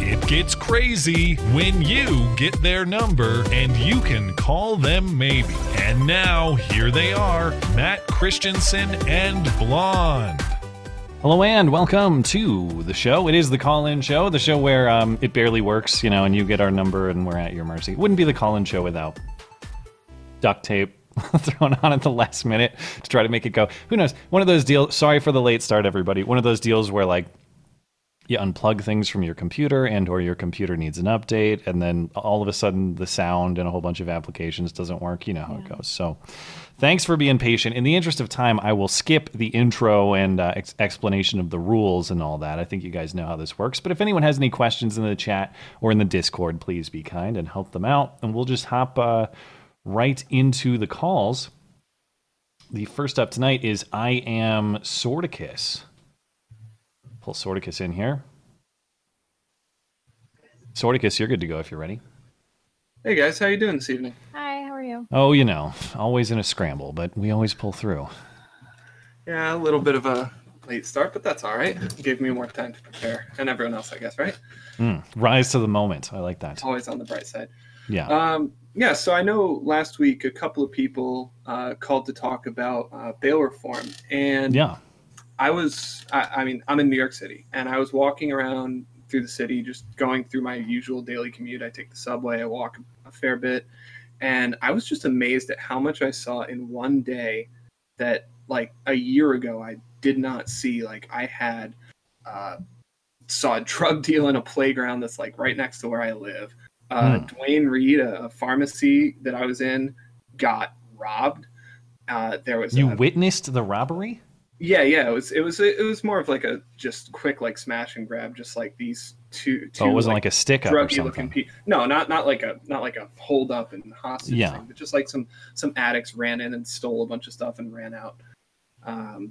it gets crazy when you get their number and you can call them maybe. And now, here they are, Matt Christensen and Blonde. Hello and welcome to the show. It is the call-in show, the show where it barely works, you know, and you get our number and we're at your mercy. It wouldn't be the call-in show without duct tape thrown on at the last minute to try to make it go. Who knows? One of those deals, sorry for the late start, everybody. One of those deals where, like, you unplug things from your computer and or your computer needs an update, and then all of a sudden the sound and a whole bunch of applications doesn't work. You know how it goes. So thanks for being patient. In the interest of time, I will skip the intro and explanation of the rules and all that. I think you guys know how this works. But if anyone has any questions in the chat or in the Discord, please be kind and help them out. And we'll just hop right into the calls. The first up tonight is I Am Sordicus. Pull Sordicus in here. Sordicus, you're good to go if you're ready. Hey guys, how you doing this evening? Hi, how are you? Oh, you know, always in a scramble, but we always pull through. Yeah, a little bit of a late start, but that's all right. It gave me more time to prepare, and everyone else, I guess, right? Rise to the moment. I like that. Always on the bright side. Yeah. So I know last week a couple of people called to talk about bail reform, and yeah. I'm in New York City, and I was walking around through the city, just going through my usual daily commute. I take the subway, I walk a fair bit, and I was just amazed at how much I saw in one day that, like, a year ago I did not see. Like, I had saw a drug deal in a playground that's, like, right next to where I live. Dwayne Reed, a pharmacy that I was in, got robbed. Witnessed the robbery? Yeah, it was more of like a just quick, like, smash and grab, just like these two. Oh, it wasn't like a stick up or something. Not like a hold up and hostage thing, but just like some addicts ran in and stole a bunch of stuff and ran out,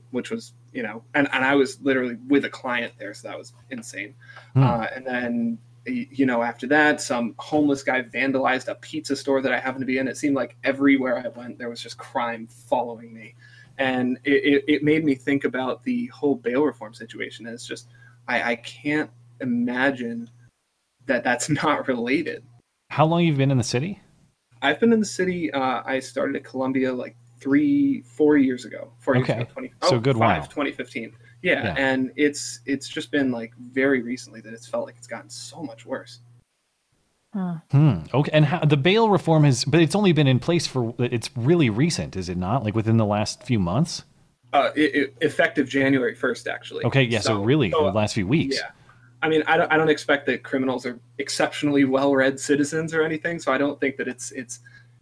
which was, you know, and I was literally with a client there, so that was insane. And then, you know, after that, some homeless guy vandalized a pizza store that I happened to be in. It seemed like everywhere I went, there was just crime following me. And it made me think about the whole bail reform situation. And it's just, I can't imagine that that's not related. How long you've been in the city? I've been in the city. I started at Columbia like 4 years ago. 4 years ago, 2015. Yeah, and it's just been, like, very recently that it's felt like it's gotten so much worse. Okay, and the bail reform it's only been in place it's really recent, is it not? Like, within the last few months? Effective January 1st, actually. Okay, yeah, so really, the last few weeks. Yeah, I mean, I don't expect that criminals are exceptionally well-read citizens or anything, so I don't think that it's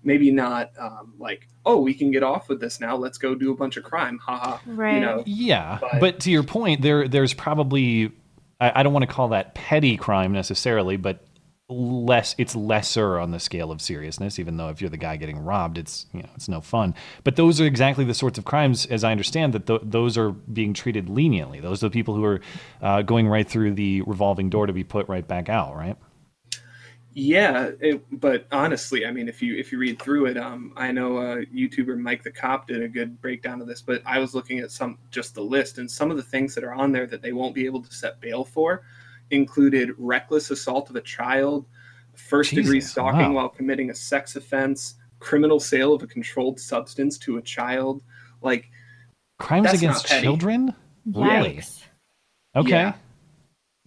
maybe not like, oh, we can get off with this now, let's go do a bunch of crime, haha. Right. You know, yeah, but to your point, there's probably, I don't want to call that petty crime necessarily, but it's lesser on the scale of seriousness, even though if you're the guy getting robbed, it's, you know, it's no fun. But those are exactly the sorts of crimes, as I understand, that those are being treated leniently. Those are the people who are going right through the revolving door to be put right back out, right? Yeah, but honestly, I mean, if you read through it, I know YouTuber Mike the Cop did a good breakdown of this, but I was looking at just the list, and some of the things that are on there that they won't be able to set bail for included reckless assault of a child, first-degree stalking while committing a sex offense, criminal sale of a controlled substance to a child, like crimes against children. Really? Okay. Yeah.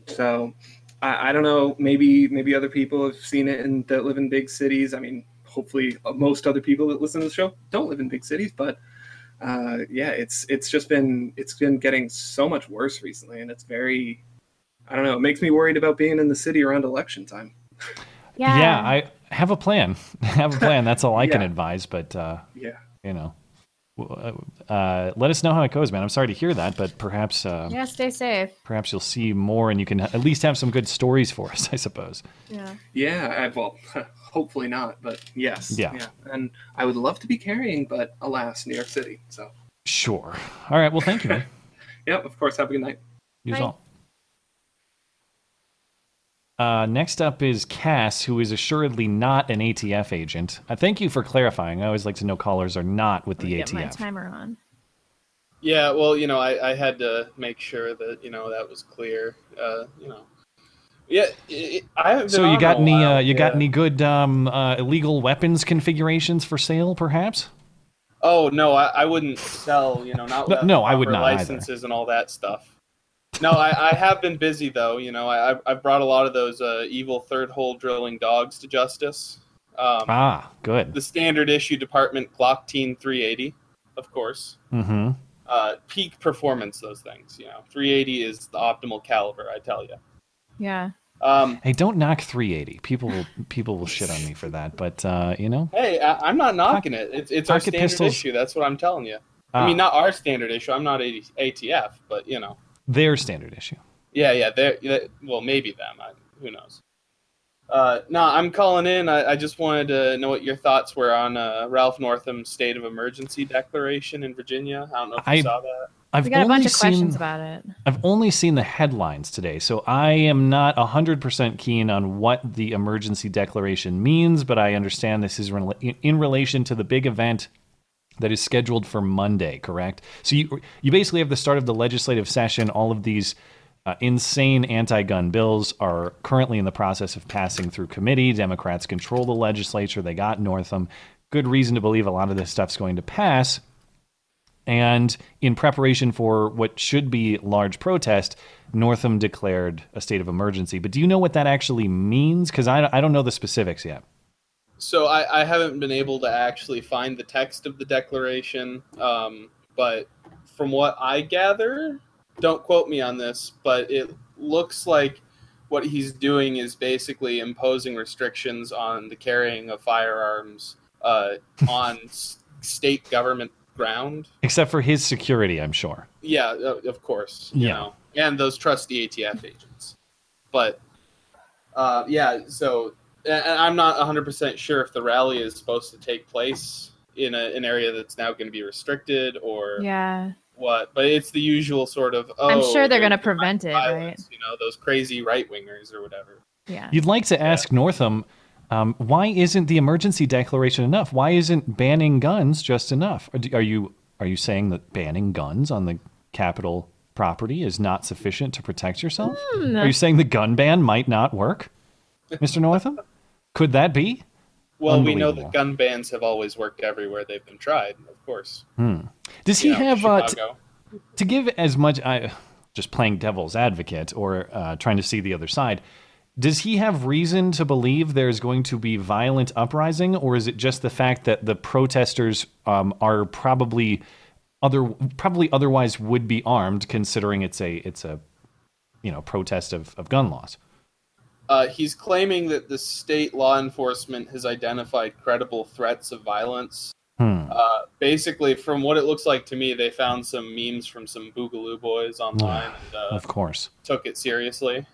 So I don't know. Maybe other people have seen it and that live in big cities. I mean, hopefully most other people that listen to the show don't live in big cities, but it's been getting so much worse recently, and it's very. I don't know. It makes me worried about being in the city around election time. Yeah, I have a plan. That's all I can advise. But, you know, Let us know how it goes, man. I'm sorry to hear that, but perhaps yeah, stay safe. Perhaps you'll see more, and you can at least have some good stories for us, I suppose. Yeah. Well, hopefully not, but yes. Yeah. And I would love to be carrying, but alas, New York City. So. Sure. All right. Well, thank you, man. Yep. Of course. Have a good night. You as well. Next up is Cass, who is assuredly not an ATF agent. Thank you for clarifying. I always like to know callers are not with the ATF. Get my timer on. Yeah, well, I had to make sure that that was clear. Yeah, I haven't. So got any good illegal weapons configurations for sale, perhaps? Oh no, I wouldn't sell. Not no, I would not licenses either. And all that stuff. No, I have been busy, though. I've brought a lot of those evil third-hole drilling dogs to justice. Good. The standard issue department Glock Teen 380, of course. Mm-hmm. Peak performance, those things. 380 is the optimal caliber, I tell you. Yeah. Hey, don't knock 380. People will shit on me for that, but, Hey, I'm not knocking it. It's our standard pistols. Issue. That's what I'm telling you. I mean, not our standard issue. I'm not ATF, but, Their standard issue. Yeah. Well, maybe them. Who knows? I'm calling in. I just wanted to know what your thoughts were on Ralph Northam's state of emergency declaration in Virginia. I don't know if you saw that. We got a bunch of questions about it. I've only seen the headlines today, so I am not 100% keen on what the emergency declaration means, but I understand this is in relation to the big event that is scheduled for Monday, correct? So you basically have the start of the legislative session. All of these insane anti-gun bills are currently in the process of passing through committee. Democrats control the legislature. They got Northam. Good reason to believe a lot of this stuff's going to pass. And in preparation for what should be large protest, Northam declared a state of emergency. But do you know what that actually means? Because I don't know the specifics yet. So I haven't been able to actually find the text of the declaration, but from what I gather, don't quote me on this, but it looks like what he's doing is basically imposing restrictions on the carrying of firearms on state government ground. Except for his security, I'm sure. Yeah, of course. You know, and those trusty ATF agents. But, so... And I'm not 100% sure if the rally is supposed to take place in an area that's now going to be restricted or what. But it's the usual sort of, I'm sure they're going to prevent it, right? Those crazy right-wingers or whatever. Yeah. You'd like to ask Northam, why isn't the emergency declaration enough? Why isn't banning guns just enough? Are you saying that banning guns on the Capitol property is not sufficient to protect yourself? Are you saying the gun ban might not work, Mr. Northam? Could that be? Well, we know that gun bans have always worked everywhere they've been tried, of course. Does he have to give as much? Just playing devil's advocate or trying to see the other side. Does he have reason to believe there's going to be violent uprising, or is it just the fact that the protesters are probably otherwise would be armed, considering it's a protest of gun laws? He's claiming that the state law enforcement has identified credible threats of violence. Basically, from what it looks like to me, they found some memes from some Boogaloo boys online. And, of course, took it seriously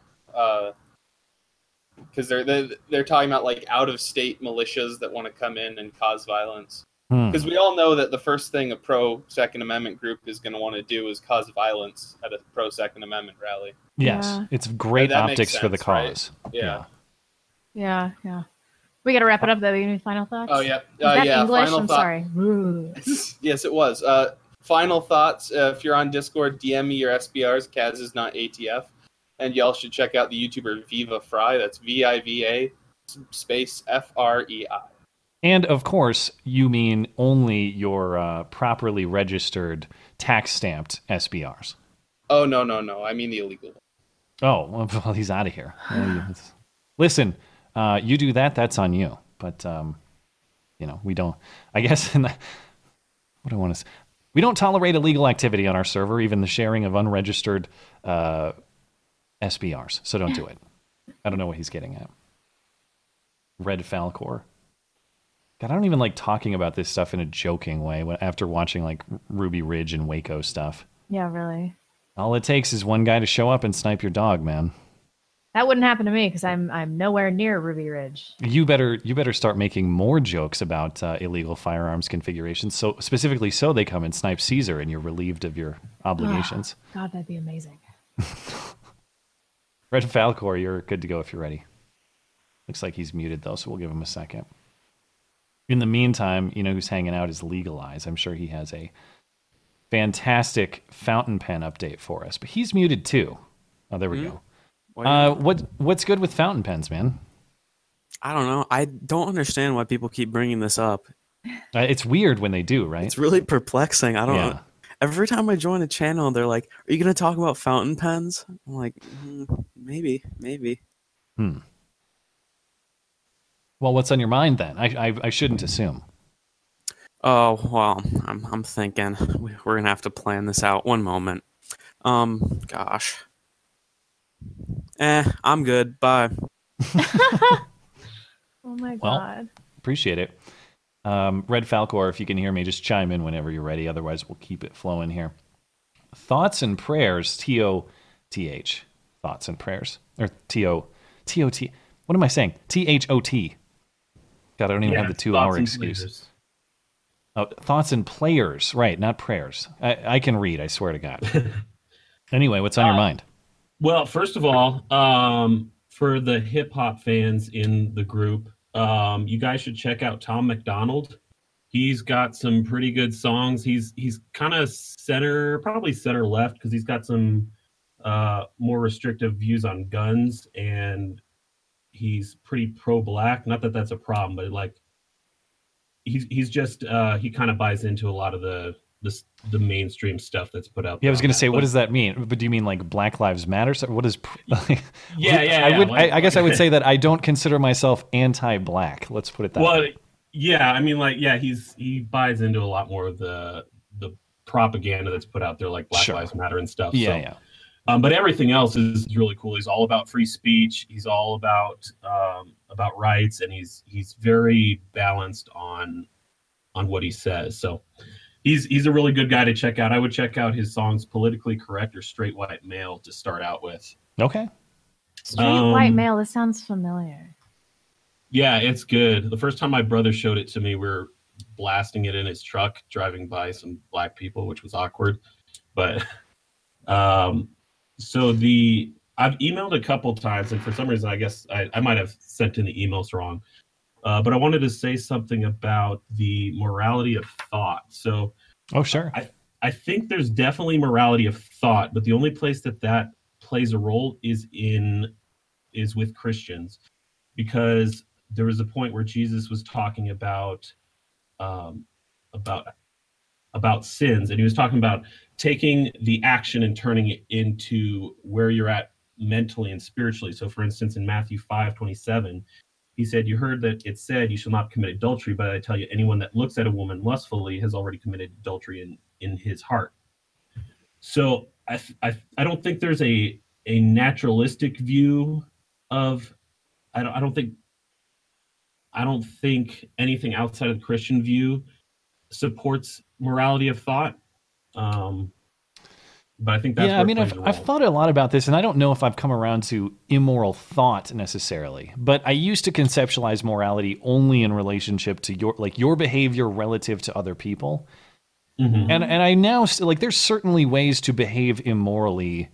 because they're talking about like out of state militias that want to come in and cause violence. Because we all know that the first thing a pro Second Amendment group is going to want to do is cause violence at a pro Second Amendment rally. Yes, it's great optics for the cause. Right? Yeah. We got to wrap it up, though. Any final thoughts? Oh, yeah. English? Sorry. Yes, it was. Final thoughts. If you're on Discord, DM me your SBRs. Kaz is not ATF. And y'all should check out the YouTuber Viva Fry. That's Viva space Frei. And, of course, you mean only your properly registered, tax-stamped SBRs. Oh, no. I mean the illegal one. Oh, well, he's out of here. Listen, you do that, that's on you. But, we don't... I guess... what do I want to say? We don't tolerate illegal activity on our server, even the sharing of unregistered SBRs. So don't do it. I don't know what he's getting at. Red Falcor. God, I don't even like talking about this stuff in a joking way after watching like Ruby Ridge and Waco stuff. Yeah, really. All it takes is one guy to show up and snipe your dog, man. That wouldn't happen to me because I'm nowhere near Ruby Ridge. You better start making more jokes about illegal firearms configurations, so specifically so they come and snipe Caesar and you're relieved of your obligations. Oh, God, that'd be amazing. Red Falcor, you're good to go if you're ready. Looks like he's muted though, so we'll give him a second. In the meantime, you know who's hanging out is Legalize. I'm sure he has a fantastic fountain pen update for us, but he's muted too. Oh, there we go. What's good with fountain pens, man? I don't know. I don't understand why people keep bringing this up. It's weird when they do, right? It's really perplexing. I don't know. Every time I join a channel, they're like, "Are you going to talk about fountain pens?" I'm like, maybe. Well, what's on your mind then? I shouldn't assume. Oh well, I'm thinking we're gonna have to plan this out. One moment. Gosh. I'm good. Bye. Oh my God. Well, appreciate it. Red Falcor, if you can hear me, just chime in whenever you're ready. Otherwise, we'll keep it flowing here. Thoughts and prayers, TOTH. Thoughts and prayers, or TOT. What am I saying? THOT. God, I don't even have the 2-hour excuse. Leaders. Oh, thoughts and players, right? Not prayers. I can read. I swear to God. Anyway, what's on your mind? Well, first of all, for the hip hop fans in the group, you guys should check out Tom McDonald. He's got some pretty good songs. He's kind of probably center left, because he's got some more restrictive views on guns, and he's pretty pro-black. Not that that's a problem, but like he's just he kind of buys into a lot of the mainstream stuff that's put out. Yeah, I was going to say, what does that mean? But do you mean like Black Lives Matter? So what is? I guess I would say that I don't consider myself anti-black. Let's put it that way. Well, yeah, I mean, like, yeah, he buys into a lot more of the propaganda that's put out there, like Black Lives Matter and stuff. Yeah, so. Yeah. But everything else is really cool. He's all about free speech. He's all about rights, and he's very balanced on what he says. So. He's a really good guy to check out. I would check out his songs Politically Correct or Straight White Male to start out with. Okay. Straight White Male, this sounds familiar. Yeah, it's good. The first time my brother showed it to me, we were blasting it in his truck, driving by some black people, which was awkward. But I've emailed a couple times, and for some reason, I guess I might have sent in the emails wrong. But I wanted to say something about the morality of thought. So, sure. I think there's definitely morality of thought, but the only place that plays a role is with Christians, because there was a point where Jesus was talking about sins, and he was talking about taking the action and turning it into where you're at mentally and spiritually. So, for instance, in Matthew 5:27. He said, "You heard that it said you shall not commit adultery, but I tell you, anyone that looks at a woman lustfully has already committed adultery in his heart." So I don't think there's a naturalistic view of, I don't think anything outside of the Christian view supports morality of thought. But I think that's where it plays a role. I've thought a lot about this, and I don't know if I've come around to immoral thought necessarily. But I used to conceptualize morality only in relationship to your behavior relative to other people, mm-hmm. and I now there's certainly ways to behave immorally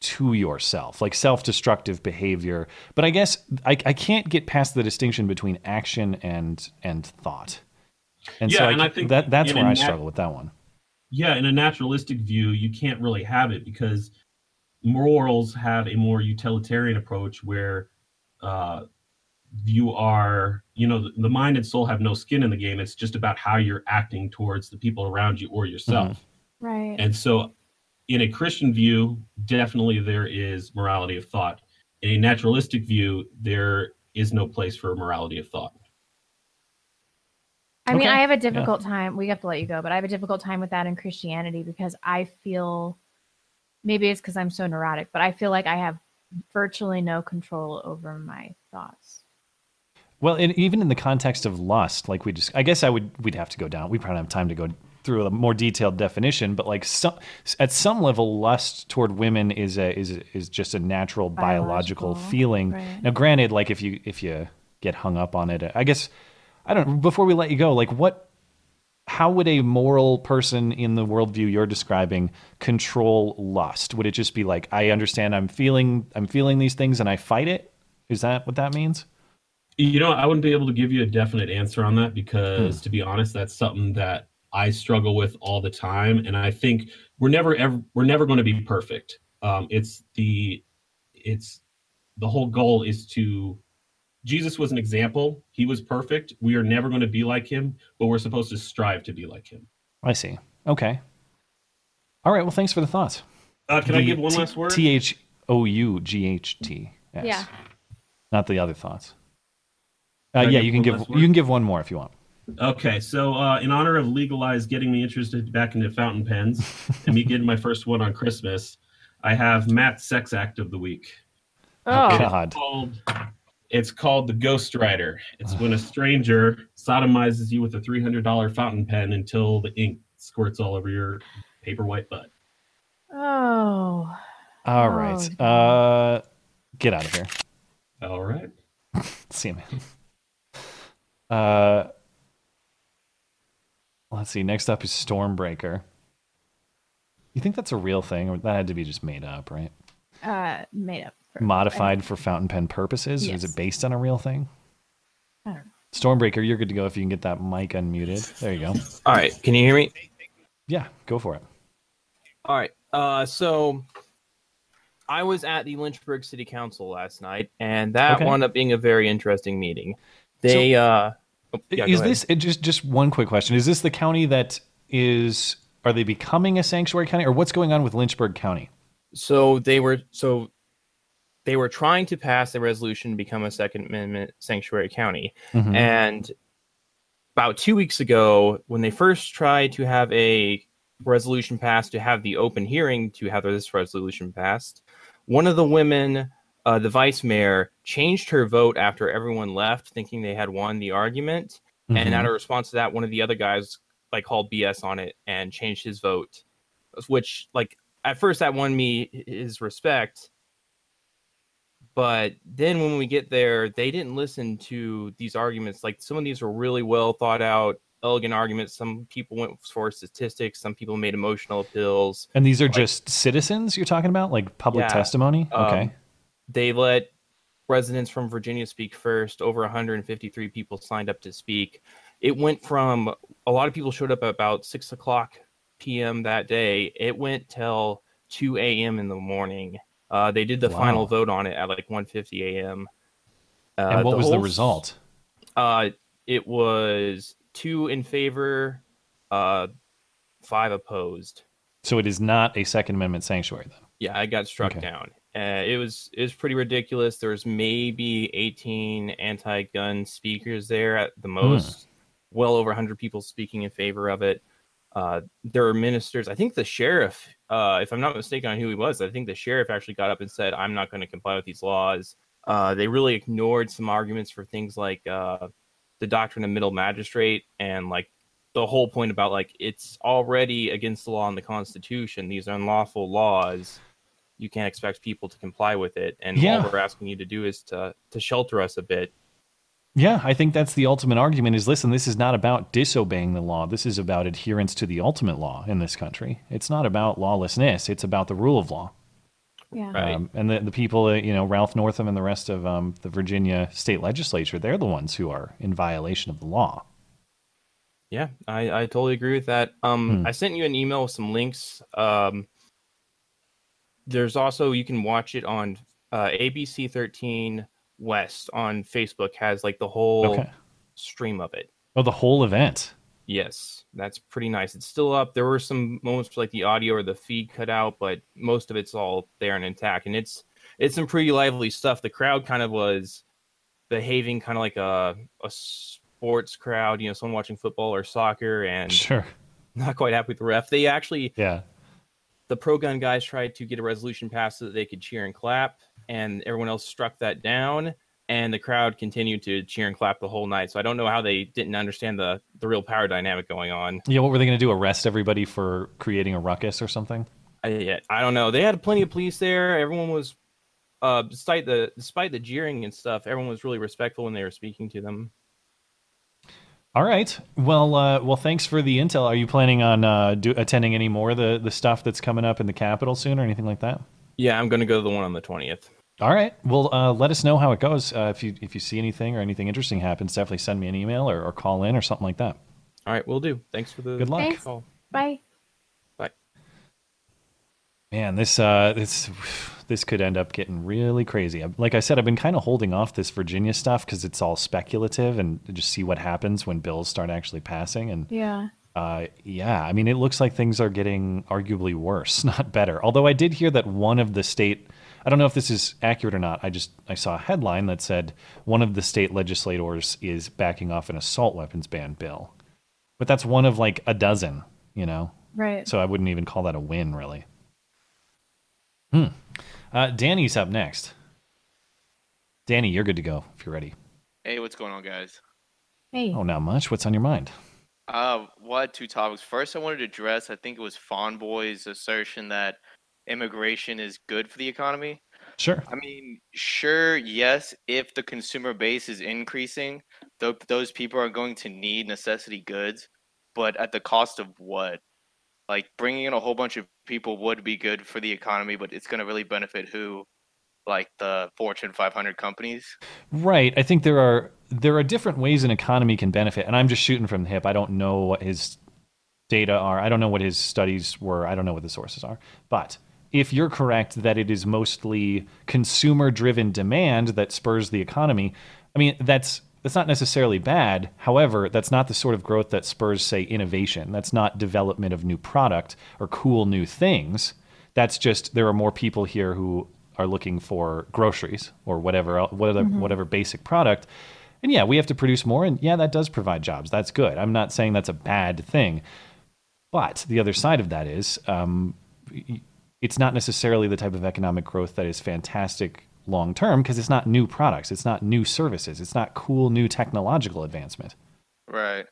to yourself, like self-destructive behavior. But I guess I can't get past the distinction between action and thought, and I think that's where I struggle with that one. Yeah, in a naturalistic view, you can't really have it, because morals have a more utilitarian approach where the mind and soul have no skin in the game. It's just about how you're acting towards the people around you or yourself. Mm-hmm. Right. And so in a Christian view, definitely there is morality of thought. In a naturalistic view, there is no place for morality of thought. I mean, I have a difficult time. We have to let you go, but I have a difficult time with that in Christianity, because I feel, maybe it's because I'm so neurotic, but I feel like I have virtually no control over my thoughts. Well, and even in the context of lust, like we'd have to go down. We probably don't have time to go through a more detailed definition, but like at some level, lust toward women is just a natural biological feeling. Right. Now, granted, like if you get hung up on it, I guess I don't. Before we let you go, like how would a moral person in the worldview you're describing control lust? Would it just be like, I understand I'm feeling these things and I fight it? Is that what that means? You know, I wouldn't be able to give you a definite answer on that because, to be honest, that's something that I struggle with all the time. And I think we're never going to be perfect. It's the whole goal is to. Jesus was an example. He was perfect. We are never going to be like him, but we're supposed to strive to be like him. I see. Okay. All right. Well, thanks for the thoughts. Can I give one last word? THOUGHTS. Yeah. Not the other thoughts. You can give one more if you want. Okay. So in honor of Legalize getting me interested back into fountain pens and me getting my first one on Christmas, I have Matt's sex act of the week. Oh, God. It's called the Ghost Rider. It's when a stranger sodomizes you with a $300 fountain pen until the ink squirts all over your paper white butt. Oh. All right. Get out of here. All right. See you, man. Let's see. Next up is Stormbreaker. You think that's a real thing, or that had to be just made up, right? Made up. Modified for fountain pen purposes? Yes. Or is it based on a real thing? I don't know. Stormbreaker, you're good to go if you can get that mic unmuted. There you go. All right. Can you hear me? Yeah, go for it. All right. So I was at the Lynchburg City Council last night, and that wound up being a very interesting meeting. They is this just one quick question? Is this the county that is? Are they becoming a sanctuary county, or what's going on with Lynchburg County? They were trying to pass a resolution to become a Second Amendment sanctuary county. Mm-hmm. And about 2 weeks ago, when they first tried to have a resolution passed to have the open hearing to have this resolution passed, one of the women, the vice mayor, changed her vote after everyone left, thinking they had won the argument. Mm-hmm. And out of response to that, one of the other guys called BS on it and changed his vote, which at first that won me his respect. But then when we get there, they didn't listen to these arguments. Some of these were really well thought out, elegant arguments. Some people went for statistics. Some people made emotional appeals. And these are just citizens you're talking about? Public testimony? Okay. They let residents from Virginia speak first. Over 153 people signed up to speak. It went from a lot of people showed up at about 6 o'clock p.m. that day. It went till 2 a.m. in the morning. They did the final vote on it at 1:50 a.m. And what was the result? It was 2 in favor, 5 opposed. So it is not a Second Amendment sanctuary, though. Yeah, I got struck down. It was pretty ridiculous. There was maybe 18 anti-gun speakers there at the most. Well over 100 people speaking in favor of it. There are ministers. I think the sheriff, if I'm not mistaken on who he was, I think the sheriff actually got up and said, I'm not going to comply with these laws. They really ignored some arguments for things like the doctrine of middle magistrate and the whole point about it's already against the law and the Constitution. These are unlawful laws. You can't expect people to comply with it. And all we're asking you to do is to shelter us a bit. Yeah, I think that's the ultimate argument is, listen, this is not about disobeying the law. This is about adherence to the ultimate law in this country. It's not about lawlessness. It's about the rule of law. Yeah. Right. And the people, Ralph Northam and the rest of the Virginia state legislature, they're the ones who are in violation of the law. Yeah, I totally agree with that. I sent you an email with some links. There's also, you can watch it on ABC 13 West on Facebook has the whole stream of it. Oh, the whole event. Yes, that's pretty nice. It's still up. There were some moments the audio or the feed cut out, but most of it's all there and intact. And it's some pretty lively stuff. The crowd kind of was behaving kind of like a sports crowd, someone watching football or soccer and not quite happy with the ref. They actually the pro-gun guys tried to get a resolution passed so that they could cheer and clap. And everyone else struck that down. and the crowd continued to cheer and clap the whole night. So I don't know how they didn't understand the real power dynamic going on. Yeah, what were they going to do? Arrest everybody for creating a ruckus or something? I don't know. They had plenty of police there. Everyone was, despite the jeering and stuff, everyone was really respectful when they were speaking to them. All right. Well, thanks for the intel. Are you planning on attending any more of the stuff that's coming up in the Capitol soon or anything like that? Yeah, I'm going to go to the one on the 20th. All right. Well, let us know how it goes. If you see anything or anything interesting happens, definitely send me an email or call in or something like that. All right, will do. Thanks for the good luck. Thanks. Call. Bye. Bye. Man, this could end up getting really crazy. Like I said, I've been kind of holding off this Virginia stuff because it's all speculative and just see what happens when bills start actually passing. And I mean, it looks like things are getting arguably worse, not better. Although I did hear that one of the state, I don't know if this is accurate or not. I saw a headline that said one of the state legislators is backing off an assault weapons ban bill, but that's one of like a dozen, you know? Right. So I wouldn't even call that a win, really. Danny's up next. Danny, you're good to go if you're ready. Hey, what's going on, guys? Hey. Oh, not much. What's on your mind? Well, I had two topics. First, I wanted to address, I think it was Fonboy's assertion that immigration is good for the economy. Sure. I mean, sure, yes, if the consumer base is increasing, those people are going to need necessity goods, but at the cost of what? Like, bringing in a whole bunch of people would be good for the economy, but it's going to really benefit who? Like the Fortune 500 companies? Right. I think there are different ways an economy can benefit, and I'm just shooting from the hip. I don't know what his data are. I don't know what his studies were. I don't know what the sources are. But if you're correct that it is mostly consumer-driven demand that spurs the economy, I mean, that's not necessarily bad. However, that's not the sort of growth that spurs, say, innovation. That's not development of new product or cool new things. That's just there are more people here who are looking for groceries or whatever basic product. And yeah, we have to produce more. And yeah, that does provide jobs. That's good. I'm not saying that's a bad thing. But the other side of that is it's not necessarily the type of economic growth that is fantastic long term, because it's not new products, it's not new services, it's not cool new technological advancement. Right.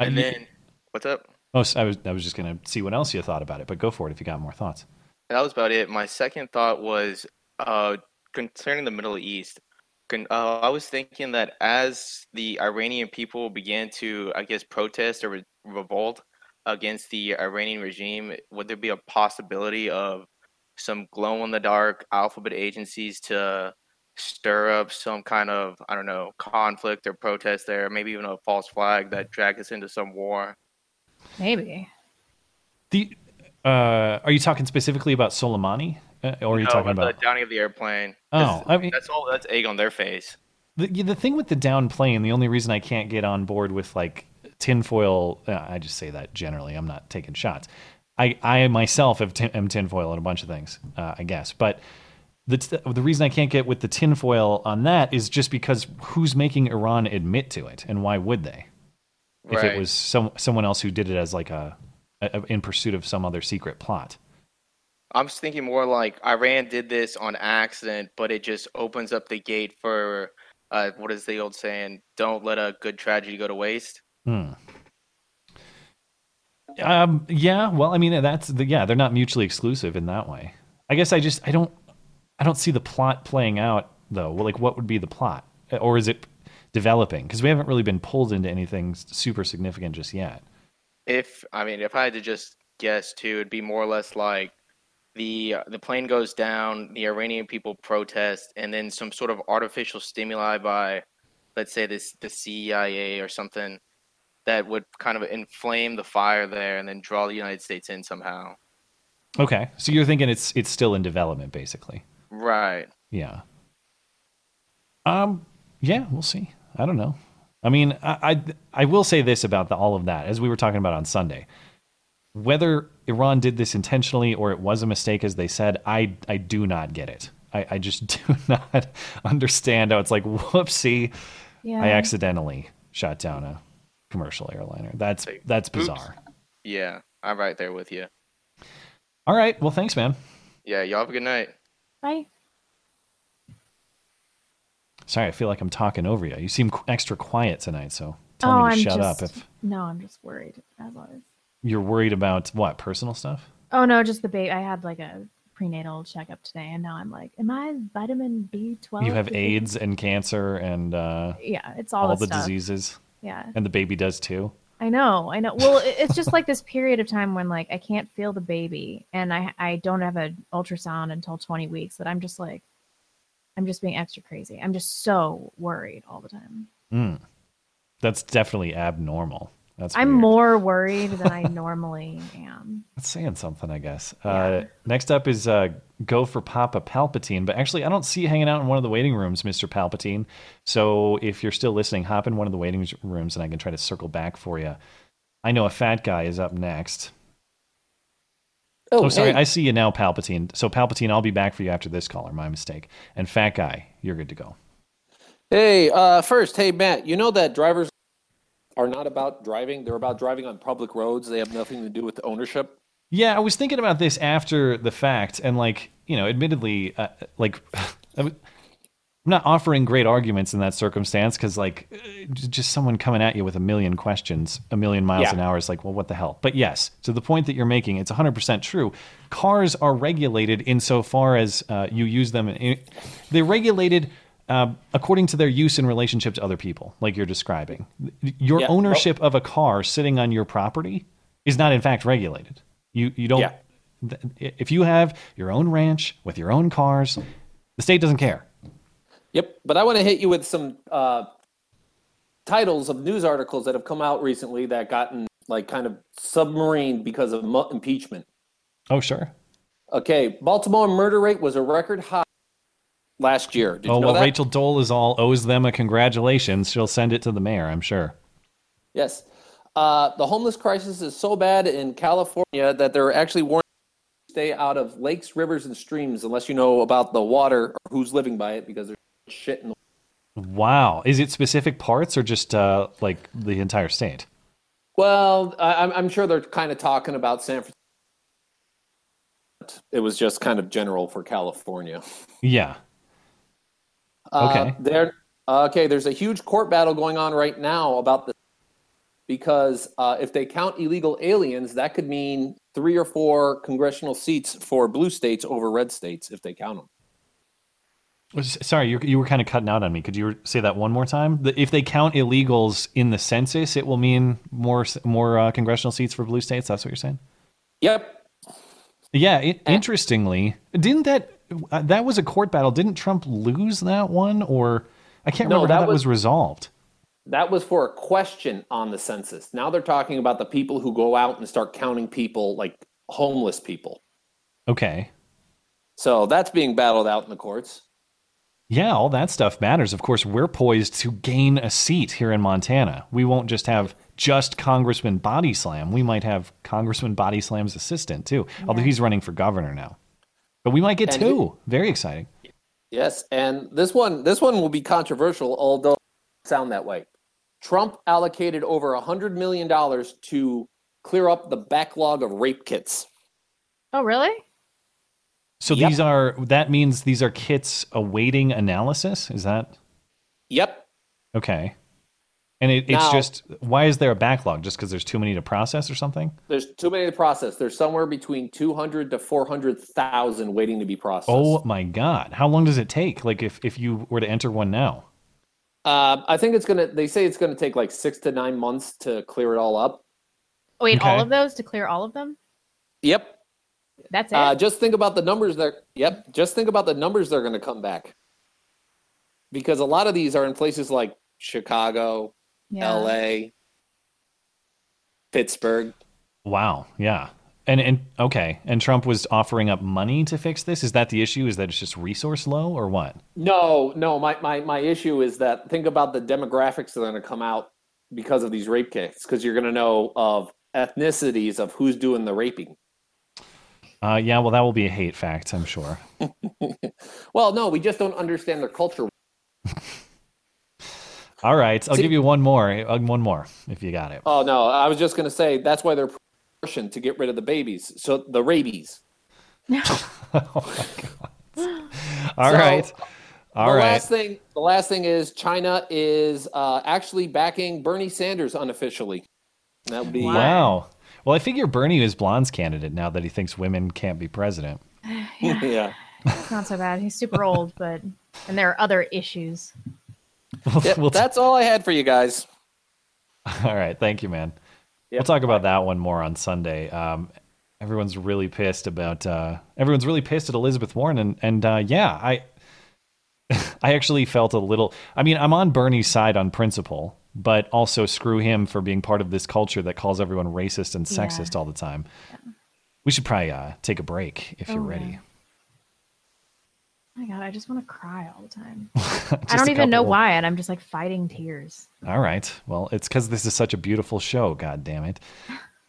And then what's up? Oh, so I was just gonna see what else you thought about it, but go for it if you got more thoughts. That was about it. My second thought was concerning the Middle East. I was thinking that as the Iranian people began to, I guess, protest or revolt against the Iranian regime, would there be a possibility of some glow-in-the-dark alphabet agencies to stir up some kind of, I don't know, conflict or protest there, maybe even a false flag that drags us into some war? Maybe. Are you talking specifically about Soleimani? Or are you talking about the downing of the airplane? Oh, I mean, that's egg on their face. The thing with the downed plane, the only reason I can't get on board with, like, tinfoil, I just say that generally, I'm not taking shots. I myself am tinfoil on a bunch of things, I guess. But the reason I can't get with the tinfoil on that is just because who's making Iran admit to it, and why would they? Right. If it was someone else who did it as like a in pursuit of some other secret plot. I'm just thinking more like Iran did this on accident, but it just opens up the gate for what is the old saying? Don't let a good tragedy go to waste. Hmm. Yeah, well, I mean, they're not mutually exclusive in that way. I guess I don't see the plot playing out though. Well, like, what would be the plot, or is it developing? Because we haven't really been pulled into anything super significant just yet. If I had to just guess too, it'd be more or less like the plane goes down, the Iranian people protest, and then some sort of artificial stimuli by, let's say, the CIA or something, that would kind of inflame the fire there and then draw the United States in somehow. Okay. So you're thinking it's still in development, basically. Right. Yeah. Yeah, we'll see. I don't know. I mean, I will say this about all of that, as we were talking about on Sunday. Whether Iran did this intentionally or it was a mistake, as they said, I do not get it. I just do not understand how it's like, whoopsie, yeah. I accidentally shot down a commercial airliner. That's bizarre. Oops. Yeah, I'm right there with you. All right, well, thanks, man. Yeah, y'all have a good night. Bye. Sorry, I feel like I'm talking over you. You seem extra quiet tonight, so tell me to shut up. No, I'm just worried, as always. You're worried about what? Personal stuff? Oh, no, just the baby. I had like a prenatal checkup today, and now I'm like, am I vitamin B12? You have AIDS and cancer and yeah, it's all the stuff. Diseases. Yeah. And the baby does too. I know. Well, it's just like this period of time when like I can't feel the baby, and I don't have an ultrasound until 20 weeks that I'm just like, I'm just being extra crazy. I'm just so worried all the time. Mm. That's definitely abnormal. I'm more worried than I normally am. That's saying something, I guess. Yeah. Next up is go for Papa Palpatine. But actually, I don't see you hanging out in one of the waiting rooms, Mr. Palpatine. So if you're still listening, hop in one of the waiting rooms and I can try to circle back for you. I Know a Fat Guy is up next. Oh, sorry. Hey. I see you now, Palpatine. So Palpatine, I'll be back for you after this caller. My mistake. And Fat Guy, you're good to go. Hey, first, hey, Matt, you know that drivers are not about driving. They're about driving on public roads. They have nothing to do with the ownership. Yeah, I was thinking about this after the fact, and like, you know, admittedly, like, I'm not offering great arguments in that circumstance because, like, just someone coming at you with a million questions, a million miles an hour is like, well, what the hell? But yes, to the point that you're making, it's 100% true. Cars are regulated insofar as you use them. They're regulated according to their use in relationship to other people, like you're describing. Your ownership of a car sitting on your property is not, in fact, regulated. You don't. Yeah. If you have your own ranch with your own cars, the state doesn't care. Yep. But I want to hit you with some titles of news articles that have come out recently that gotten like kind of submarined because of impeachment. Oh, sure. Okay. Baltimore murder rate was a record high last year. Did you know that? Rachel Dole owes them a congratulations. She'll send it to the mayor, I'm sure. Yes. The homeless crisis is so bad in California that they're actually warning to stay out of lakes, rivers, and streams unless you know about the water or who's living by it, because there's shit in the water. Wow. Is it specific parts or just like the entire state? Well, I'm sure they're kind of talking about San Francisco. It was just kind of general for California. Yeah. Okay. There's a huge court battle going on right now about this, because if they count illegal aliens, that could mean 3 or 4 congressional seats for blue states over red states if they count them. Sorry, you were kind of cutting out on me. Could you say that one more time? If they count illegals in the census, it will mean more congressional seats for blue states. That's what you're saying? Yep. Yeah. Interestingly, didn't that was a court battle? Didn't Trump lose that one, or I can't remember how that was resolved? That was for a question on the census. Now they're talking about the people who go out and start counting people, like homeless people. Okay. So that's being battled out in the courts. Yeah, all that stuff matters. Of course, we're poised to gain a seat here in Montana. We won't just have Congressman Body Slam. We might have Congressman Body Slam's assistant, too. Yeah. Although he's running for governor now. But we might get two. Very exciting. Yes, and this one will be controversial, although it doesn't sound that way. Trump allocated over $100 million to clear up the backlog of rape kits. Oh, really? So these are kits awaiting analysis? Is that? Yep. Okay. And it's just, why is there a backlog? Just because there's too many to process or something? There's too many to process. There's somewhere between 200 to 400,000 waiting to be processed. Oh my God. How long does it take? Like if you were to enter one now? I think they say it's going to take like 6 to 9 months to clear it all up. Wait, okay. All of those to clear all of them? Yep. That's it. Just think about the numbers they're going to come back, because a lot of these are in places like Chicago, LA, Pittsburgh. Wow. Yeah. And okay. And Trump was offering up money to fix this. Is that the issue? Is that it's just resource low or what? No. My issue is that think about the demographics that are going to come out because of these rape kits, because you're going to know of ethnicities of who's doing the raping. Yeah, well, that will be a hate fact, I'm sure. Well, no, we just don't understand their culture. All right, I'll give you one more, if you got it. Oh, no, I was just going to say, that's why they're pushing to get rid of the babies, so the rabies. Oh, my God. All right. The last thing is China is actually backing Bernie Sanders unofficially. That would be wow. Well, I figure Bernie is Blonde's candidate now that he thinks women can't be president. Yeah. It's not so bad. He's super old, but and there are other issues. That's all I had for you guys. All right. Thank you, man. Yep. We'll talk about that one more on Sunday. Everyone's really pissed at Elizabeth Warren. I actually felt a little, I mean, I'm on Bernie's side on principle, but also screw him for being part of this culture that calls everyone racist and sexist all the time. Yeah. We should probably take a break if you're ready. Yeah. Oh my God, I just want to cry all the time. I don't even know why, and I'm just like fighting tears. All right. Well, it's because this is such a beautiful show, God damn it.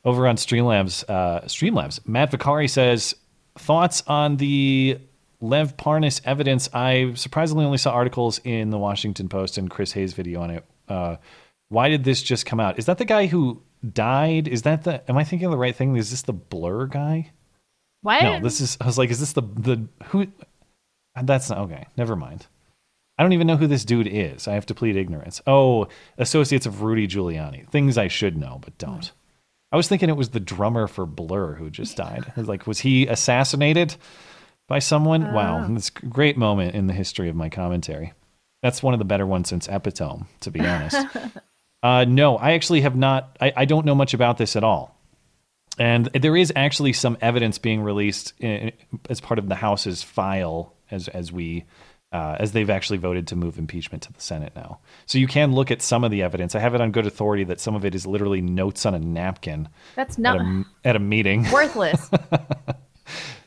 Over on Streamlabs, Matt Vicari says, thoughts on the Lev Parnas evidence? I surprisingly only saw articles in the Washington Post and Chris Hayes' video on it. Why did this just come out? Is that the guy who died? Am I thinking of the right thing? Is this the Blur guy? What? No, is this who? That's not okay. Never mind. I don't even know who this dude is. I have to plead ignorance. Oh, associates of Rudy Giuliani. Things I should know, but don't. Mm. I was thinking it was the drummer for Blur who just died. Was he assassinated by someone? Wow. It's a great moment in the history of my commentary. That's one of the better ones since Epitome, to be honest. No, I actually have not. I don't know much about this at all. And there is actually some evidence being released as part of the House's file as they've actually voted to move impeachment to the Senate now. So you can look at some of the evidence. I have it on good authority that some of it is literally notes on a napkin. That's not at a meeting. Worthless.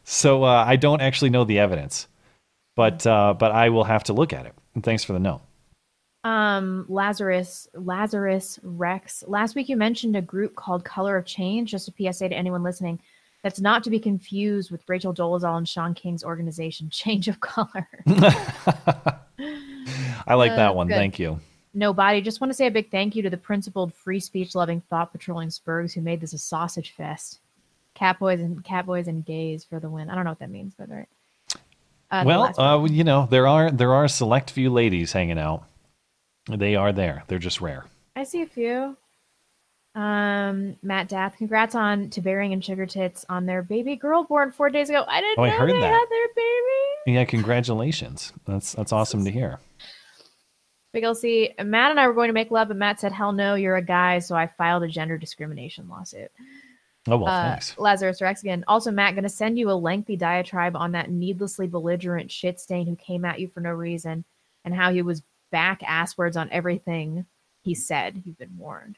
So I don't actually know the evidence, but I will have to look at it. And thanks for the note. Lazarus Rex. Last week you mentioned a group called Color of Change. Just a PSA to anyone listening. That's not to be confused with Rachel Dolezal and Sean King's organization, Change of Color. I like that one. Good. Thank you. Nobody. Just want to say a big thank you to the principled, free speech-loving, thought-patrolling Spurgs who made this a sausage fest. Catboys and gays for the win. I don't know what that means, but all right. There are a select few ladies hanging out. They are there. They're just rare. I see a few. Matt Dath, congrats on Tabering and Sugar Tits on their baby girl born 4 days ago. I didn't know they had their baby. Yeah, congratulations. That's awesome to hear. Big LC, Matt and I were going to make love, but Matt said, hell no, you're a guy, so I filed a gender discrimination lawsuit. Oh, well, thanks. Lazarus Rex again. Also, Matt, going to send you a lengthy diatribe on that needlessly belligerent shit stain who came at you for no reason and how he was back ass words on everything he said. You've been warned.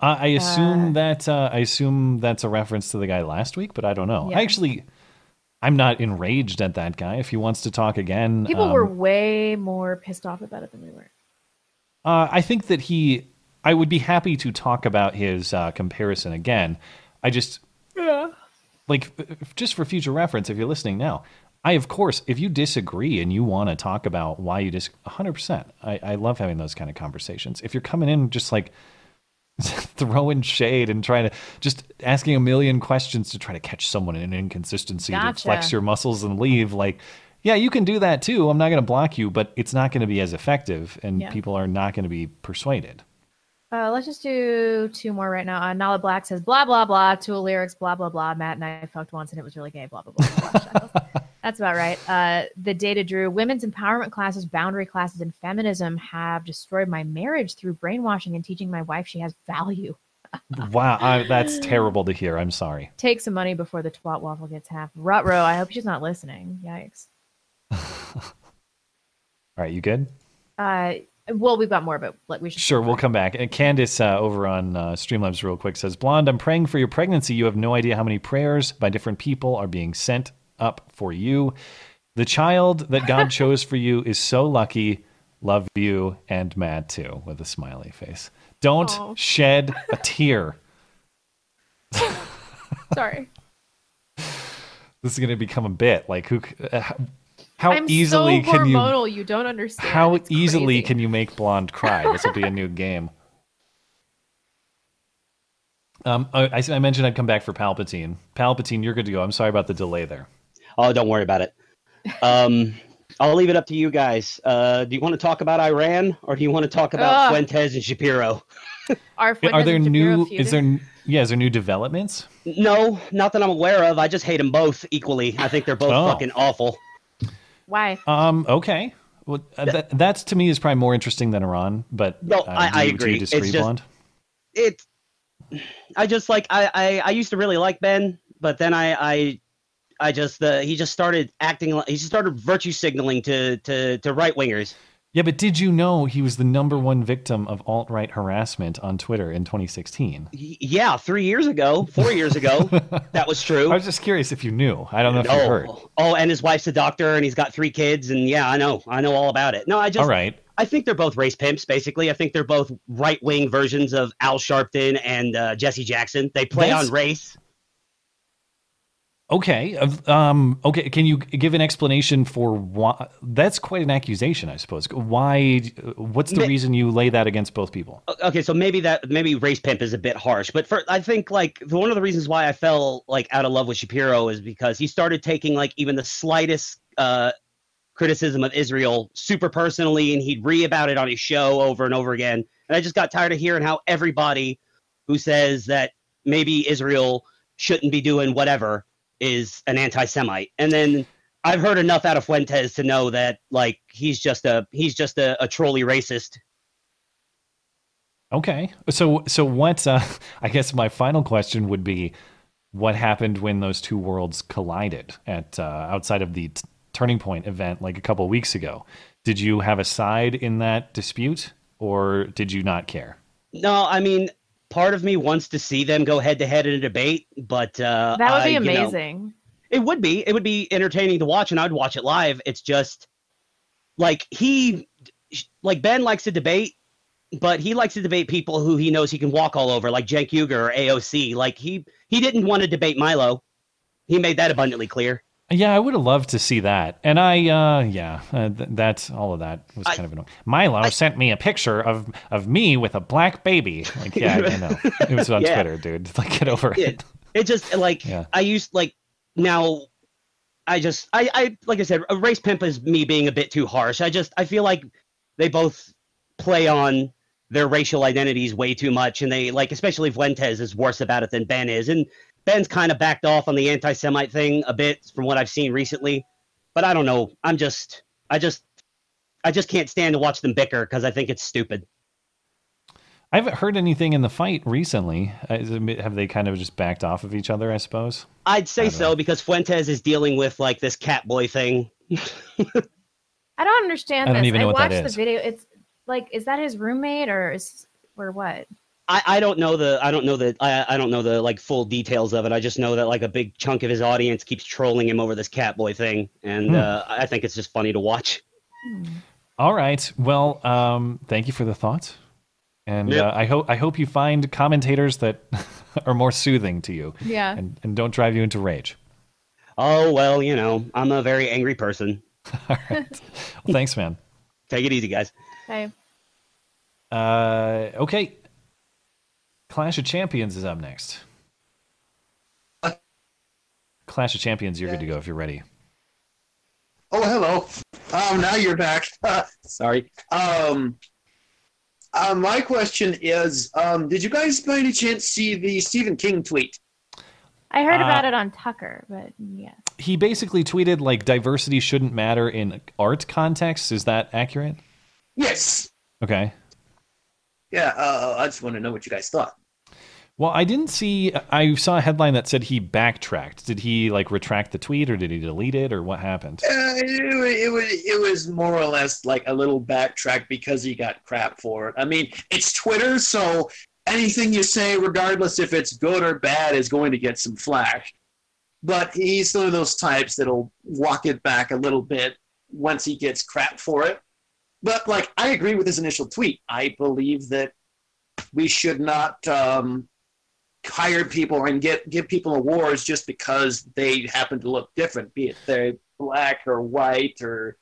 I assume that's a reference to the guy last week, but I don't know. Yeah. I'm not enraged at that guy. If he wants to talk again, people were way more pissed off about it than we were. I think that I would be happy to talk about his comparison again. I just, just for future reference, if you're listening now, if you disagree and you want to talk about why you disagree, 100%, I love having those kind of conversations. If you're coming in just like, throwing shade and trying to just asking a million questions to try to catch someone in an inconsistency to flex your muscles and leave. You can do that too. I'm not going to block you, but it's not going to be as effective and people are not going to be persuaded. Let's just do two more right now. Nala Black says, blah, blah, blah, Tool lyrics, blah, blah, blah. Matt and I fucked once and it was really gay, blah, blah, blah. That's about right. The Data Drew, women's empowerment classes, boundary classes, and feminism have destroyed my marriage through brainwashing and teaching my wife she has value. Wow, that's terrible to hear. I'm sorry. Take some money before the twat waffle gets half. Rutrow, I hope she's not listening. Yikes. All right, you good? We've got more, but we should. Sure, we'll come back. And Candace over on Streamlabs real quick says, Blonde, I'm praying for your pregnancy. You have no idea how many prayers by different people are being sent up for you. The child that God chose for you is so lucky. Love you and Matt too, with a smiley face. Don't shed a tear. Sorry. This is going to become a bit like you don't understand. How it's easily crazy. Can you make Blonde cry? This will be a new game. I mentioned I'd come back for Palpatine. Palpatine, you're good to go. I'm sorry about the delay there. Oh, don't worry about it. I'll leave it up to you guys. Do you want to talk about Iran, or do you want to talk about Fuentes and Shapiro? Is there new developments? No, not that I'm aware of. I just hate them both equally. I think they're both fucking awful. Why? Okay. Well, that's to me is probably more interesting than Iran, but no, I agree. It's just, I used to really like Ben, but then he just started acting like he started virtue signaling to right wingers. Yeah, but did you know he was the #1 victim of alt-right harassment on Twitter in 2016? Yeah, 4 years ago, that was true. I was just curious if you knew. I don't know if you heard. Oh, and his wife's a doctor, and he's got 3 kids, and yeah, I know all about it. No, all right. I think they're both race pimps, basically. I think they're both right-wing versions of Al Sharpton and Jesse Jackson. They play on race. Okay. Okay. Can you give an explanation for why? That's quite an accusation, I suppose. Why? What's the reason you lay that against both people? Okay. So maybe race pimp is a bit harsh, but I think like one of the reasons why I fell like out of love with Shapiro is because he started taking like even the slightest criticism of Israel super personally, and he'd re about it on his show over and over again. And I just got tired of hearing how everybody who says that maybe Israel shouldn't be doing whatever is an anti-Semite. And then I've heard enough out of Fuentes to know that like he's just a trolley racist. Okay. So what I guess my final question would be, what happened when those two worlds collided at outside of the Turning Point event like a couple of weeks ago? Did you have a side in that dispute, or did you not care? No, I mean, part of me wants to see them go head to head in a debate, but that would be amazing. It would be entertaining to watch, and I'd watch it live. It's just like Ben likes to debate, but he likes to debate people who he knows he can walk all over, like Cenk Uygur or AOC. Like he didn't want to debate Milo. He made that abundantly clear. Yeah, I would have loved to see that. And that's all of that was kind of annoying. Milo sent me a picture of me with a black baby. Like, yeah, I know. It was on Twitter, dude. Like, get over it. It just, like, yeah. Like I said, a race pimp is me being a bit too harsh. I feel like they both play on their racial identities way too much. And they, like, especially Fuentes is worse about it than Ben is. And Ben's kind of backed off on the anti-Semite thing a bit from what I've seen recently, but I don't know. I just can't stand to watch them bicker because I think it's stupid. I haven't heard anything in the fight recently. Have they kind of just backed off of each other, I suppose? I'd say so, because Fuentes is dealing with like this cat boy thing. I don't understand. I watched the video. It's like, is that his roommate or what? I don't know the like full details of it. I just know that like a big chunk of his audience keeps trolling him over this catboy thing, and I think it's just funny to watch. All right, well, thank you for the thoughts, and I hope you find commentators that are more soothing to you, and don't drive you into rage. Oh well, you know, I'm a very angry person. All right, well, thanks, man. Take it easy, guys. Bye. Okay. Clash of Champions is up next. Clash of Champions, you're good to go if you're ready. Oh, hello. Now you're back. Sorry. My question is, did you guys by any chance see the Stephen King tweet? I heard about it on Tucker, but yeah. He basically tweeted, like, diversity shouldn't matter in art contexts. Is that accurate? Yes. Okay. Yeah, I just want to know what you guys thought. Well, I saw a headline that said he backtracked. Did he, like, retract the tweet, or did he delete it, or what happened? It was more or less like a little backtrack because he got crap for it. I mean, it's Twitter, so anything you say, regardless if it's good or bad, is going to get some flack. But he's one of those types that'll walk it back a little bit once he gets crap for it. But, like, I agree with his initial tweet. I believe that we should not hire people and give people awards just because they happen to look different, be it they're black or white or...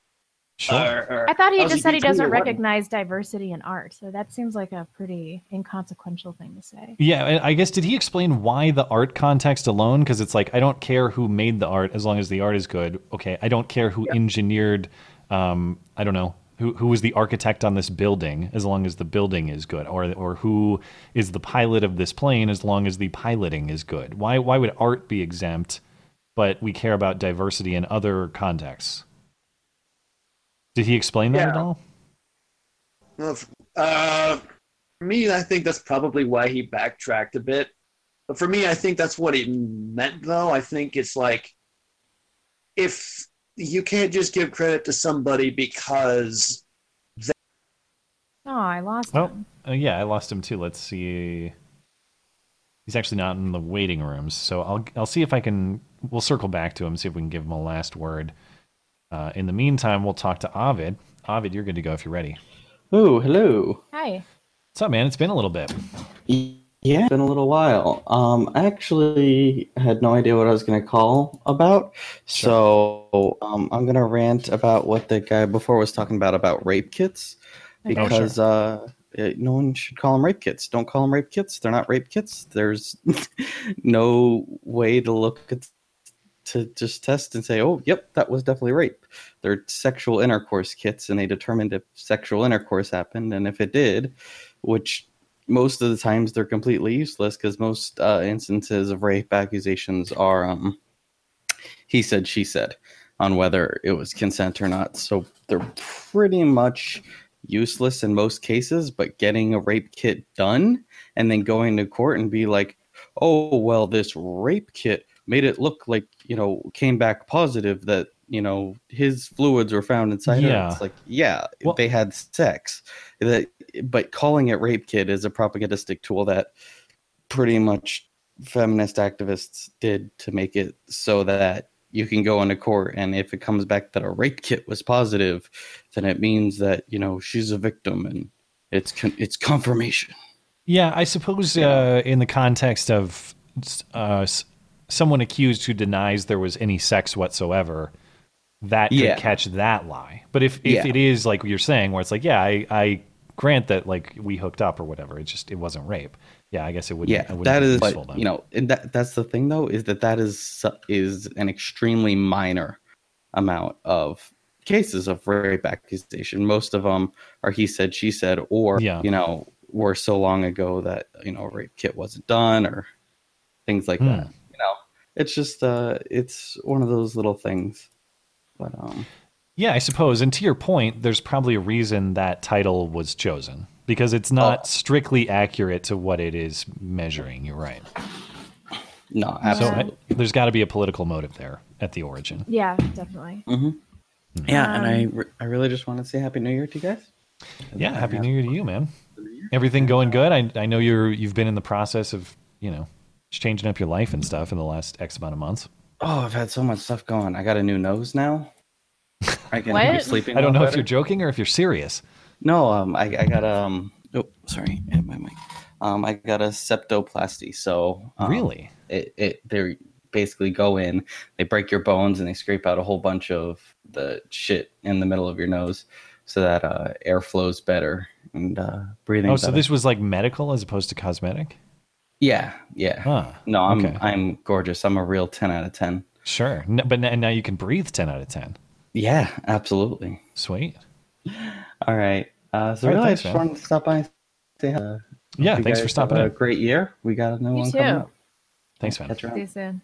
Sure. Or I thought he just said he doesn't recognize diversity in art, so that seems like a pretty inconsequential thing to say. Yeah, I guess, did he explain why the art context alone? Because it's like, I don't care who made the art as long as the art is good. Okay, I don't care who engineered... I don't know, who is the architect on this building, as long as the building is good, or who is the pilot of this plane, as long as the piloting is good. Why would art be exempt, but we care about diversity in other contexts? Did he explain that at all? For me, I think that's probably why he backtracked a bit. But for me, I think that's what it meant, though. I think it's like, if you can't just give credit to somebody because they... Oh, I lost him. Yeah, I lost him too. Let's see. He's actually not in the waiting rooms, so I'll see if I can... We'll circle back to him, see if we can give him a last word. In the meantime, we'll talk to Ovid. Ovid, you're good to go if you're ready. Oh, hello. Hi. What's up, man? It's been a little bit. Yeah, it's been a little while. I actually had no idea what I was going to call about, so I'm going to rant about what the guy before was talking about rape kits, because no one should call them rape kits. Don't call them rape kits. They're not rape kits. There's no way to look at to just test and say, oh, yep, that was definitely rape. They're sexual intercourse kits, and they determined if sexual intercourse happened, and if it did, which... Most of the times they're completely useless because most instances of rape accusations are he said, she said on whether it was consent or not. So they're pretty much useless in most cases, but getting a rape kit done and then going to court and be like, oh, well, this rape kit made it look like, came back positive that, his fluids were found inside her. It's like, they had sex. But calling it rape kit is a propagandistic tool that pretty much feminist activists did to make it so that you can go into court, and if it comes back that a rape kit was positive, then it means that, she's a victim, and it's confirmation. Yeah, I suppose in the context of someone accused who denies there was any sex whatsoever, that could catch that lie. But if it is like you're saying, where it's like, I grant that, like, we hooked up or whatever, it wasn't rape. Yeah, I guess it wouldn't. Yeah, that is, but, and that's the thing though, is that is an extremely minor amount of cases of rape accusation. Most of them are he said, she said, or were so long ago that a rape kit wasn't done or things like that. It's just it's one of those little things. But yeah, I suppose. And to your point, there's probably a reason that title was chosen, because it's not strictly accurate to what it is measuring. You're right. No, absolutely. So there's got to be a political motive there at the origin. Yeah, definitely. Mm-hmm. Yeah, and I really just want to say Happy New Year to you guys. Yeah, Happy New Year to you, man. Everything going good? I know you've been in the process of, changing up your life and stuff in the last X amount of months. Oh, I've had so much stuff going. I got a new nose now. I can be sleeping. I don't know if you're joking or if you're serious. No, I got I got a septoplasty. So really, they basically go in, they break your bones, and they scrape out a whole bunch of the shit in the middle of your nose, so that air flows better and breathing. Oh, so better. This was like medical as opposed to cosmetic. Yeah. Huh. No, I'm gorgeous. I'm a real 10 out of 10. Sure. No, but now you can breathe 10 out of 10. Yeah, absolutely. Sweet. All right. So really, I just wanted to stop by and say hello. Yeah, thanks for stopping in. A great year. We got a new one coming up. Thanks, man. See you soon.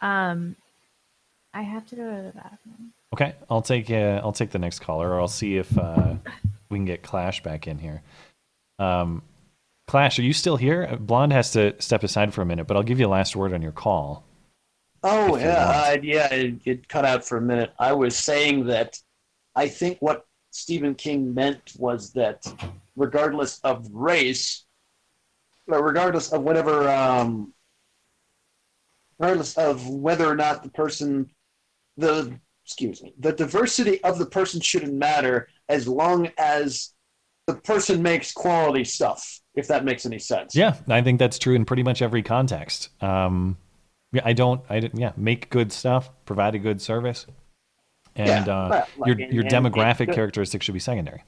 I have to go to the bathroom. Okay, I'll take the next caller, or I'll see if we can get Clash back in here. Clash, are you still here? Blonde has to step aside for a minute, but I'll give you a last word on your call. Oh, it cut out for a minute. I was saying that I think what Stephen King meant was that regardless of race, or regardless of whatever, regardless of whether or not the person, the diversity of the person shouldn't matter as long as the person makes quality stuff, if that makes any sense. Yeah, I think that's true in pretty much every context. Make good stuff, provide a good service, and your demographic characteristics should be secondary.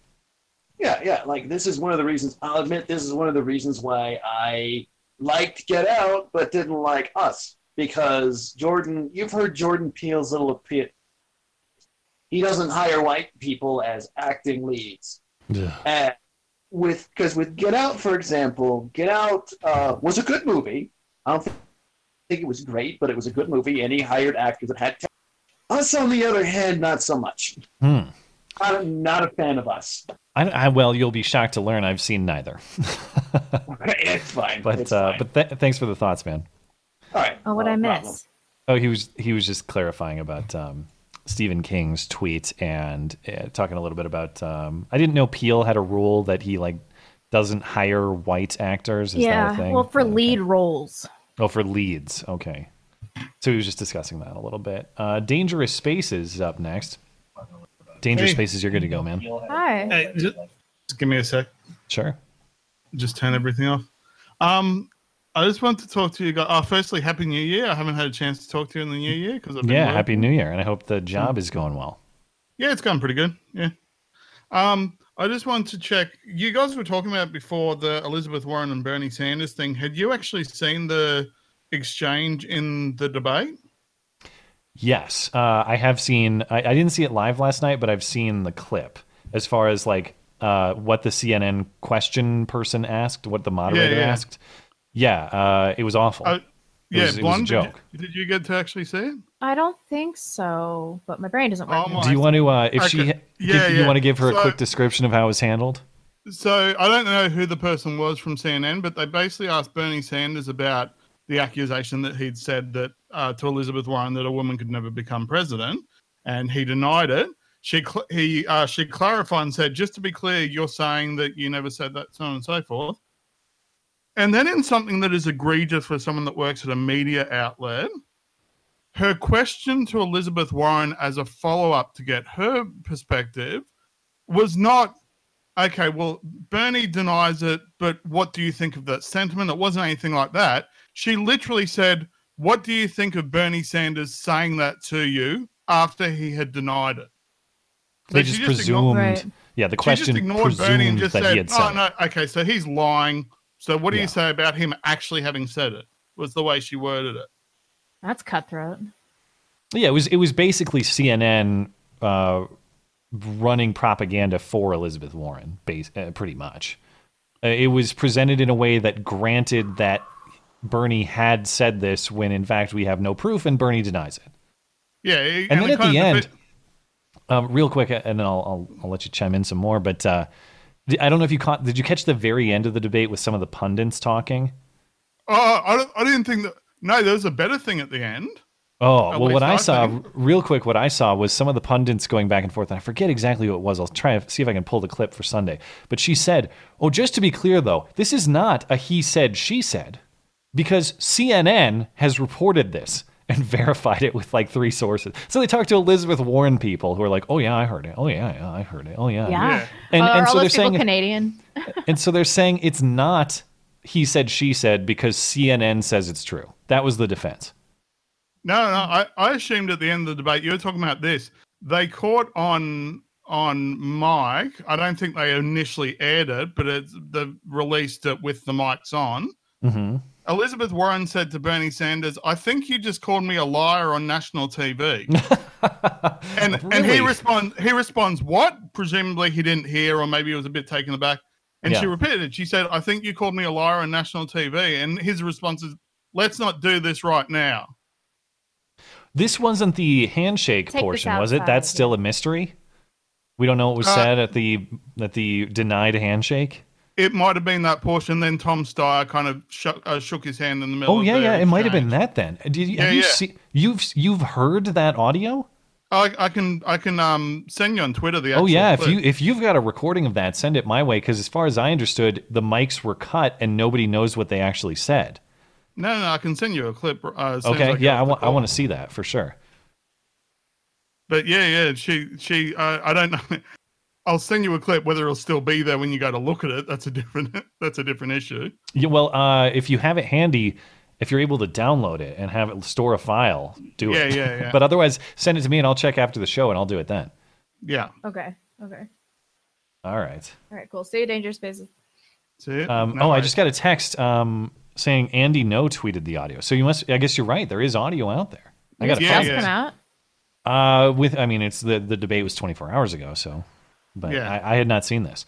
Yeah, like this is one of the reasons, I'll admit, this is one of the reasons why I liked Get Out, but didn't like Us, because Jordan, you've heard Jordan Peele's little He doesn't hire white people as acting leads. Yeah. And because with Get Out, for example, Get Out was a good movie. I don't think it was great, but it was a good movie, and he hired actors that had talent. Us, on the other hand, not so much. Hmm. I'm not a fan of Us. Well, you'll be shocked to learn I've seen neither. It's fine. But thanks for the thoughts, man. All right. Oh, what I miss? Problem. Oh, he was just clarifying about Stephen King's tweet and talking a little bit about. I didn't know Peele had a rule that he doesn't hire white actors. Is that a thing? Well, for lead roles. Oh, for leads. Okay. So he was just discussing that a little bit. Dangerous Spaces is up next. Dangerous Spaces, you're good to go, man. Hi. Hey, just give me a sec. Sure. Just turn everything off. I just wanted to talk to you guys. Firstly, Happy New Year. I haven't had a chance to talk to you in the New Year because I've been working. Happy New Year, and I hope the job is going well. Yeah, it's going pretty good. Yeah. I just wanted to check. You guys were talking about before the Elizabeth Warren and Bernie Sanders thing. Had you actually seen the exchange in the debate? Yes, I have seen. I didn't see it live last night, but I've seen the clip. As far as what the CNN question person asked, what the moderator asked. Yeah, it was awful. Blonde, it was a joke. Did you get to actually see it? I don't think so, but my brain doesn't work. Do you want to? You want to give her a quick description of how it was handled? So I don't know who the person was from CNN, but they basically asked Bernie Sanders about the accusation that he'd said that to Elizabeth Warren that a woman could never become president, and he denied it. She clarified and said, just to be clear, you're saying that you never said that, so on and so forth. And then in something that is egregious for someone that works at a media outlet, her question to Elizabeth Warren as a follow-up to get her perspective was not, okay, well, Bernie denies it, but what do you think of that sentiment? It wasn't anything like that. She literally said, what do you think of Bernie Sanders saying that to you after he had denied it? They just presumed. The question ignored Bernie and just said, he had said okay, so he's lying. So what do you say about him actually having said it? Was the way she worded it. That's cutthroat. Yeah, it was basically CNN running propaganda for Elizabeth Warren, pretty much. It was presented in a way that granted that Bernie had said this when, in fact, we have no proof, and Bernie denies it. Yeah, and then at the end, real quick, and then I'll let you chime in some more. But I don't know if you caught. Did you catch the very end of the debate with some of the pundits talking? Oh, I didn't think that. No, there was a better thing at the end. Oh, well, what I saw real quick, was some of the pundits going back and forth, and I forget exactly what it was. I'll try to see if I can pull the clip for Sunday. But she said, "Oh, just to be clear, though, this is not a he said, she said." Because CNN has reported this and verified it with 3 sources. So they talk to Elizabeth Warren people who are like, "Oh yeah, I heard it. Oh yeah, I heard it. Oh yeah." Yeah. And so they're saying Canadian. And so they're saying it's not he said she said because CNN says it's true. That was the defense. No, I assumed at the end of the debate you were talking about this. They caught on mic. I don't think they initially aired it, but they released it with the mics on. Mm-hmm. Elizabeth Warren said to Bernie Sanders, "I think you just called me a liar on national TV." And really? And he responds, "What?" Presumably he didn't hear, or maybe he was a bit taken aback. And she repeated it. She said, "I think you called me a liar on national TV." And his response is, "Let's not do this right now." This wasn't the handshake portion, was it? That's still a mystery. We don't know what was said at the denied handshake. It might have been that portion. Then Tom Steyer kind of shook his hand in the middle. Oh yeah, yeah. It might have been that. Then you've heard that audio? I can send you on Twitter the. Oh yeah, clip. If you've got a recording of that, send it my way. Because as far as I understood, the mics were cut and nobody knows what they actually said. No, I can send you a clip. I want to see that for sure. But I don't know. I'll send you a clip. Whether it'll still be there when you go to look at it, that's a different issue. Yeah, well, if you have it handy, if you're able to download it and have it store a file, do it. Yeah. But otherwise, send it to me and I'll check after the show and I'll do it then. Yeah. Okay. All right. Cool. See you, Dangerous Spaces. See you. I just got a text saying Andy No tweeted the audio. So I guess you're right. There is audio out there. I got to find it. It's the debate was 24 hours ago, so. But yeah. I had not seen this.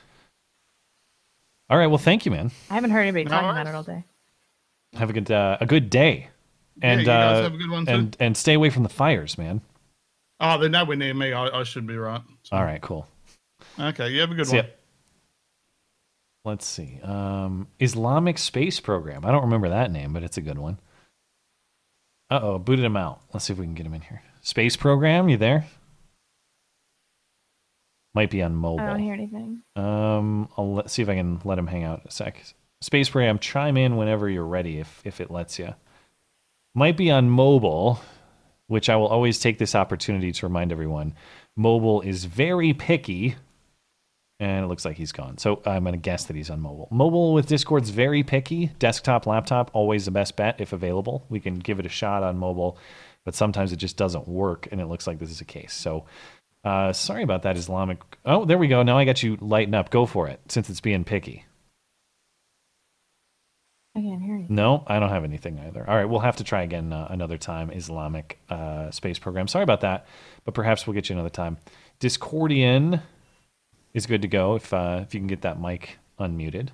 All right, well, thank you, man. I haven't heard anybody talking about it all day. Have a good day, and yeah, you guys have a good one too. And stay away from the fires, man. Oh, then that would need me. I should be right. So. All right, cool. Okay, you have a good one. Let's see. Islamic Space Program. I don't remember that name, but it's a good one. Uh-oh, booted him out. Let's see if we can get him in here. Space Program, you there? Might be on mobile. I don't hear anything. I'll see if I can let him hang out a sec. Space Program, chime in whenever you're ready, if it lets you. Might be on mobile, which I will always take this opportunity to remind everyone. Mobile is very picky, and it looks like he's gone. So I'm going to guess that he's on mobile. Mobile with Discord's very picky. Desktop, laptop, always the best bet if available. We can give it a shot on mobile, but sometimes it just doesn't work, and it looks like this is the case. So sorry about that, Islamic. Oh, there we go. Now I got you lighting up. Go for it, since it's being picky. I can't hear you. No, I don't have anything either. All right, we'll have to try again another time, Islamic Space Program. Sorry about that, but perhaps we'll get you another time. Discordian is good to go if you can get that mic unmuted.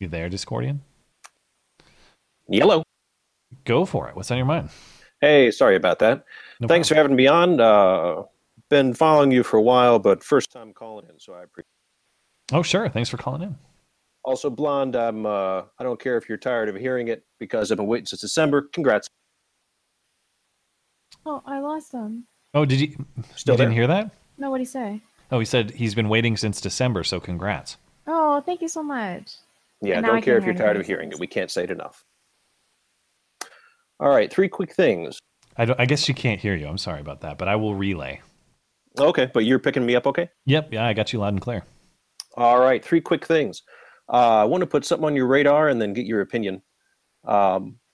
You there, Discordian? Yellow. Go for it. What's on your mind? Hey, sorry about that. No Thanks problem. For having me on. Been following you for a while, but first time calling in, so I appreciate it. Oh, sure. Thanks for calling in. Also, Blonde, I don't care if you're tired of hearing it because I've been waiting since December. Congrats. Oh, I lost him. Oh, did you? Still you didn't hear that? No, what'd he say? Oh, he said he's been waiting since December, so congrats. Oh, thank you so much. Yeah, and I don't care if you're tired of hearing it. We can't say it enough. All right, three quick things. I guess she can't hear you. I'm sorry about that, but I will relay. Okay, but you're picking me up okay? Yep, yeah, I got you loud and clear. All right, three quick things. I want to put something on your radar and then get your opinion.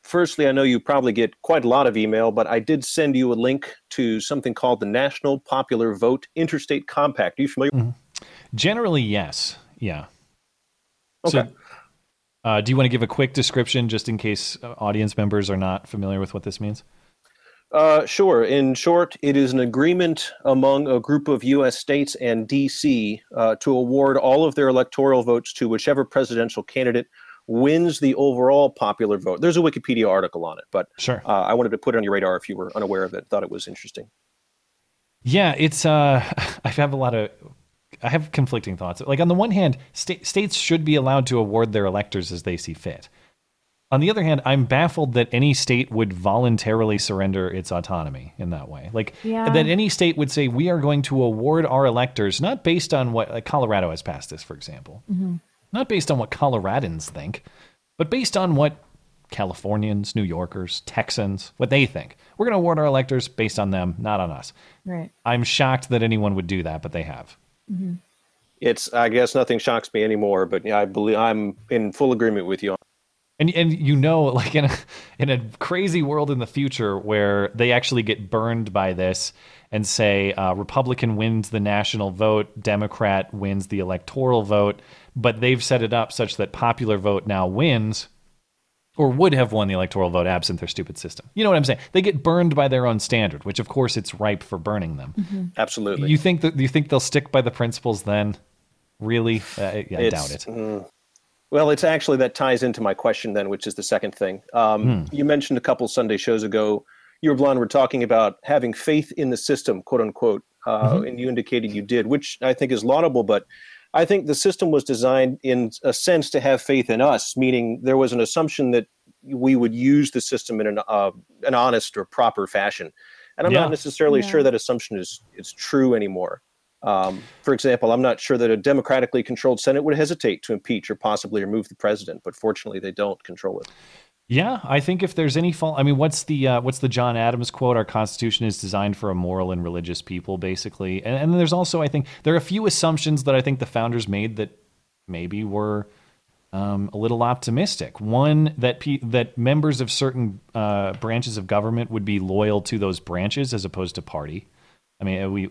Firstly, I know you probably get quite a lot of email, but I did send you a link to something called the National Popular Vote Interstate Compact. Are you familiar? Mm-hmm. Generally, yes. Yeah. Okay. So, do you want to give a quick description just in case audience members are not familiar with what this means? Sure. In short, it is an agreement among a group of U.S. states and D.C. To award all of their electoral votes to whichever presidential candidate wins the overall popular vote. There's a Wikipedia article on it, but sure. I wanted to put it on your radar if you were unaware of it. Thought it was interesting. Yeah, it's I have conflicting thoughts. Like on the one hand, states should be allowed to award their electors as they see fit. On the other hand, I'm baffled that any state would voluntarily surrender its autonomy in that way. Like that any state would say, we are going to award our electors, not based on what Colorado has passed this, for example, mm-hmm. not based on what Coloradans think, but based on what Californians, New Yorkers, Texans, what they think. We're going to award our electors based on them, not on us. Right. I'm shocked that anyone would do that, but they have. Mm-hmm. It's, I guess, nothing shocks me anymore, but I believe I'm in full agreement with you. And you know, like in a crazy world in the future where they actually get burned by this and say Republican wins the national vote, Democrat wins the electoral vote, but they've set it up such that popular vote now wins or would have won the electoral vote absent their stupid system. You know what I'm saying? They get burned by their own standard, which of course it's ripe for burning them. Mm-hmm. Absolutely. You think they'll stick by the principles then? Really? I doubt it. Well, it's actually that ties into my question then, which is the second thing. You mentioned a couple Sunday shows ago, you and Blonde were talking about having faith in the system, quote unquote, mm-hmm. and you indicated you did, which I think is laudable, but I think the system was designed in a sense to have faith in us, meaning there was an assumption that we would use the system in an honest or proper fashion. And I'm not necessarily sure that assumption is true anymore. For example, I'm not sure that a democratically controlled Senate would hesitate to impeach or possibly remove the president, but fortunately they don't control it. Yeah, I think if there's any fault, what's the John Adams quote? Our Constitution is designed for a moral and religious people, basically. And there's also, I think, there are a few assumptions that I think the founders made that maybe were a little optimistic. One, that members of certain branches of government would be loyal to those branches as opposed to party. I mean,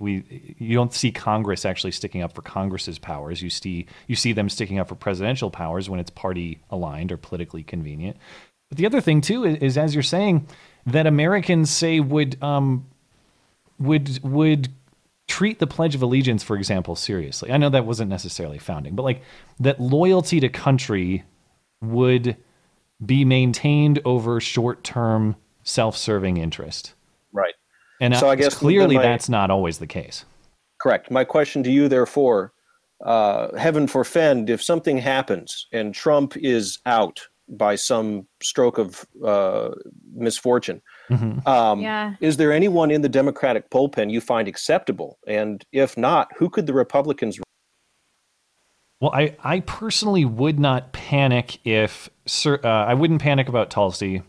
you don't see Congress actually sticking up for Congress's powers. You see them sticking up for presidential powers when it's party aligned or politically convenient. But the other thing too is as you're saying, that Americans say would treat the Pledge of Allegiance, for example, seriously. I know that wasn't necessarily founding, but like that loyalty to country would be maintained over short-term self-serving interest. Right. And so I guess clearly that's not always the case. Correct. My question to you, therefore, heaven forfend, if something happens and Trump is out by some stroke of misfortune, mm-hmm. Is there anyone in the Democratic bullpen you find acceptable? And if not, who could the Republicans? Well, I personally would not panic if I wouldn't panic about Tulsi.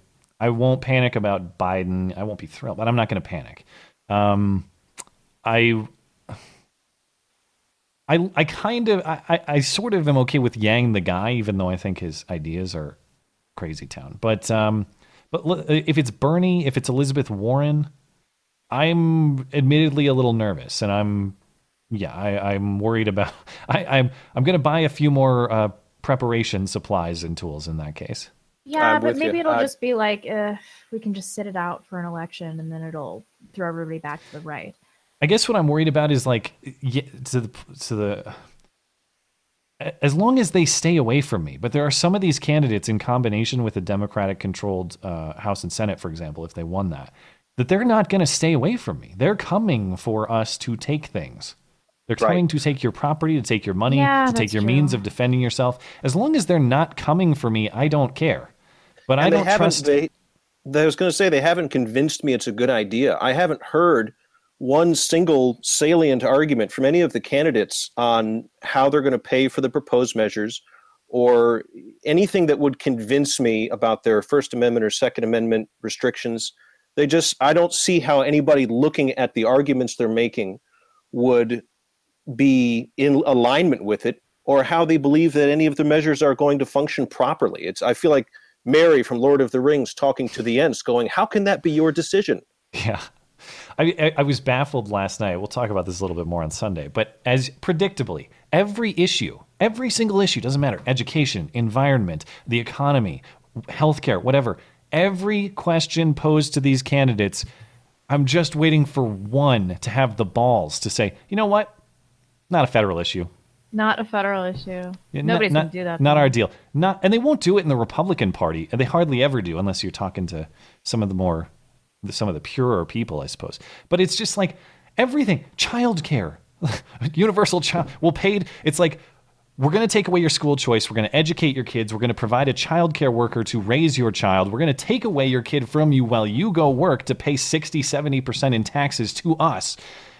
I won't panic about Biden. I won't be thrilled, but I'm not going to panic. I sort of am okay with Yang the guy, even though I think his ideas are crazy town. But if it's Bernie, if it's Elizabeth Warren, I'm admittedly a little nervous, and I'm worried about. I'm going to buy a few more preparation supplies and tools in that case. Yeah, but maybe it'll just be like we can just sit it out for an election, and then it'll throw everybody back to the right. I guess what I'm worried about is like as long as they stay away from me. But there are some of these candidates in combination with a Democratic-controlled House and Senate, for example, if they won that they're not going to stay away from me. They're coming for us to take things. They're trying to take your property, to take your money, to take your means of defending yourself. As long as they're not coming for me, I don't care. But and I don't trust. I was going to say they haven't convinced me it's a good idea. I haven't heard one single salient argument from any of the candidates on how they're going to pay for the proposed measures or anything that would convince me about their First Amendment or Second Amendment restrictions. I don't see how anybody looking at the arguments they're making would be in alignment with it or how they believe that any of the measures are going to function properly. I feel like Mary from Lord of the Rings talking to the Ents going, how can that be your decision? Yeah. I was baffled last night. We'll talk about this a little bit more on Sunday. But as predictably, every single issue, doesn't matter, education, environment, the economy, healthcare, whatever, every question posed to these candidates, I'm just waiting for one to have the balls to say, you know what? Not a federal issue. Not a federal issue. Yeah, nobody's going to do that. Not our deal. And they won't do it in the Republican Party. And they hardly ever do unless you're talking to some of the purer people, I suppose. But it's just like everything, childcare, universal child, well paid. It's like, we're going to take away your school choice. We're going to educate your kids. We're going to provide a childcare worker to raise your child. We're going to take away your kid from you while you go work to pay 60, 70% in taxes to us.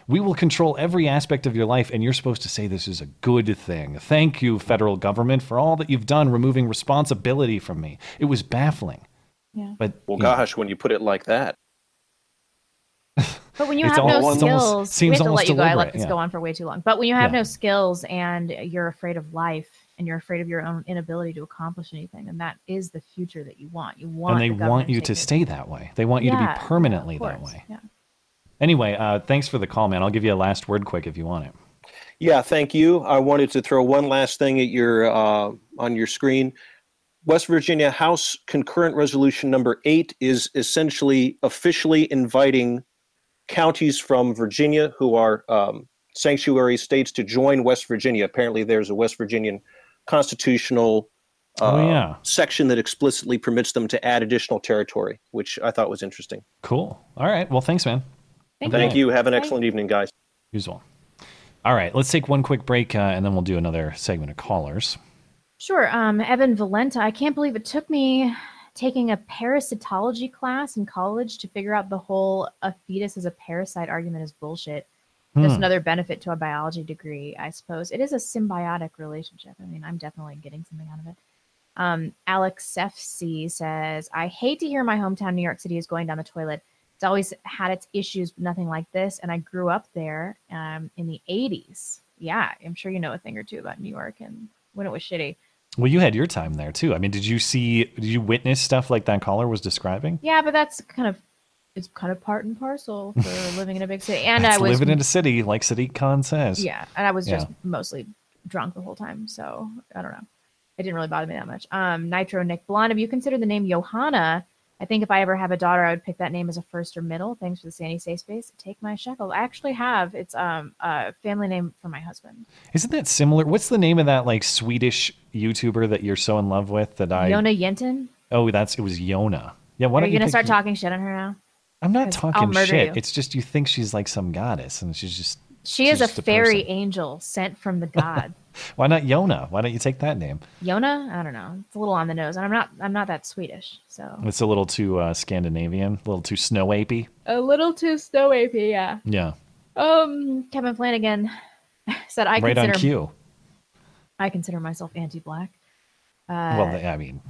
We will control every aspect of your life. And you're supposed to say, this is a good thing. Thank you, federal government, for all that you've done, removing responsibility from me. It was baffling. Yeah. But, well, gosh, when you put it like that. But when you have no skills, we have to let you go. I let this go on for way too long. But when you have no skills and you're afraid of life and you're afraid of your own inability to accomplish anything, and that is the future that you want. And they want you to stay that way. They want you to be permanently that way. Yeah. Anyway, thanks for the call, man. I'll give you a last word quick if you want it. Yeah, thank you. I wanted to throw one last thing at on your screen. West Virginia House Concurrent Resolution number 8 is essentially officially inviting counties from Virginia who are sanctuary states to join West Virginia. Apparently there's a West Virginian constitutional section that explicitly permits them to add additional territory, which I thought was interesting. Cool. All right. Well, thanks, man. Thank you. Have an excellent evening, guys. Usual. All right. Let's take one quick break and then we'll do another segment of callers. Sure. Evan Valenta, I can't believe it took me taking a parasitology class in college to figure out the whole a fetus as a parasite argument is bullshit. Just another benefit to a biology degree, I suppose. It is a symbiotic relationship. I mean, I'm definitely getting something out of it. Alex FC says, I hate to hear my hometown New York City is going down the toilet. It's always had its issues, but nothing like this. And I grew up there in the 80s. Yeah, I'm sure you know a thing or two about New York and when it was shitty. Well, you had your time there too. I mean, did you witness stuff like that caller was describing? Yeah, but it's kind of part and parcel for living in a big city. And I was living in a city, like Sadiq Khan says. Yeah, and I was just mostly drunk the whole time, so I don't know. It didn't really bother me that much. Nitro Nick Blonde, have you considered the name Johanna? I think if I ever have a daughter, I would pick that name as a first or middle. Thanks for the Sandy Safe Space. Take my shekels. I actually have. It's a family name for my husband. Isn't that similar? What's the name of that like Swedish YouTuber that you're so in love with that I... Jona Jensen? Oh, it was Jona. Yeah, why are you going to start talking shit on her now? I'm not talking shit. You. It's just you think she's like some goddess and she's just... She is a fairy angel sent from the god. Why not Jona? Why don't you take that name? Jona? I don't know. It's a little on the nose. And I'm not that Swedish. So it's a little too Scandinavian, a little too snow apey. A little too snow apey, yeah. Yeah. Kevin Flanagan said I consider myself anti-black. Well, I mean,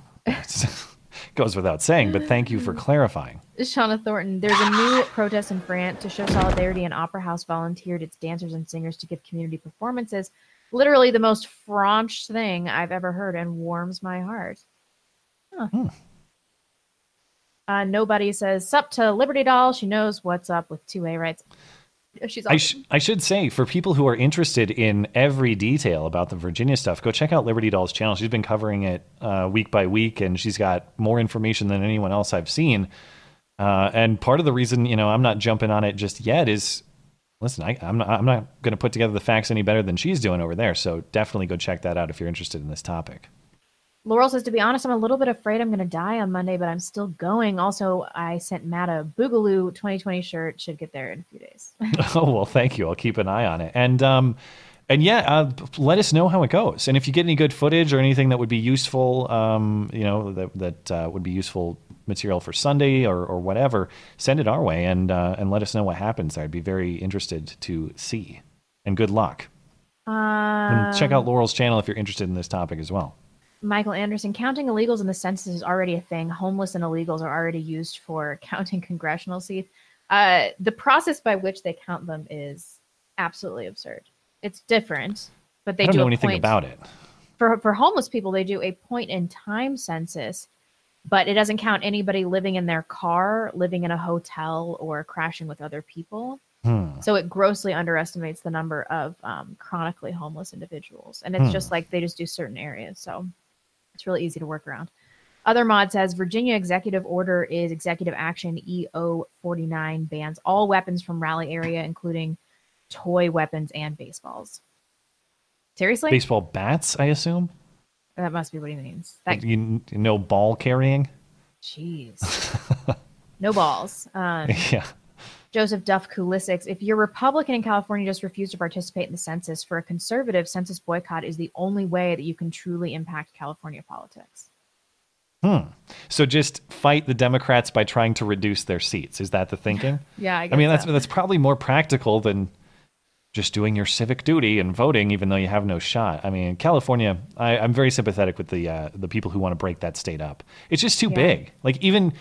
goes without saying, but thank you for clarifying. Shauna Thornton, there's a new protest in France to show solidarity. An opera house volunteered its dancers and singers to give community performances. Literally the most French thing I've ever heard and warms my heart. Huh. Nobody says, sup to Liberty Doll. She knows what's up with two-way rights. She's awesome. I should say, for people who are interested in every detail about the Virginia stuff, go check out Liberty Doll's channel. She's been covering it week by week, and she's got more information than anyone else I've seen. And part of the reason, I'm not jumping on it just yet is, listen, I'm not going to put together the facts any better than she's doing over there. So definitely go check that out if you're interested in this topic. Laurel says, to be honest, I'm a little bit afraid I'm going to die on Monday, but I'm still going. Also, I sent Matt a Boogaloo 2020 shirt. Should get there in a few days. Oh, well, thank you. I'll keep an eye on it. And yeah, let us know how it goes. And if you get any good footage or anything that would be useful, that would be useful material for Sunday or whatever, send it our way and let us know what happens there. I'd be very interested to see. And good luck. And check out Laurel's channel if you're interested in this topic as well. Michael Anderson, counting illegals in the census is already a thing. Homeless and illegals are already used for counting congressional seats. The process by which they count them is absolutely absurd. It's different, but they don't know anything about it. For homeless people, they do a point in time census, but it doesn't count anybody living in their car, living in a hotel, or crashing with other people. So it grossly underestimates the number of chronically homeless individuals. And it's just like they just do certain areas. So it's really easy to work around. Other Mod says, Virginia executive order is executive action EO 49 bans all weapons from rally area, including toy weapons and baseballs. Seriously? Baseball bats, I assume? That must be what he means. No ball carrying? Jeez. No balls. Yeah. Joseph Duff Kulisics, if you're Republican in California, just refuse to participate in the census. For a conservative, census boycott is the only way that you can truly impact California politics. So just fight the Democrats by trying to reduce their seats. Is that the thinking? Yeah, I guess that's probably more practical than just doing your civic duty and voting, even though you have no shot. I mean, California, I'm very sympathetic with the people who want to break that state up. It's just too big. Like even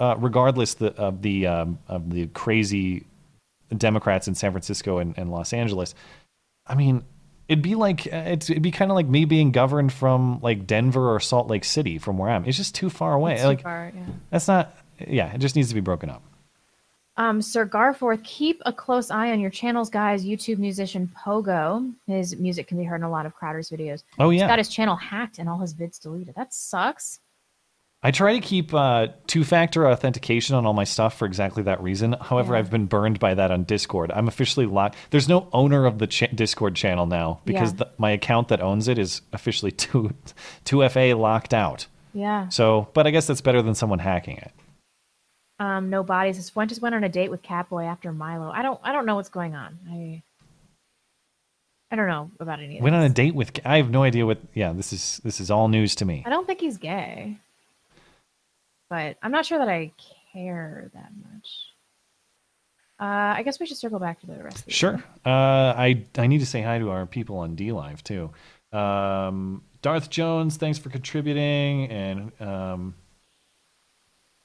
regardless of the crazy Democrats in San Francisco and Los Angeles, I mean, it'd be kind of like me being governed from like Denver or Salt Lake City from where I am. It's just too far away. It just needs to be broken up. Sir Garforth, keep a close eye on your channels, guys. YouTube musician Pogo. His music can be heard in a lot of Crowder's videos. Oh, yeah. He's got his channel hacked and all his vids deleted. That sucks. I try to keep two-factor authentication on all my stuff for exactly that reason. However, I've been burned by that on Discord. I'm officially locked. There's no owner of the Discord channel now because my account that owns it is officially 2FA locked out. Yeah. So, but I guess that's better than someone hacking it. Nobody says Fuentes went on a date with Catboy after Milo. I don't know what's going on. I don't know about any of this. Went on a date with. I have no idea what. Yeah, this is all news to me. I don't think he's gay, but I'm not sure that I care that much. I guess we should circle back to the rest of the show. Sure. I need to say hi to our people on D Live too. Darth Jones, thanks for contributing, and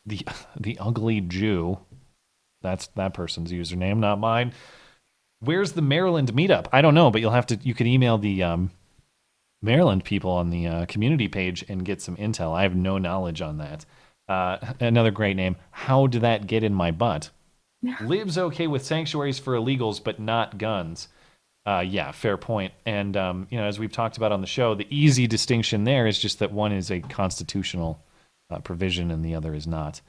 The ugly Jew, that's that person's username, not mine. Where's the Maryland meetup? I don't know, but you can email the Maryland people on the community page and get some intel. I have no knowledge on that. Another great name. How did that get in my butt? Liv's okay with sanctuaries for illegals, but not guns. Yeah, fair point. And, you know, as we've talked about on the show, the easy distinction there is just that one is a constitutional provision and the other is not.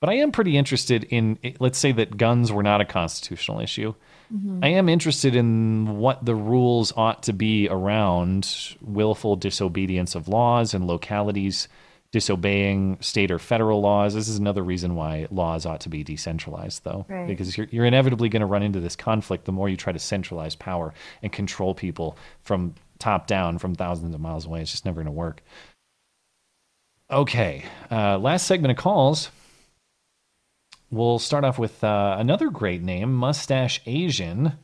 But I am pretty interested in, let's say that guns were not a constitutional issue. Mm-hmm. I am interested in what the rules ought to be around willful disobedience of laws and localities disobeying state or federal laws. This is another reason why laws ought to be decentralized, though, right, because you're inevitably going to run into this conflict the more you try to centralize power and control people from top down, from thousands of miles away. It's just never going to work. Okay, last segment of calls. We'll start off with another great name, Mustache Asian.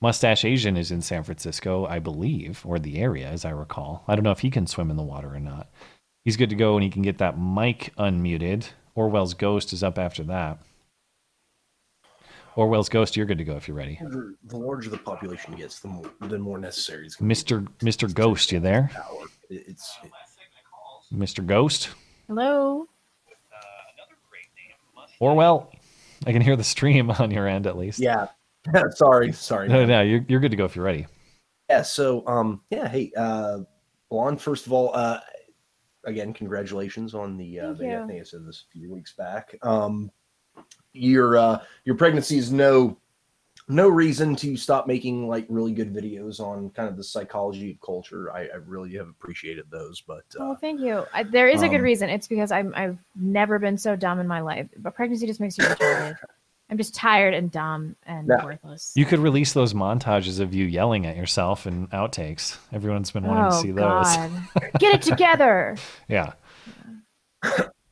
Mustache Asian is in San Francisco, I believe, or the area, as I recall. I don't know if he can swim in the water or not. He's good to go, and he can get that mic unmuted. Orwell's Ghost is up after that. Orwell's Ghost, you're good to go if you're ready. The larger the population gets, the more necessary it's going to be. Mr. Ghost, you there? Mr. Ghost? Hello? Orwell, I can hear the stream on your end at least. Yeah. Sorry. No, you're good to go if you're ready. Yeah, so, hey, Blonde, first of all, again, congratulations on the, I think I said this a few weeks back. Your pregnancy is no reason to stop making, like, really good videos on kind of the psychology of culture. I really have appreciated those, but... oh, thank you. There is a good reason. It's because I've never been so dumb in my life, but pregnancy just makes you retarded. I'm just tired and dumb and worthless. You could release those montages of you yelling at yourself and outtakes. Everyone's been wanting to see those. Get it together. Yeah.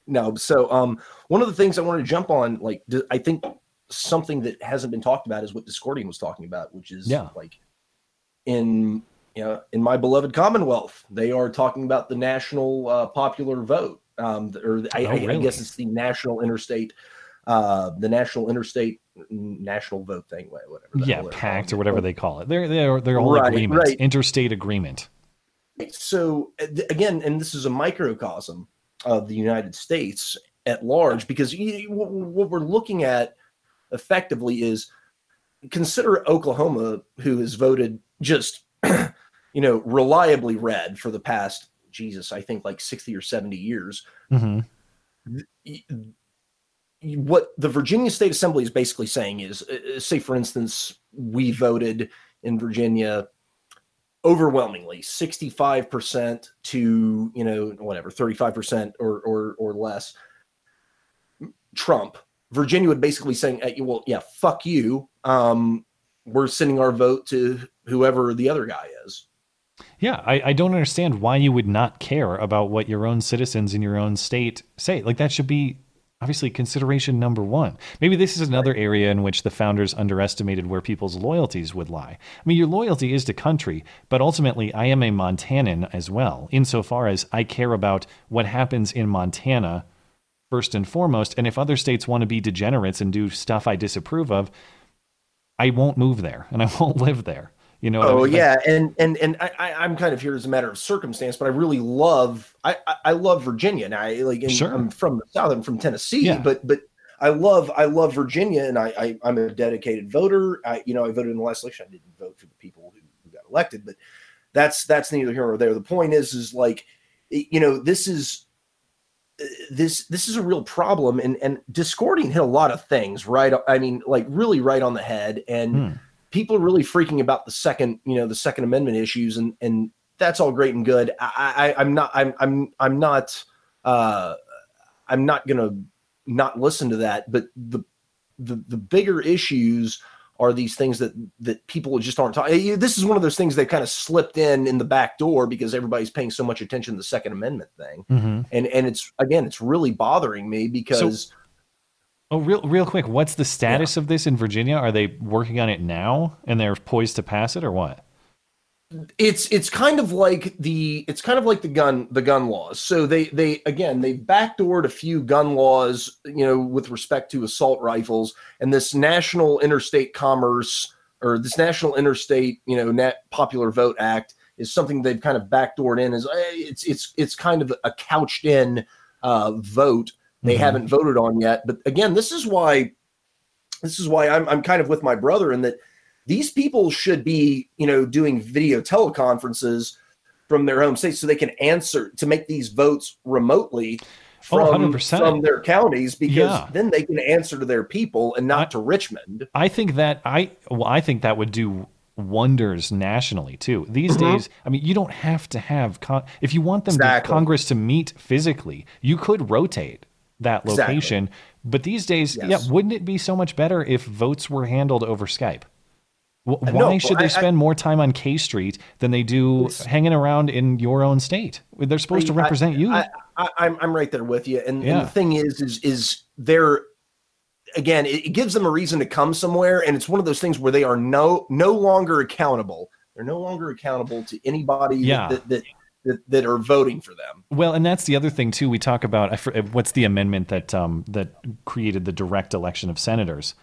No. So one of the things I want to jump on, like, I think something that hasn't been talked about is what Discordian was talking about, which is like in my beloved Commonwealth, they are talking about the national popular vote, I guess it's the national interstate. The national vote thing, whatever. Yeah, pact or whatever they call it. They're all agreements, right. Interstate agreement. So again, and this is a microcosm of the United States at large, because what we're looking at effectively is, consider Oklahoma, who has voted just reliably red for the past, I think like 60 or 70 years. Mm-hmm. What the Virginia State Assembly is basically saying is, say, for instance, we voted in Virginia overwhelmingly 65% to, 35% or less Trump. Virginia would basically saying, well, yeah, fuck you. We're sending our vote to whoever the other guy is. Yeah, I don't understand why you would not care about what your own citizens in your own state say. Like, that should be obviously consideration number one. Maybe this is another area in which the founders underestimated where people's loyalties would lie. I mean, your loyalty is to country, but ultimately I am a Montanan as well, insofar as I care about what happens in Montana first and foremost. And if other states want to be degenerates and do stuff I disapprove of, I won't move there and I won't live there. You know what I mean? Yeah. And I'm kind of here as a matter of circumstance, but I really love, I love Virginia, and sure. I'm from the South, I'm from Tennessee, but I love Virginia, and I'm a dedicated voter. I voted in the last election. I didn't vote for the people who got elected, but that's neither here nor there. The point is like, this is a real problem, and Discordian hit a lot of things, right? I mean, like, really right on the head. And people are really freaking about the Second Amendment issues, and that's all great and good. I'm not gonna not listen to that. But the bigger issues are these things that people just aren't talking. This is one of those things that kind of slipped in the back door because everybody's paying so much attention to the Second Amendment thing, and it's really bothering me because. Oh, real quick, what's the status of this in Virginia? Are they working on it now and they're poised to pass it, or what? It's kind of like the gun laws. So they backdoored a few gun laws, with respect to assault rifles, and this national interstate commerce, or this national interstate, popular vote act is something they've kind of backdoored in, as it's kind of a couched in vote. They haven't voted on yet. But again, this is why I'm kind of with my brother in that these people should be, you know, doing video teleconferences from their home states so they can answer to make these votes remotely from their counties, because then they can answer to their people and not to Richmond. I think that would do wonders nationally too. These days, I mean, you don't have to have if you want them to Congress to meet physically, you could rotate that location. But these days, wouldn't it be so much better if votes were handled over Skype? Why should they spend more time on K Street than they do hanging around in your own state? They're supposed to represent you. I'm right there with you. And the thing is they're, again, it gives them a reason to come somewhere. And it's one of those things where they are no longer accountable. They're no longer accountable to anybody that are voting for them. Well, and that's the other thing too. We talk about, what's the amendment that created the direct election of senators?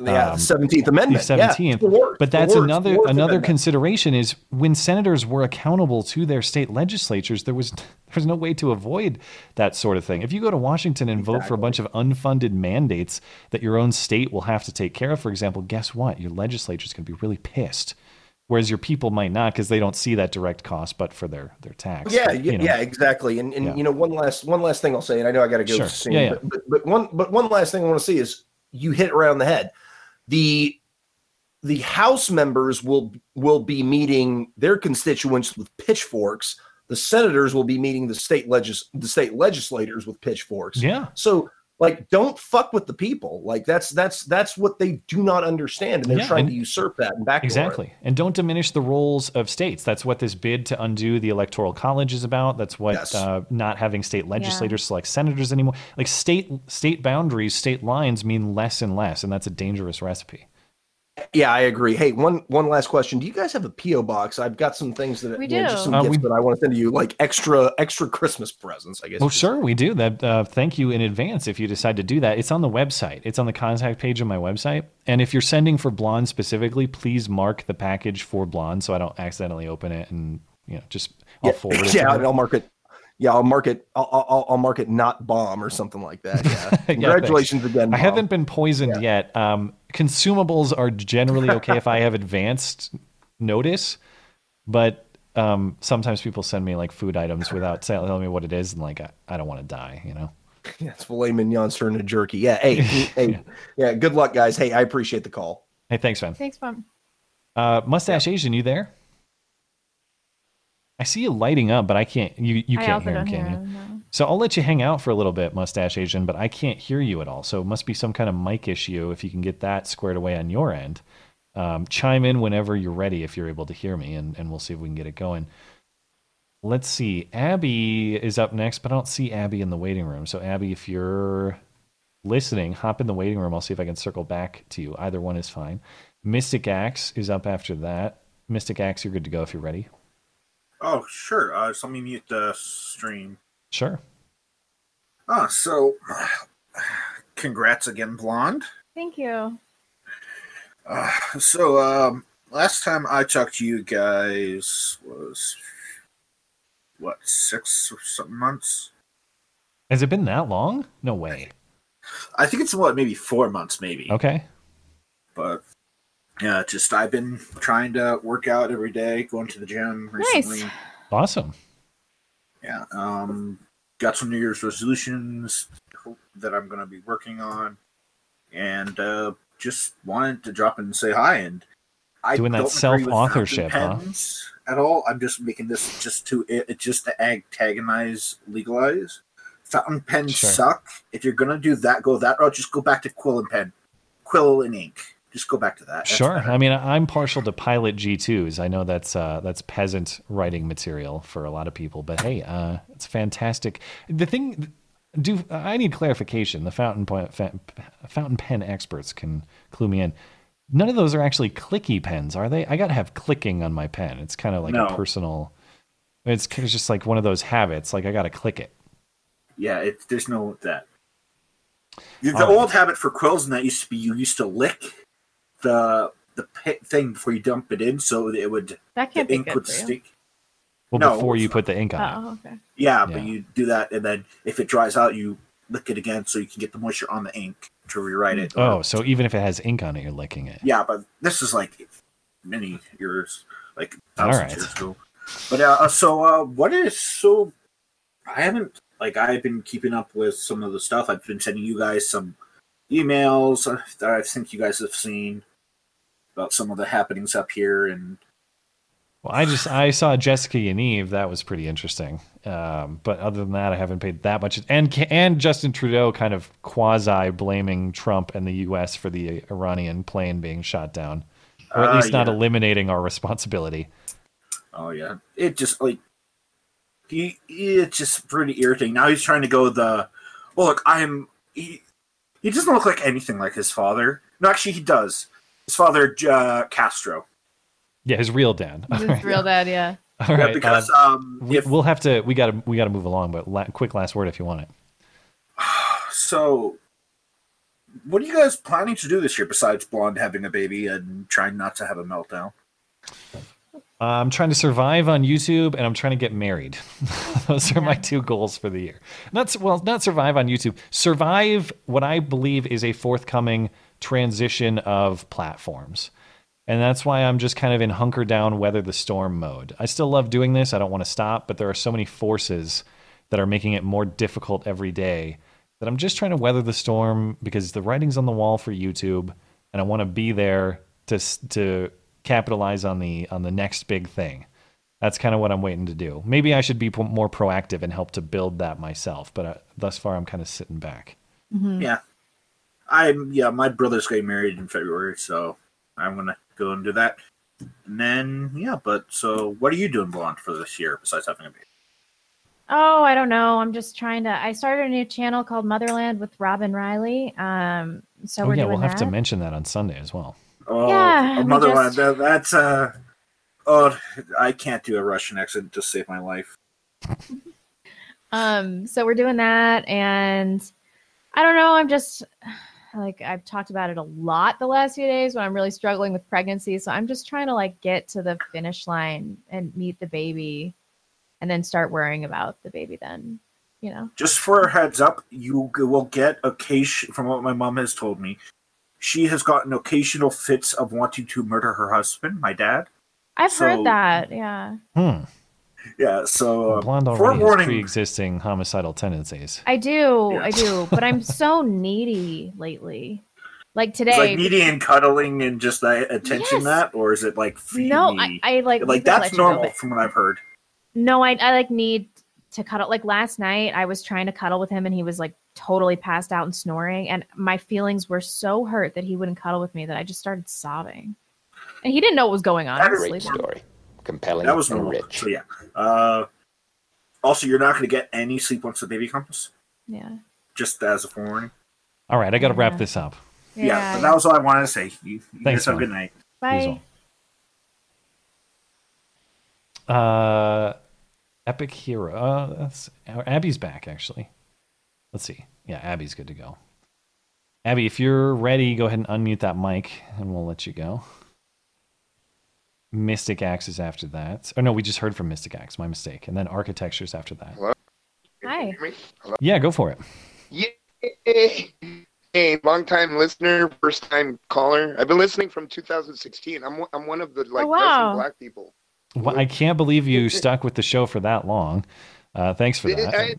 Yeah, 17th Amendment. The 17th. Yeah, but that's another consideration is when senators were accountable to their state legislatures, there was no way to avoid that sort of thing. If you go to Washington and vote for a bunch of unfunded mandates that your own state will have to take care of, for example, guess what? Your legislature's going to be really pissed. Whereas your people might not, because they don't see that direct cost, but for their tax. Yeah, exactly. And you know, one last thing I'll say, and I know I got to go soon. Yeah, yeah. But one last thing I want to see is you hit around the head. The House members will be meeting their constituents with pitchforks. The senators will be meeting the state legislators with pitchforks. Yeah. So don't fuck with the people. That's what they do not understand, and they're trying to usurp that and backdoor. Exactly. And don't diminish the roles of states. That's what this bid to undo the Electoral College is about. That's what not having state legislators select senators anymore. Like state boundaries, state lines mean less and less, and that's a dangerous recipe. Yeah, I agree. Hey, one last question. Do you guys have a P.O. box? I've got some things that we do. Just some gifts that I want to send to you, like extra Christmas presents, I guess. Well, sure, we do. That. Thank you in advance if you decide to do that. It's on the website. It's on the contact page on my website. And if you're sending for Blonde specifically, please mark the package for Blonde so I don't accidentally open it and I'll forward it. Yeah, I'll mark it. Yeah, I'll mark it. I'll mark it not bomb or something like that. Yeah. Congratulations again, Mom. I haven't been poisoned yet. Consumables are generally okay if I have advanced notice, but sometimes people send me food items without telling me what it is, and I don't want to die, you know. Yeah, it's filet mignons turned to jerky. Yeah. Hey. Good luck, guys. Hey, I appreciate the call. Hey, thanks, man. Thanks, Mom. Mustache Asian, you there? I see you lighting up, but I can't. You can't hear him, can you? No. So I'll let you hang out for a little bit, Mustache Asian, but I can't hear you at all. So it must be some kind of mic issue. If you can get that squared away on your end, chime in whenever you're ready if you're able to hear me, and we'll see if we can get it going. Let's see. Abby is up next, but I don't see Abby in the waiting room. So Abby, if you're listening, hop in the waiting room. I'll see if I can circle back to you. Either one is fine. Mystic Axe is up after that. Mystic Axe, you're good to go if you're ready. Oh, sure. So let me mute the stream. Sure. So congrats again, Blonde. Thank you. Last time I talked to you guys was, 6 or something months? Has it been that long? No way. I think it's, maybe 4 months, maybe. Okay. But... yeah, I've been trying to work out every day, going to the gym recently. Nice. Awesome. Yeah, got some New Year's resolutions that I'm going to be working on, and just wanted to drop in and say hi. And I doing that self-authorship, huh? At all, I'm just making this just to antagonize, legalize. Fountain pens suck. If you're going to do that, go that route. Just go back to quill and ink. Just go back to that. That's sure. Better. I mean, I'm partial to Pilot G2s. I know that's peasant writing material for a lot of people, but hey, it's fantastic. The thing, I need clarification. The fountain pen experts can clue me in. None of those are actually clicky pens, are they? I got to have clicking on my pen. It's kind of a personal. It's just like one of those habits. Like I got to click it. Yeah, there's no that. The old habit for quills and that used to be you used to lick the thing before you dump it in, so it would the ink would stick. Well, no, before you put the ink on. Oh, okay. Yeah, but you do that, and then if it dries out, you lick it again, so you can get the moisture on the ink to rewrite it. Oh, so even if it has ink on it, you're licking it. Yeah, but this is like many years, like thousands years ago. But what is so? I haven't I've been keeping up with some of the stuff. I've been sending you guys some emails that I think you guys have seen about some of the happenings up here. And well, I saw Jessica and Eve. That was pretty interesting. But other than that, I haven't paid that much. And Justin Trudeau kind of quasi blaming Trump and the U.S. for the Iranian plane being shot down, or at least not eliminating our responsibility. Oh yeah, it just it's just pretty irritating. Now he's trying to go He doesn't look like anything like his father. No, actually, he does. His father, Castro. Yeah, his real dad. His real dad. All right. Yeah, because we got to move along. But quick last word if you want it. So, what are you guys planning to do this year besides Blonde having a baby and trying not to have a meltdown? I'm trying to survive on YouTube, and I'm trying to get married. Those are my two goals for the year. Not survive on YouTube. Survive what I believe is a forthcoming transition of platforms. And that's why I'm just kind of in hunker down, weather the storm mode. I still love doing this. I don't want to stop, but there are so many forces that are making it more difficult every day that I'm just trying to weather the storm because the writing's on the wall for YouTube, and I want to be there to capitalize on the next big thing. That's kind of what I'm waiting to do. Maybe I should be more proactive and help to build that myself, but thus far I'm kind of sitting back. Mm-hmm. Yeah. My brother's getting married in February, so I'm going to go and do that. And then, so what are you doing, Blonde, for this year besides having a baby? Oh, I don't know. I'm just trying to... I started a new channel called Motherland with Robin Riley. We'll have to mention that on Sunday as well. Oh, yeah, Motherland. That's I can't do a Russian accent to save my life. So we're doing that, and I don't know. I'm just I've talked about it a lot the last few days when I'm really struggling with pregnancy. So I'm just trying to get to the finish line and meet the baby, and then start worrying about the baby. Then, Just for a heads up, you will get occasion. From what my mom has told me, she has gotten occasional fits of wanting to murder her husband, my dad. I've heard that, yeah. Hmm. Yeah, so... Blonde already has pre-existing homicidal tendencies. I do, but I'm so needy lately. Today... It's needy and cuddling and just that attention, yes. That? Or is it feeding? No, that's normal from what I've heard. No, I need to cuddle. Last night, I was trying to cuddle with him and he was totally passed out and snoring, and my feelings were so hurt that he wouldn't cuddle with me that I just started sobbing, and he didn't know what was going on. Great story, compelling. That was and rich. So yeah. Also, you're not going to get any sleep once the baby comes. Yeah. Just as a forewarning. All right, I got to wrap this up. Yeah, but that was all I wanted to say. Thanks. Have a good night. Bye. Epic Hero. That's Abby's back actually. Let's see. Yeah, Abby's good to go. Abby, if you're ready, go ahead and unmute that mic, and we'll let you go. Mystic Axe is after that. Oh, no, we just heard from Mystic Axe. My mistake. And then Architecture's after that. Hello? Hi. Hello? Yeah, go for it. Yay! Hey, long-time listener, first-time caller. I've been listening from 2016. I'm one of the dozen black people. Well, I can't believe you stuck with the show for that long. Thanks for that.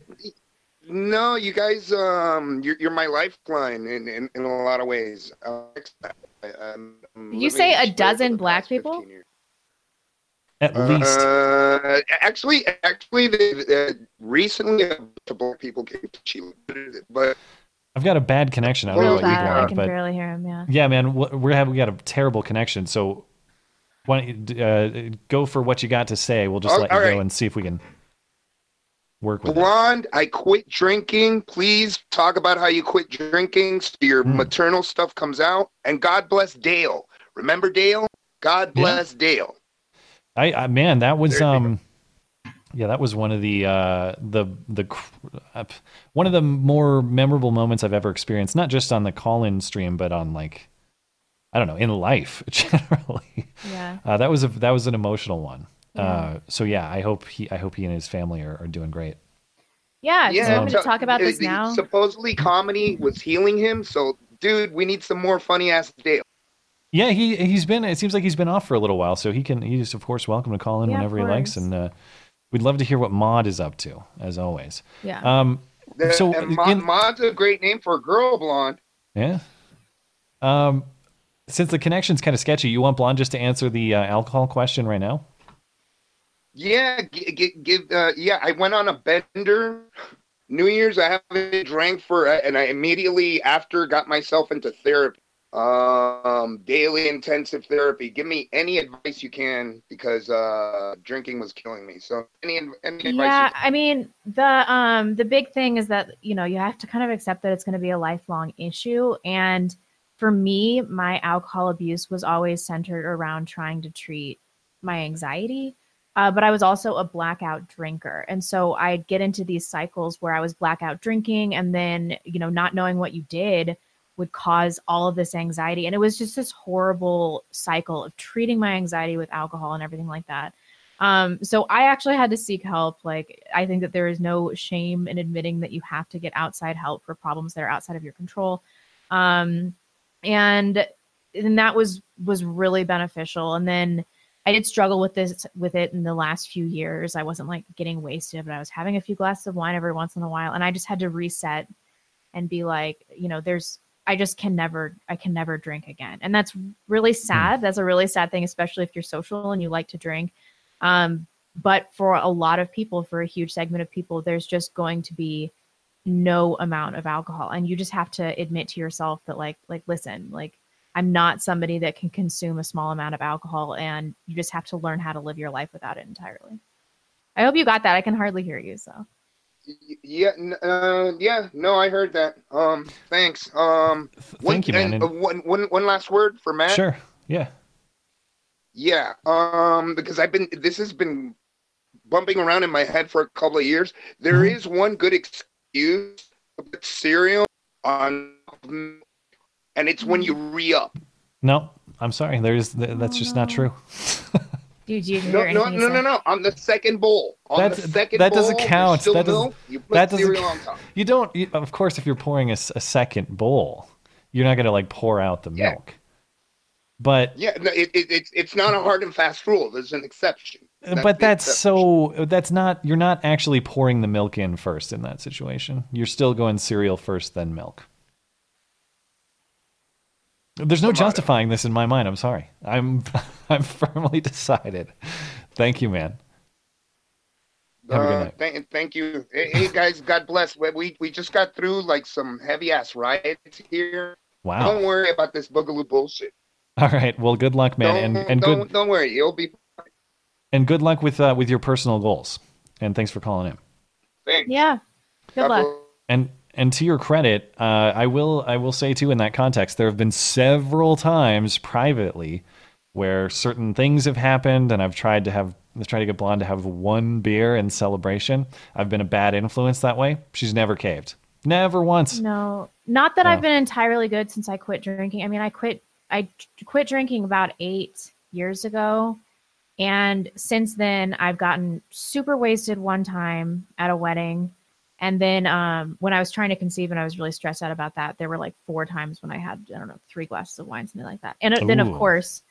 No, you guys, you're my lifeline in a lot of ways. You say a dozen black people? At least. Actually, recently a black people came to Chile, but I've got a bad connection. I don't know what you want, I can barely hear him. Yeah. Yeah, man, we got a terrible connection. So why don't you go for what you got to say? We'll just let you go and see if we can. Work with Blonde, it. I quit drinking. Please talk about how you quit drinking so your maternal stuff comes out. And God bless Dale. Remember Dale? God bless Dale. I man, that was that was one of the one of the more memorable moments I've ever experienced. Not just on the call-in stream, but on I don't know, in life generally. Yeah, that was an emotional one. I hope he and his family are doing great. Yeah, do you want me to talk about this now? Supposedly comedy was healing him, so dude, we need some more funny ass Dale. Yeah, he's been. It seems like he's been off for a little while, so he's of course welcome to call in whenever he likes, and we'd love to hear what Maud is up to, as always. Yeah. So Maud's a great name for a girl blonde. Yeah. Since the connection's kind of sketchy, you want Blonde just to answer the alcohol question right now? Yeah, I went on a bender. New Year's, I haven't drank and I immediately after got myself into therapy. Daily intensive therapy. Give me any advice you can because drinking was killing me. So any advice? Yeah, I mean the big thing is that you have to kind of accept that it's going to be a lifelong issue. And for me, my alcohol abuse was always centered around trying to treat my anxiety. But I was also a blackout drinker. And so I'd get into these cycles where I was blackout drinking and then, not knowing what you did would cause all of this anxiety. And it was just this horrible cycle of treating my anxiety with alcohol and everything like that. So I actually had to seek help. Like, I think that there is no shame in admitting that you have to get outside help for problems that are outside of your control. And that was really beneficial. And then I did struggle with it in the last few years. I wasn't like getting wasted, but I was having a few glasses of wine every once in a while. And I just had to reset and be like, I can never drink again. And that's really sad. That's a really sad thing, especially if you're social and you like to drink. But for a lot of people, for a huge segment of people, there's just going to be no amount of alcohol. And you just have to admit to yourself that listen, I'm not somebody that can consume a small amount of alcohol, and you just have to learn how to live your life without it entirely. I hope you got that. I can hardly hear you. So. Yeah. I heard that. Thanks. Thank you, man. One last word for Matt. Sure. Yeah. Yeah. Because this has been bumping around in my head for a couple of years. There is one good excuse about cereal on, and it's when you re-up. No, I'm sorry. That's just not true. Dude, you hear no. On the second bowl. That doesn't count. You don't. Of course, if you're pouring a second bowl, you're not going to pour out the milk. But it's not a hard and fast rule. There's an exception. You're not actually pouring the milk in first in that situation. You're still going cereal first, then milk. There's no justifying this in my mind. I'm sorry. I'm firmly decided. Thank you, man. Have a good night. Thank you. Hey guys, God bless. We just got through some heavy ass riots here. Wow. Don't worry about this Boogaloo bullshit. All right. Well, good luck, man. Don't worry. It'll be fine. And good luck with your personal goals. And thanks for calling in. Thanks. Yeah. Good luck. And to your credit, I will say too, in that context, there have been several times privately where certain things have happened, and I've tried to get Blonde to have one beer in celebration. I've been a bad influence that way. She's never caved, never once. No, not that I've been entirely good since I quit drinking. I mean, I quit drinking about 8 years ago, and since then I've gotten super wasted one time at a wedding. And then when I was trying to conceive and I was really stressed out about that, there were 4 times when I had, I don't know, 3 glasses of wine, something like that. And then, of course,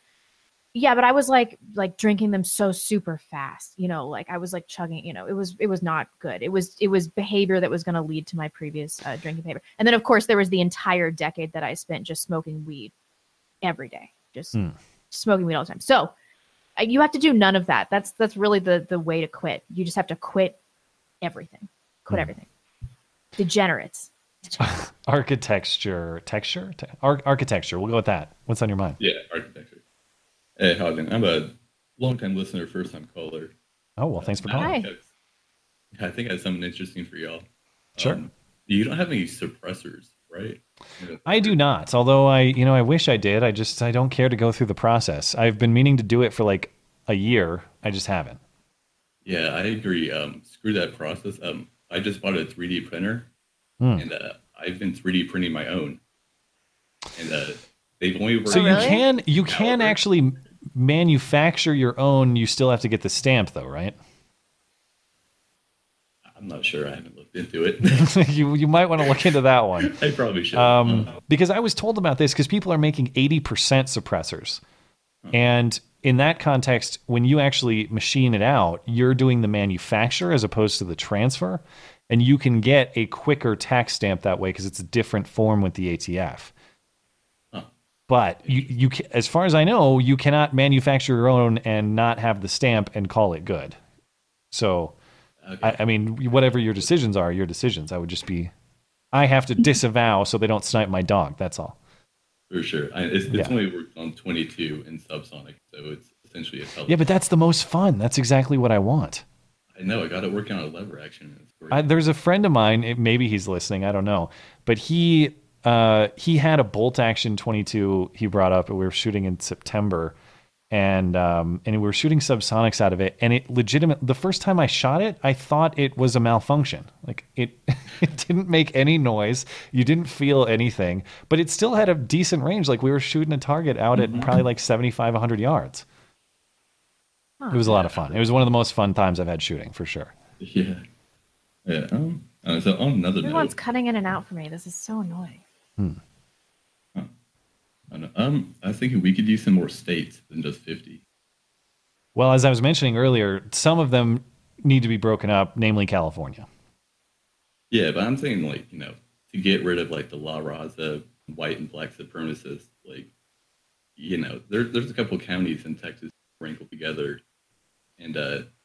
but I was like drinking them so super fast, I was chugging, it was not good. It was behavior that was going to lead to my previous drinking behavior. And then, of course, there was the entire decade that I spent just smoking weed every day, just smoking weed all the time. So you have to do none of that. That's really the way to quit. You just have to quit everything. Quit everything. Degenerates. Architecture. We'll go with that. What's on your mind? Yeah, architecture. Hey, Hagen, I'm a long-time listener, first-time caller. Oh, well, thanks for calling. Hi. I think I have something interesting for y'all. Sure. You don't have any suppressors, right? I do not, although I wish I did. I don't care to go through the process. I've been meaning to do it for a year. I just haven't. Yeah, I agree. Screw that process. I just bought a 3D printer, and I've been 3D printing my own. And they've only worked. So you can actually manufacture your own. You still have to get the stamp, though, right? I'm I'm not sure. I haven't looked into it. You might want to look into that one. I probably should. Because I was told about this because people are making 80% suppressors. Oh. And in that context, when you actually machine it out, you're doing the manufacture as opposed to the transfer. And you can get a quicker tax stamp that way because it's a different form with the ATF. Oh. But you, as far as I know, you cannot manufacture your own and not have the stamp and call it good. So, okay. I mean, whatever your decisions are, your decisions. I would just be, I have to disavow so they don't snipe my dog. That's all. For sure. It's only worked on 22 and subsonic, so it's essentially a television. Yeah, but that's the most fun. That's exactly what I want. I know. I got it working on a lever action. There's a friend of mine, maybe he's listening, I don't know, but he had a bolt action 22 he brought up, and we were shooting in September, and we were shooting subsonics out of it, and it legitimately, the first time I shot it, I thought it was a malfunction. Like it didn't make any noise. You didn't feel anything, but it still had a decent range. Like we were shooting a target out at probably like 75, 100 yards. Huh. It was a lot of fun. It was one of the most fun times I've had shooting, for sure. Yeah. Yeah. So on another note, everyone's cutting in and out for me. This is so annoying. I was thinking we could use some more states than just 50. Well, as I was mentioning earlier, some of them need to be broken up, namely California. Yeah, but I'm saying, like, you know, to get rid of like the La Raza, white and black supremacists, like, you know, there's a couple of counties in Texas wrinkled together, and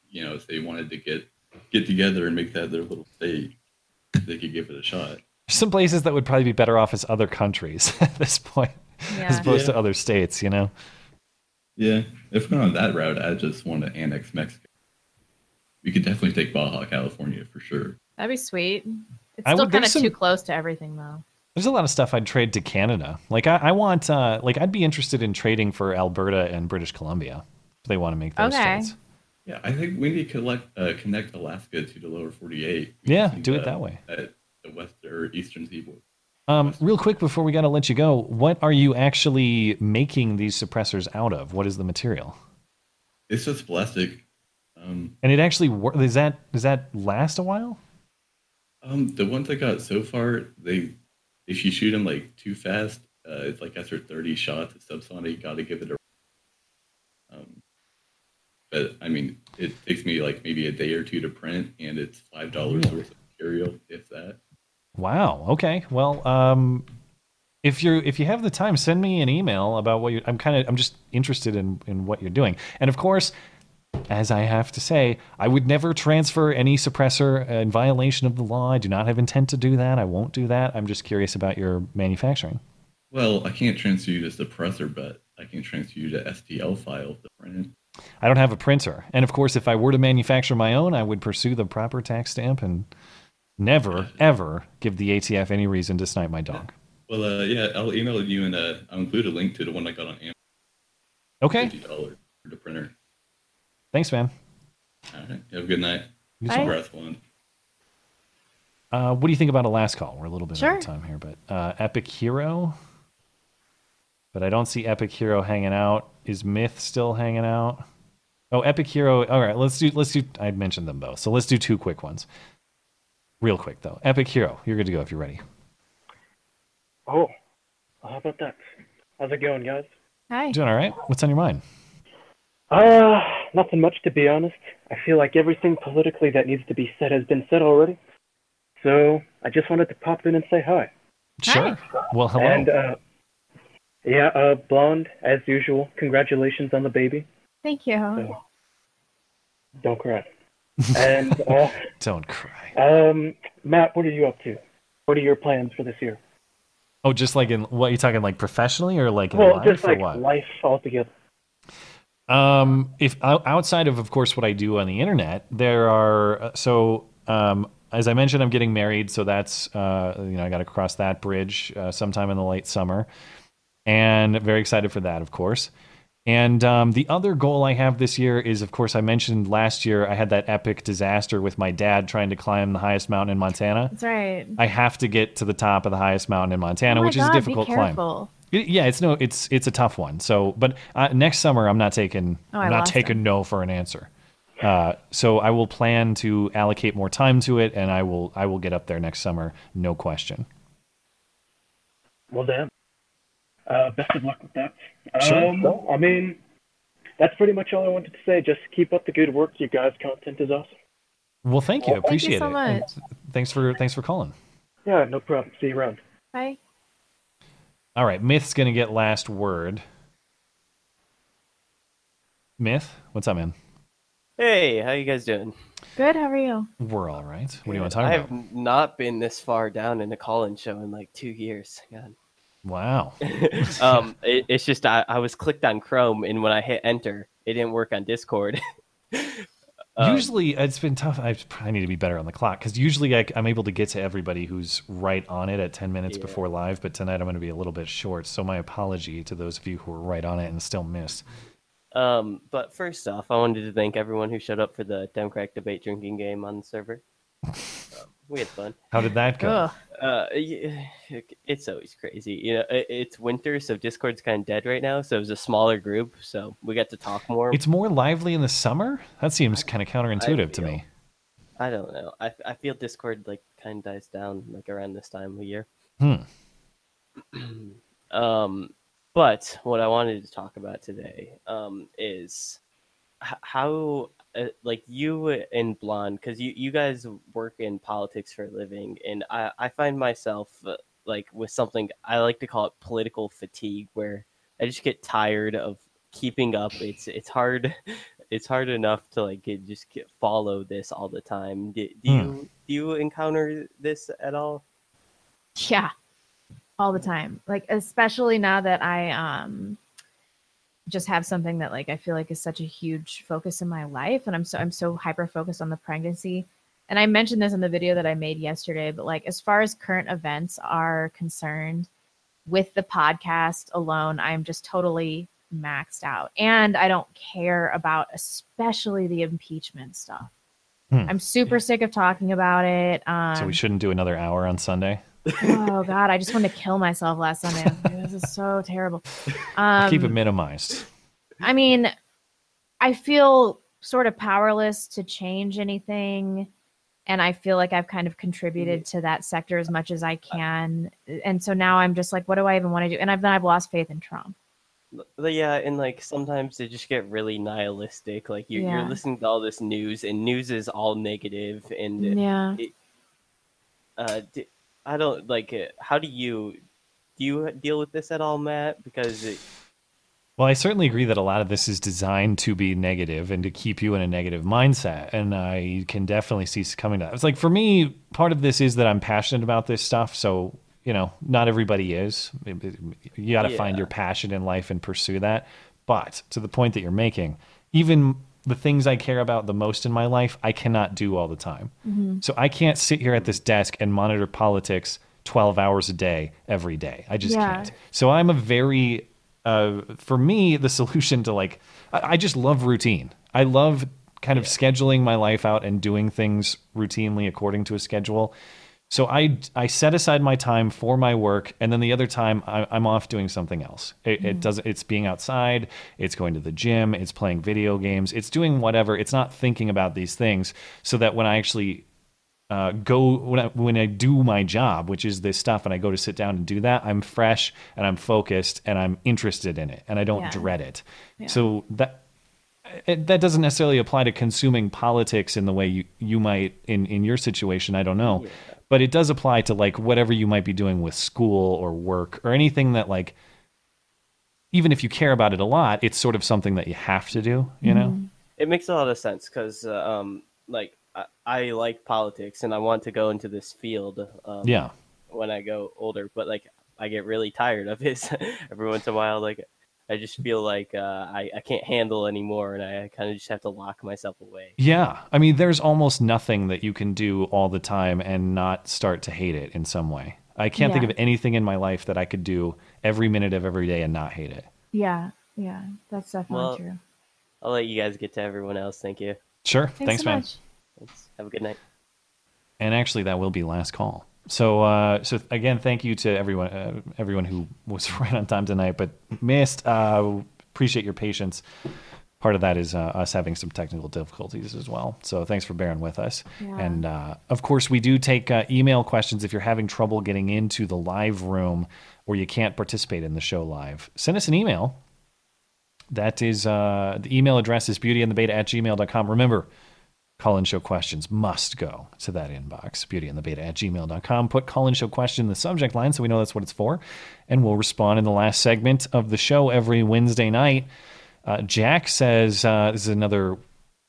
you know, if they wanted to get together and make that their little state, they could give it a shot. Some places that would probably be better off as other countries at this point, as opposed to other states, you know? Yeah. If we're on that route, I just want to annex Mexico. We could definitely take Baja California for sure. That'd be sweet. It's still kind of too close to everything, though. There's a lot of stuff I'd trade to Canada. Like, I want, like, I'd be interested in trading for Alberta and British Columbia if they want to make those states. Yeah, I think we need to connect Alaska to the lower 48. Yeah, do it that way. At the west or eastern seaboard. Real quick before we got to let you go, what are you actually making these suppressors out of? What is the material? It's just plastic. And it actually works. Does that last a while? The ones I got so far, if you shoot them like too fast, it's like after 30 shots at subsonic, you got to give it a. But, I mean, it takes me, like, maybe a day or two to print, and it's $5 worth of material, if that. Wow. Okay. Well, if you have the time, send me an email about what you... I'm just interested in what you're doing. And, of course, as I have to say, I would never transfer any suppressor in violation of the law. I do not have intent to do that. I won't do that. I'm just curious about your manufacturing. Well, I can't transfer you to suppressor, but I can transfer you to STL file to print. I don't have a printer. And of course, if I were to manufacture my own, I would pursue the proper tax stamp and never, ever give the ATF any reason to snipe my dog. Well, I'll email you and I'll include a link to the one I got on Amazon. Okay. $50 for the printer. Thanks, man. All right. Have a good night. Bye. What do you think about a last call? We're a little bit out of time here, but Epic Hero. But I don't see Epic Hero hanging out. Is Myth still hanging out? Oh, Epic Hero. All right, let's do. I mentioned them both, so let's do two quick ones. Real quick though, Epic Hero, you're good to go if you're ready. Oh, how about that? How's it going, guys? Hi. Doing all right. What's on your mind? Nothing much, to be honest. I feel like everything politically that needs to be said has been said already. So I just wanted to pop in and say hi. Sure. Hi. Well, hello. And, Blonde, as usual, congratulations on the baby. Thank you. So, don't cry. And don't cry. Matt, what are you up to? What are your plans for this year? Oh, just like in what, you talking like professionally or like in life? Just like life altogether. If outside of course, what I do on the internet, there are as I mentioned, I'm getting married, so that's I got to cross that bridge sometime in the late summer. And very excited for that, of course. And the other goal I have this year is, of course, I mentioned last year I had that epic disaster with my dad trying to climb the highest mountain in Montana. That's right. I have to get to the top of the highest mountain in Montana, which is a difficult climb. Yeah, it's a tough one. So, but next summer I'm not taking no for an answer. So I will plan to allocate more time to it, and I will get up there next summer, no question. Well, damn. Best of luck with that. Sure. Well, I mean, that's pretty much all I wanted to say. Just keep up the good work, you guys. Content is awesome. Well, thank you. Appreciate it. Thank you so much. Thanks for calling. Yeah, no problem. See you around. Bye. All right, Myth's going to get last word. Myth, what's up, man? Hey, how you guys doing? Good, how are you? We're all right. What do you want to talk about? I have not been this far down in the call-in show in like 2 years. God. Wow. It's just I was clicked on Chrome, and when I hit enter, it didn't work on Discord. Usually it's been tough. I probably need to be better on the clock, because usually I'm able to get to everybody who's right on it at 10 minutes before live, but tonight I'm going to be a little bit short, so my apology to those of you who were right on it and still missed. But first off, I wanted to thank everyone who showed up for the Democratic debate drinking game on the server. We had fun. How did that go? It's always crazy. You know, it's winter, so Discord's kind of dead right now. So it was a smaller group, so we got to talk more. It's more lively in the summer? That seems kind of counterintuitive to me. I don't know. I feel Discord like kind of dies down like around this time of year. But what I wanted to talk about today is how. Like you and Blonde, because you guys work in politics for a living, and I find myself like with something I like to call it political fatigue, where I just get tired of keeping up. It's hard enough to like follow this all the time. Do you encounter this at all? Yeah, all the time. Like especially now that I just have something that like I feel like is such a huge focus in my life, and I'm so hyper focused on the pregnancy. And I mentioned this in the video that I made yesterday, but like as far as current events are concerned, with the podcast alone, I'm just totally maxed out, and I don't care about especially the impeachment stuff. I'm super sick of talking about it. So we shouldn't do another hour on Sunday. Oh God, I just wanted to kill myself last Sunday. This is so terrible. Keep it minimized. I mean, I feel sort of powerless to change anything, and I feel like I've kind of contributed to that sector as much as I can, and so now I'm just like, what do I even want to do? And I've lost faith in Trump. Yeah, and like sometimes they just get really nihilistic. Like you're listening to all this news, and news is all negative, and I don't like it. How do you deal with this at all, Matt? Because well, I certainly agree that a lot of this is designed to be negative and to keep you in a negative mindset. And I can definitely see succumbing to that. It's like, for me, part of this is that I'm passionate about this stuff. So, you know, not everybody is. You got to find your passion in life and pursue that. But to the point that you're making, even the things I care about the most in my life, I cannot do all the time. Mm-hmm. So I can't sit here at this desk and monitor politics 12 hours a day, every day. I just can't. So I'm a very, for me, the solution to like, I just love routine. I love kind of scheduling my life out and doing things routinely according to a schedule. So I set aside my time for my work, and then the other time I'm off doing something else. It doesn't. It's being outside. It's going to the gym. It's playing video games. It's doing whatever. It's not thinking about these things, so that when I actually when I do my job, which is this stuff, and I go to sit down and do that, I'm fresh and I'm focused and I'm interested in it, and I don't dread it. Yeah. So that doesn't necessarily apply to consuming politics in the way you might in your situation. I don't know. Yeah. But it does apply to like whatever you might be doing with school or work or anything that like, even if you care about it a lot, it's sort of something that you have to do, you know? It makes a lot of sense because like I like politics and I want to go into this field when I go older, but like I get really tired of it every once in a while. Like I just feel like I can't handle anymore, and I kind of just have to lock myself away. Yeah. I mean, there's almost nothing that you can do all the time and not start to hate it in some way. I can't think of anything in my life that I could do every minute of every day and not hate it. Yeah. Yeah. That's definitely true. I'll let you guys get to everyone else. Thank you. Sure. Thanks so man. Much. Thanks. Have a good night. And actually, that will be last call. So, so again, thank you to everyone who was right on time tonight, but missed. Appreciate your patience. part of that is us having some technical difficulties as well. So thanks for bearing with us. Yeah. And of course, we do take email questions. If you're having trouble getting into the live room or you can't participate in the show live, send us an email. That is, the email address is beautyandthebeta@gmail.com. Remember, call-in show questions must go to that inbox, beautyandthebeta@gmail.com. Put call-in show question in the subject line so we know that's what it's for. And we'll respond in the last segment of the show every Wednesday night. Jack says, this is another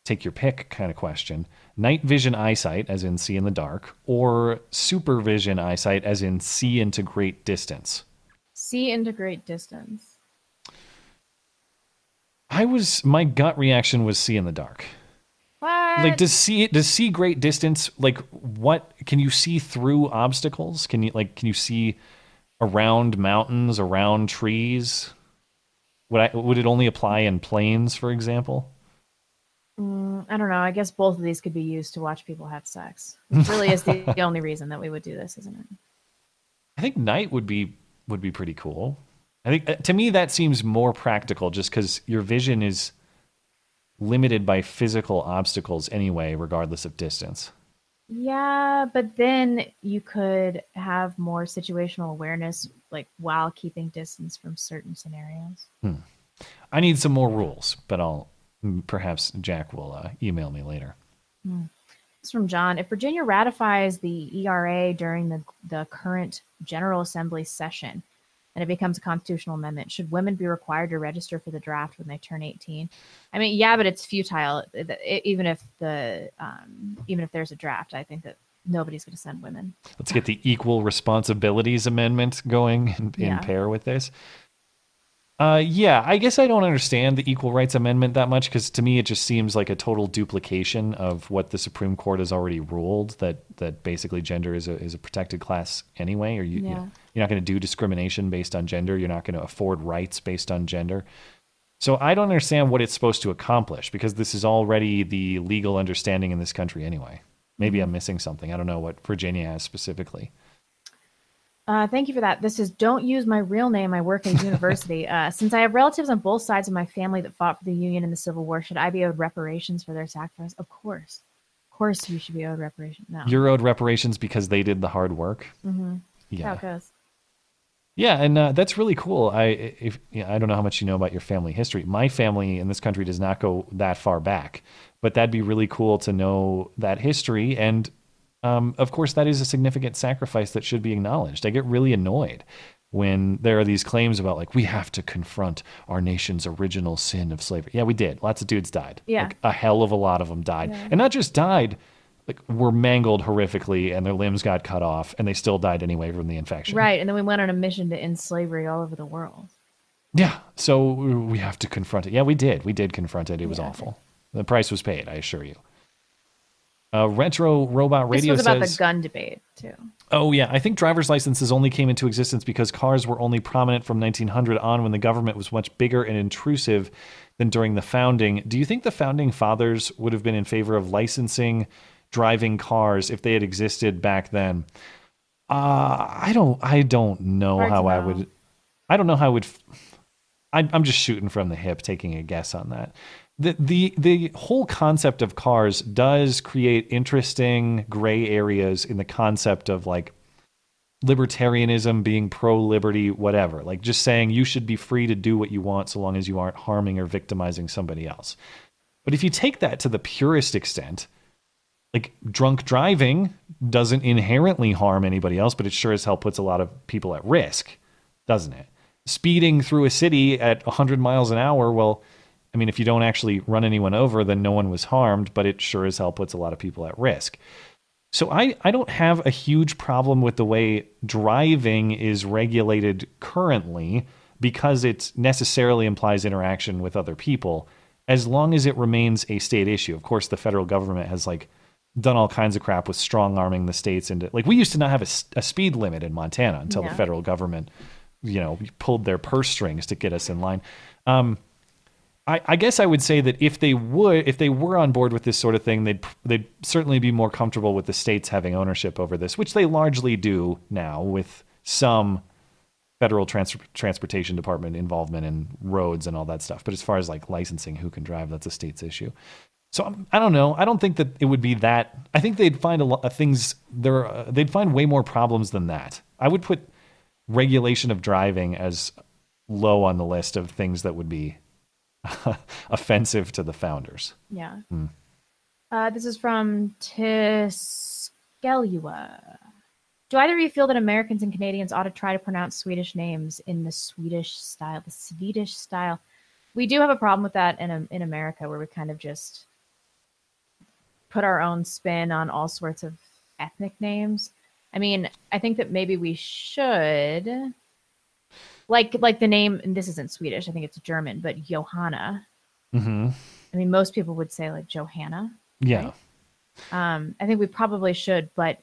take-your-pick kind of question. Night vision eyesight, as in see in the dark, or super vision eyesight, as in see into great distance? See into great distance. My gut reaction was see in the dark. What? Like, does see great distance, like, what, can you see through obstacles? Can you see around mountains, around trees? Would it only apply in planes, for example? I don't know. I guess both of these could be used to watch people have sex. It really is the only reason that we would do this, isn't it? I think night would be pretty cool. I think, to me, that seems more practical just because your vision is limited by physical obstacles anyway, regardless of distance. Yeah, but then you could have more situational awareness, like while keeping distance from certain scenarios. I need some more rules, but perhaps Jack will email me later. It's from John. If Virginia ratifies the ERA during the current General Assembly session and it becomes a constitutional amendment, should women be required to register for the draft when they turn 18? I mean, yeah, but it's futile. Even if there's a draft, I think that nobody's going to send women. Let's get the equal responsibilities amendment going in pair with this. Yeah, I guess I don't understand the equal rights amendment that much because to me it just seems like a total duplication of what the Supreme Court has already ruled, that basically gender is a protected class anyway. Or you're not going to do discrimination based on gender. You're not going to afford rights based on gender. So I don't understand what it's supposed to accomplish because this is already the legal understanding in this country anyway. Maybe I'm missing something. I don't know what Virginia has specifically. Thank you for that. This is Don't Use My Real Name. I work in university. Since I have relatives on both sides of my family that fought for the Union in the Civil War, should I be owed reparations for their sacrifice? Of course you should be owed reparations. No. You're owed reparations because they did the hard work. Mm-hmm. Yeah. That's how it goes. Yeah, and that's really cool. I don't know how much you know about your family history. My family in this country does not go that far back, but that'd be really cool to know that history. And of course, that is a significant sacrifice that should be acknowledged. I get really annoyed when there are these claims about, like, we have to confront our nation's original sin of slavery. Yeah, we did. Lots of dudes died. Yeah. Like, a hell of a lot of them died. Yeah. And not just died, like, were mangled horrifically and their limbs got cut off and they still died anyway from the infection. Right. And then we went on a mission to end slavery all over the world. Yeah. So we have to confront it. Yeah, we did. We did confront it. It was awful. The price was paid, I assure you. Retro Robot Radio says... This was about the gun debate, too. Oh, yeah. I think driver's licenses only came into existence because cars were only prominent from 1900 on when the government was much bigger and intrusive than during the founding. Do you think the founding fathers would have been in favor of licensing driving cars if they had existed back then? I'm just shooting from the hip, taking a guess on that. The whole concept of cars does create interesting gray areas in the concept of, like, libertarianism, being pro-liberty, whatever. Like, just saying you should be free to do what you want so long as you aren't harming or victimizing somebody else. But if you take that to the purest extent, like, drunk driving doesn't inherently harm anybody else, but it sure as hell puts a lot of people at risk, doesn't it? Speeding through a city at 100 miles an hour, well... I mean, if you don't actually run anyone over, then no one was harmed, but it sure as hell puts a lot of people at risk. So I don't have a huge problem with the way driving is regulated currently because it necessarily implies interaction with other people, as long as it remains a state issue. Of course, the federal government has, like, done all kinds of crap with strong-arming the states into, like, we used to not have a speed limit in Montana until the federal government, you know, pulled their purse strings to get us in line. I guess I would say that if they were on board with this sort of thing, they'd certainly be more comfortable with the states having ownership over this, which they largely do now with some federal transportation department involvement in roads and all that stuff. But as far as like licensing, who can drive, that's a state's issue. So I don't know. I don't think that it would be that. I think they'd find a lot of things there. They'd find way more problems than that. I would put regulation of driving as low on the list of things that would be offensive to the founders. Yeah. Mm. This is from Tiskelua. Do either of you feel that Americans and Canadians ought to try to pronounce Swedish names in the Swedish style, the Swedish style? We do have a problem with that in America, where we kind of just put our own spin on all sorts of ethnic names. I mean, I think that maybe we should, like the name, and this isn't Swedish, I think it's German, but Johanna. Mm-hmm. I mean, most people would say like Johanna. Yeah. Right? I think we probably should, but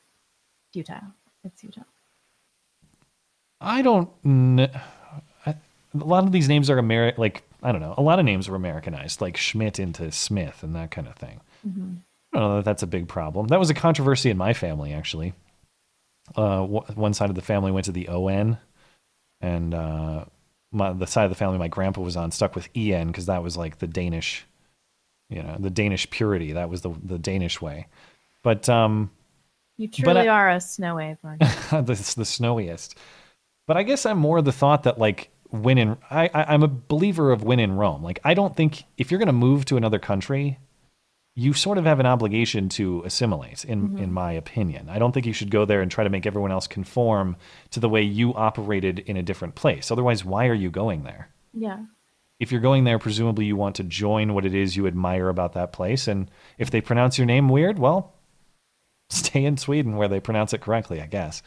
futile. It's futile. I don't know. A lot of these names are American, like, I don't know. A lot of names were Americanized, like Schmidt into Smith and that kind of thing. Mm-hmm. I don't know that that's a big problem. That was a controversy in my family, actually. One side of the family went to the O-N, and the side of the family my grandpa was on stuck with E-N, because that was like the Danish, you know, the Danish purity. That was the Danish way. But you truly are a snow wave. The snowiest. But I guess I'm more of the thought that like, I'm a believer of when in Rome. Like, I don't think if you're going to move to another country, you sort of have an obligation to assimilate, in my opinion. I don't think you should go there and try to make everyone else conform to the way you operated in a different place. Otherwise, why are you going there? Yeah. If you're going there, presumably you want to join what it is you admire about that place. And if they pronounce your name weird, well, stay in Sweden where they pronounce it correctly, I guess.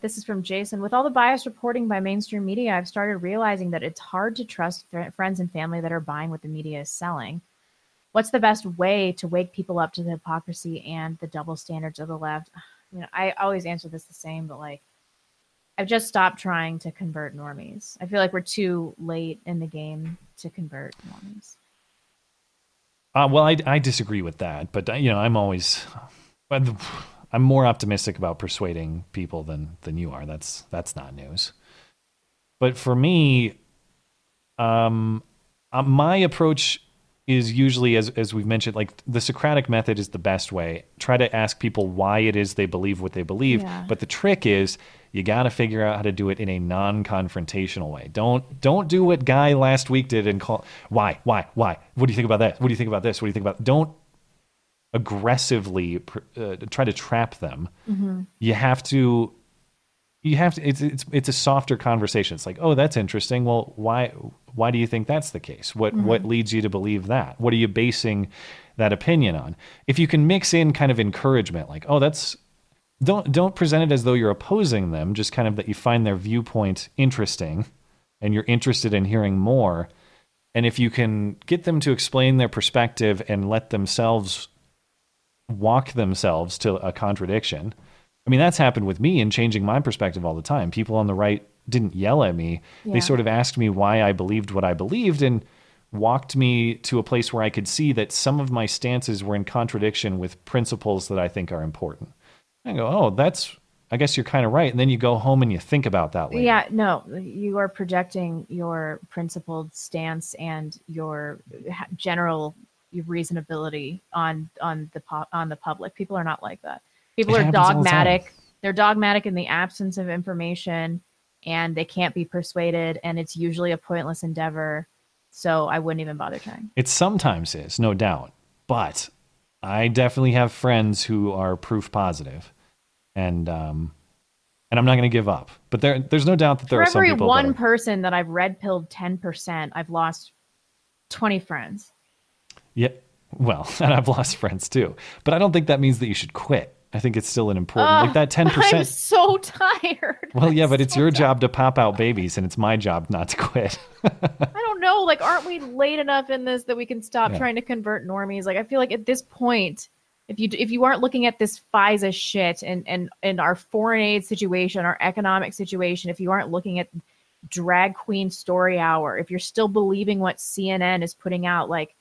This is from Jason. With all the biased reporting by mainstream media, I've started realizing that it's hard to trust friends and family that are buying what the media is selling. What's the best way to wake people up to the hypocrisy and the double standards of the left? You know, I always answer this the same, but like, I've just stopped trying to convert normies. I feel like we're too late in the game to convert normies. Well, I disagree with that, but you know, I'm more optimistic about persuading people than you are. That's not news. But for me, my approach is usually, as we've mentioned, like the Socratic method is the best way. Try to ask people why it is they believe what they believe. Yeah. But the trick is you got to figure out how to do it in a non-confrontational way. Don't do what Guy last week did and call, why? What do you think about that? What do you think about this? What do you think about? Don't aggressively try to trap them. Mm-hmm. You have to it's a softer conversation. It's like, oh, that's interesting. Well, why do you think that's the case? What leads you to believe that? What are you basing that opinion on? If you can mix in kind of encouragement, like, oh, that's, don't present it as though you're opposing them, just kind of that you find their viewpoint interesting and you're interested in hearing more. And if you can get them to explain their perspective and let themselves walk themselves to a contradiction. I mean, that's happened with me in changing my perspective all the time. People on the right didn't yell at me. Yeah. They sort of asked me why I believed what I believed and walked me to a place where I could see that some of my stances were in contradiction with principles that I think are important. And I go, oh, that's, I guess you're kind of right. And then you go home and you think about that later. Yeah, no, you are projecting your principled stance and your general reasonability on the public. People are not like that. People are dogmatic. They're dogmatic in the absence of information, and they can't be persuaded, and it's usually a pointless endeavor. So I wouldn't even bother trying. It sometimes is, no doubt, but I definitely have friends who are proof positive, and I'm not going to give up. But there's no doubt that there are some people. For every one person that I've red pilled 10%, I've lost 20 friends. Yeah, well, and I've lost friends too. But I don't think that means that you should quit. I think it's still an important, like that 10%. I'm so tired. Well, yeah, but it's your job to pop out babies, and it's my job not to quit. I don't know. Like, aren't we late enough in this that we can stop trying to convert normies? Like, I feel like at this point, if you aren't looking at this FISA shit and our foreign aid situation, our economic situation, if you aren't looking at drag queen story hour, if you're still believing what CNN is putting out, like,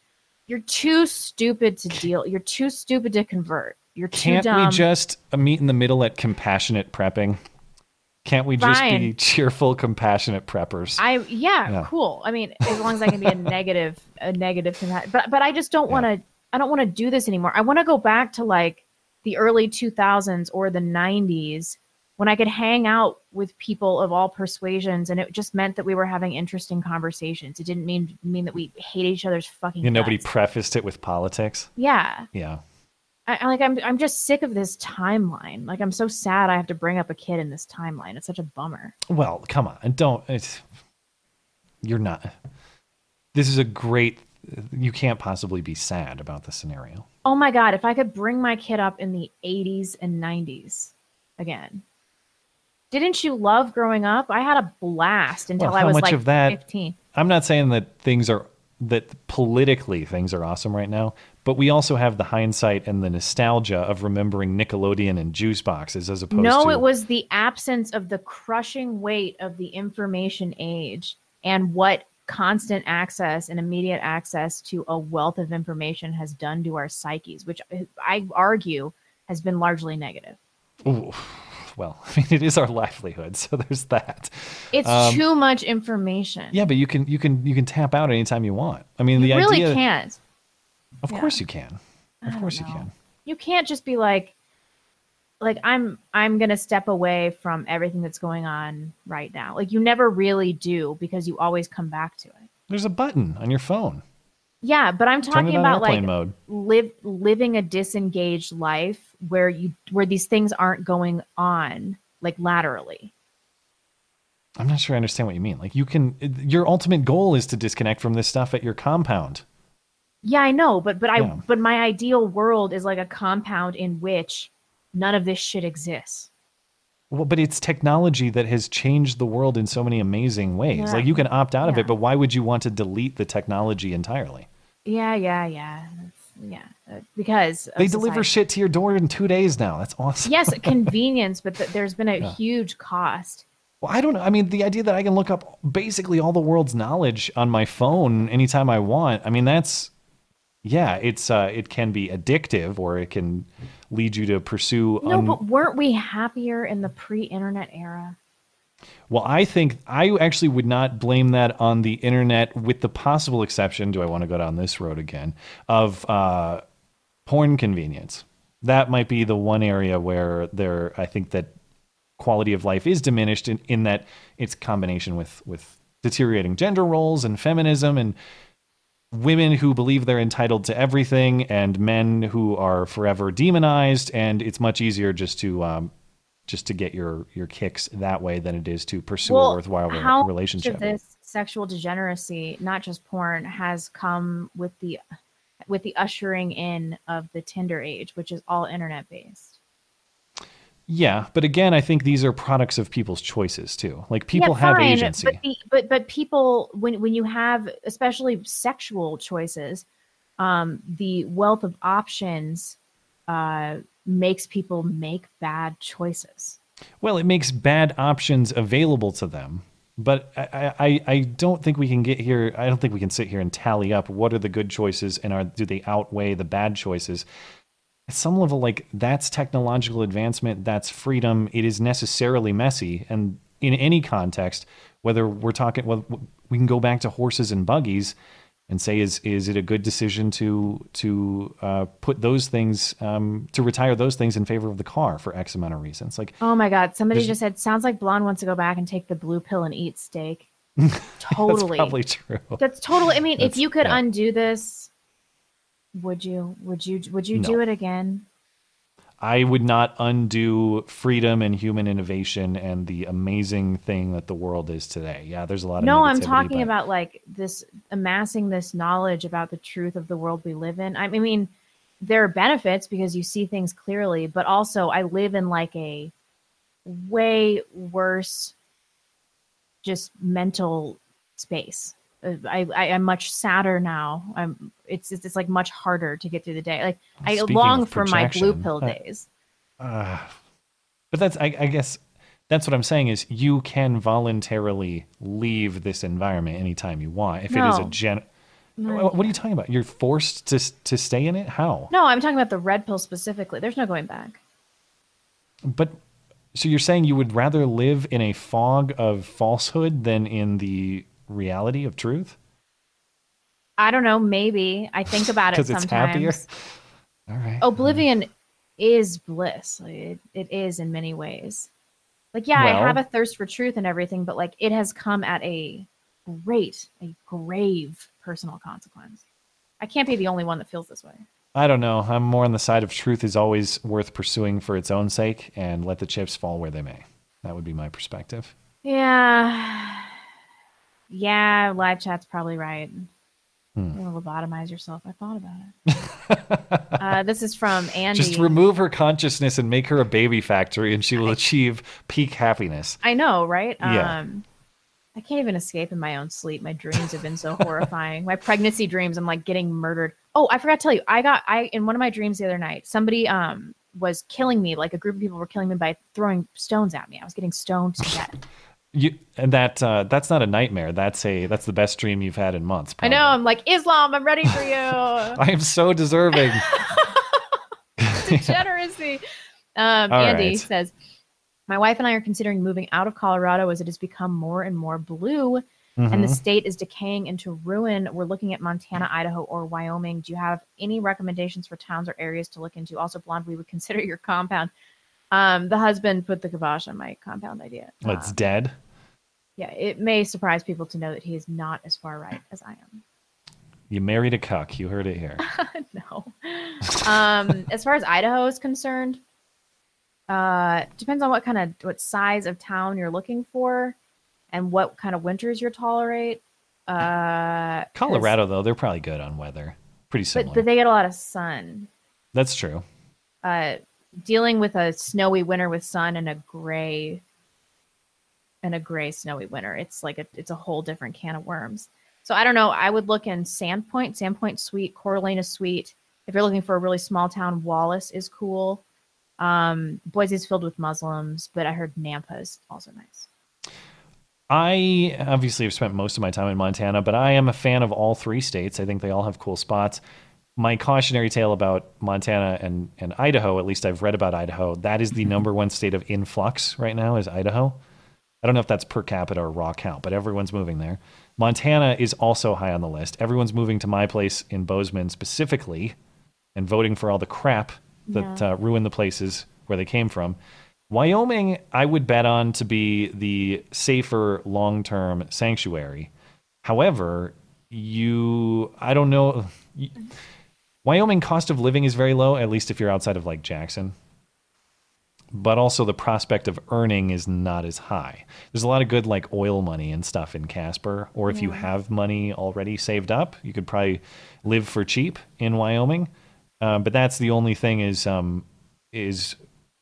you're too stupid to deal. You're too stupid to convert. You're too dumb. Can't we just meet in the middle at compassionate prepping? Can't we just be cheerful, compassionate preppers? Cool. I mean, as long as I can be a negative, but I just don't want to, I don't want to do this anymore. I want to go back to like the early 2000s or the 90s when I could hang out with people of all persuasions. And it just meant that we were having interesting conversations. It didn't mean that we hate each other's fucking guts. Nobody prefaced it with politics. Yeah. Yeah. I'm just sick of this timeline. Like, I'm so sad I have to bring up a kid in this timeline. It's such a bummer. Well, come on, you're not. This is you can't possibly be sad about this scenario. Oh my God, if I could bring my kid up in the 80s and 90s again. Didn't you love growing up? I had a blast until I was like 15. I'm not saying that politically things are awesome right now, but we also have the hindsight and the nostalgia of remembering Nickelodeon and juice boxes as opposed to... No, it was the absence of the crushing weight of the information age and what constant access and immediate access to a wealth of information has done to our psyches, which I argue has been largely negative. Ooh, well, I mean, it is our livelihood, so there's that. It's too much information. Yeah, but you can tap out anytime you want. I mean, the idea... You really can't. Of course you can. Of course you can. You can't just be like I'm going to step away from everything that's going on right now. Like, you never really do because you always come back to it. There's a button on your phone. Yeah, but I'm talking about like living a disengaged life where these things aren't going on like laterally. I'm not sure I understand what you mean. Like, your ultimate goal is to disconnect from this stuff at your compound. Yeah, I know, but my ideal world is like a compound in which none of this shit exists. Well, but it's technology that has changed the world in so many amazing ways. Yeah. Like, you can opt out of it, but why would you want to delete the technology entirely? Yeah. Because they deliver shit to your door in 2 days now. That's awesome. Yes, convenience, but there's been a huge cost. Well, I don't know. I mean, the idea that I can look up basically all the world's knowledge on my phone anytime I want. I mean, that's... Yeah, it's it can be addictive, or it can lead you to pursue... No, but weren't we happier in the pre-internet era? Well, I think I actually would not blame that on the internet, with the possible exception, do I want to go down this road again, of porn convenience. That might be the one area where I think that quality of life is diminished in that it's combination with deteriorating gender roles and feminism and women who believe they're entitled to everything and men who are forever demonized. And it's much easier just to get your kicks that way than it is to pursue a worthwhile relationship. How much of this sexual degeneracy, not just porn, has come with the ushering in of the Tinder age, which is all internet based? Yeah, but again, I think these are products of people's choices too. Like, people have agency. But people, when you have especially sexual choices, the wealth of options makes people make bad choices. Well, it makes bad options available to them. But I don't think we can get here. I don't think we can sit here and tally up what are the good choices and do they outweigh the bad choices. At some level, like, that's technological advancement, that's freedom. It is necessarily messy. And in any context, whether we're talking, well, we can go back to horses and buggies and say, is it a good decision to put those things, to retire those things in favor of the car for X amount of reasons? Like, oh my God, somebody just said, sounds like Blonde wants to go back and take the blue pill and eat steak. Totally. That's probably true. That's totally, I mean, if you could undo this, would you do it again? I would not undo freedom and human innovation and the amazing thing that the world is today. Yeah, there's a lot of negativity. No, I'm talking about like this, amassing this knowledge about the truth of the world we live in. I mean, there are benefits because you see things clearly, but also I live in like a way worse just mental space. I'm much sadder now. It's like much harder to get through the day. Like, I long for my blue pill days. But that's, I guess that's what I'm saying is you can voluntarily leave this environment anytime you want. If it is what are you talking about? You're forced to stay in it? How? No, I'm talking about the red pill specifically. There's no going back. But So you're saying you would rather live in a fog of falsehood than in the reality of truth? I don't know. Maybe. I think about it sometimes. Because it's happier? All right. Oblivion is bliss. It is in many ways. Like, yeah, well, I have a thirst for truth and everything, but like it has come at a grave personal consequence. I can't be the only one that feels this way. I don't know. I'm more on the side of truth is always worth pursuing for its own sake and let the chips fall where they may. That would be my perspective. Yeah, live chat's probably right. You're going to lobotomize yourself. I thought about it. This is from Andy. Just remove her consciousness and make her a baby factory and she will achieve peak happiness. I know, right? Yeah. I can't even escape in my own sleep. My dreams have been so horrifying. My pregnancy dreams, I'm like getting murdered. Oh, I forgot to tell you. I in one of my dreams the other night, somebody was killing me. Like a group of people were killing me by throwing stones at me. I was getting stoned to death. That's not a nightmare. That's the best dream you've had in months. Probably. I know. I'm like, Islam, I'm ready for you. I am so deserving. Degeneracy. Andy says, my wife and I are considering moving out of Colorado as it has become more and more blue, and the state is decaying into ruin. We're looking at Montana, Idaho, or Wyoming. Do you have any recommendations for towns or areas to look into? Also, Blonde, we would consider your compound. The husband put the kibosh on my compound idea. It's dead. Yeah, it may surprise people to know that he is not as far right as I am. You married a cuck. You heard it here. No. As far as Idaho is concerned, depends on what size of town you're looking for, and what kind of winters you tolerate. Colorado, though, they're probably good on weather. Pretty similar. But they get a lot of sun. That's true. Dealing with a snowy winter with sun and a gray snowy winter, it's a whole different can of worms. So I don't know. I would look in Sandpoint. Sandpoint's sweet. Coeur d'Alene is sweet. If you're looking for a really small town, Wallace is cool. Boise's filled with Muslims, but I heard Nampa is also nice. I obviously have spent most of my time in Montana, but I am a fan of all three states. I think they all have cool spots. My cautionary tale about Montana and Idaho, at least I've read about Idaho, that is the number one state of influx right now is Idaho. I don't know if that's per capita or raw count, but everyone's moving there. Montana is also high on the list. Everyone's moving to my place in Bozeman specifically and voting for all the crap that ruined the places where they came from. Wyoming, I would bet on to be the safer long-term sanctuary. However, I don't know... Wyoming cost of living is very low, at least if you're outside of like Jackson. But also the prospect of earning is not as high. There's a lot of good like oil money and stuff in Casper. Or if you have money already saved up, you could probably live for cheap in Wyoming. But that's the only thing is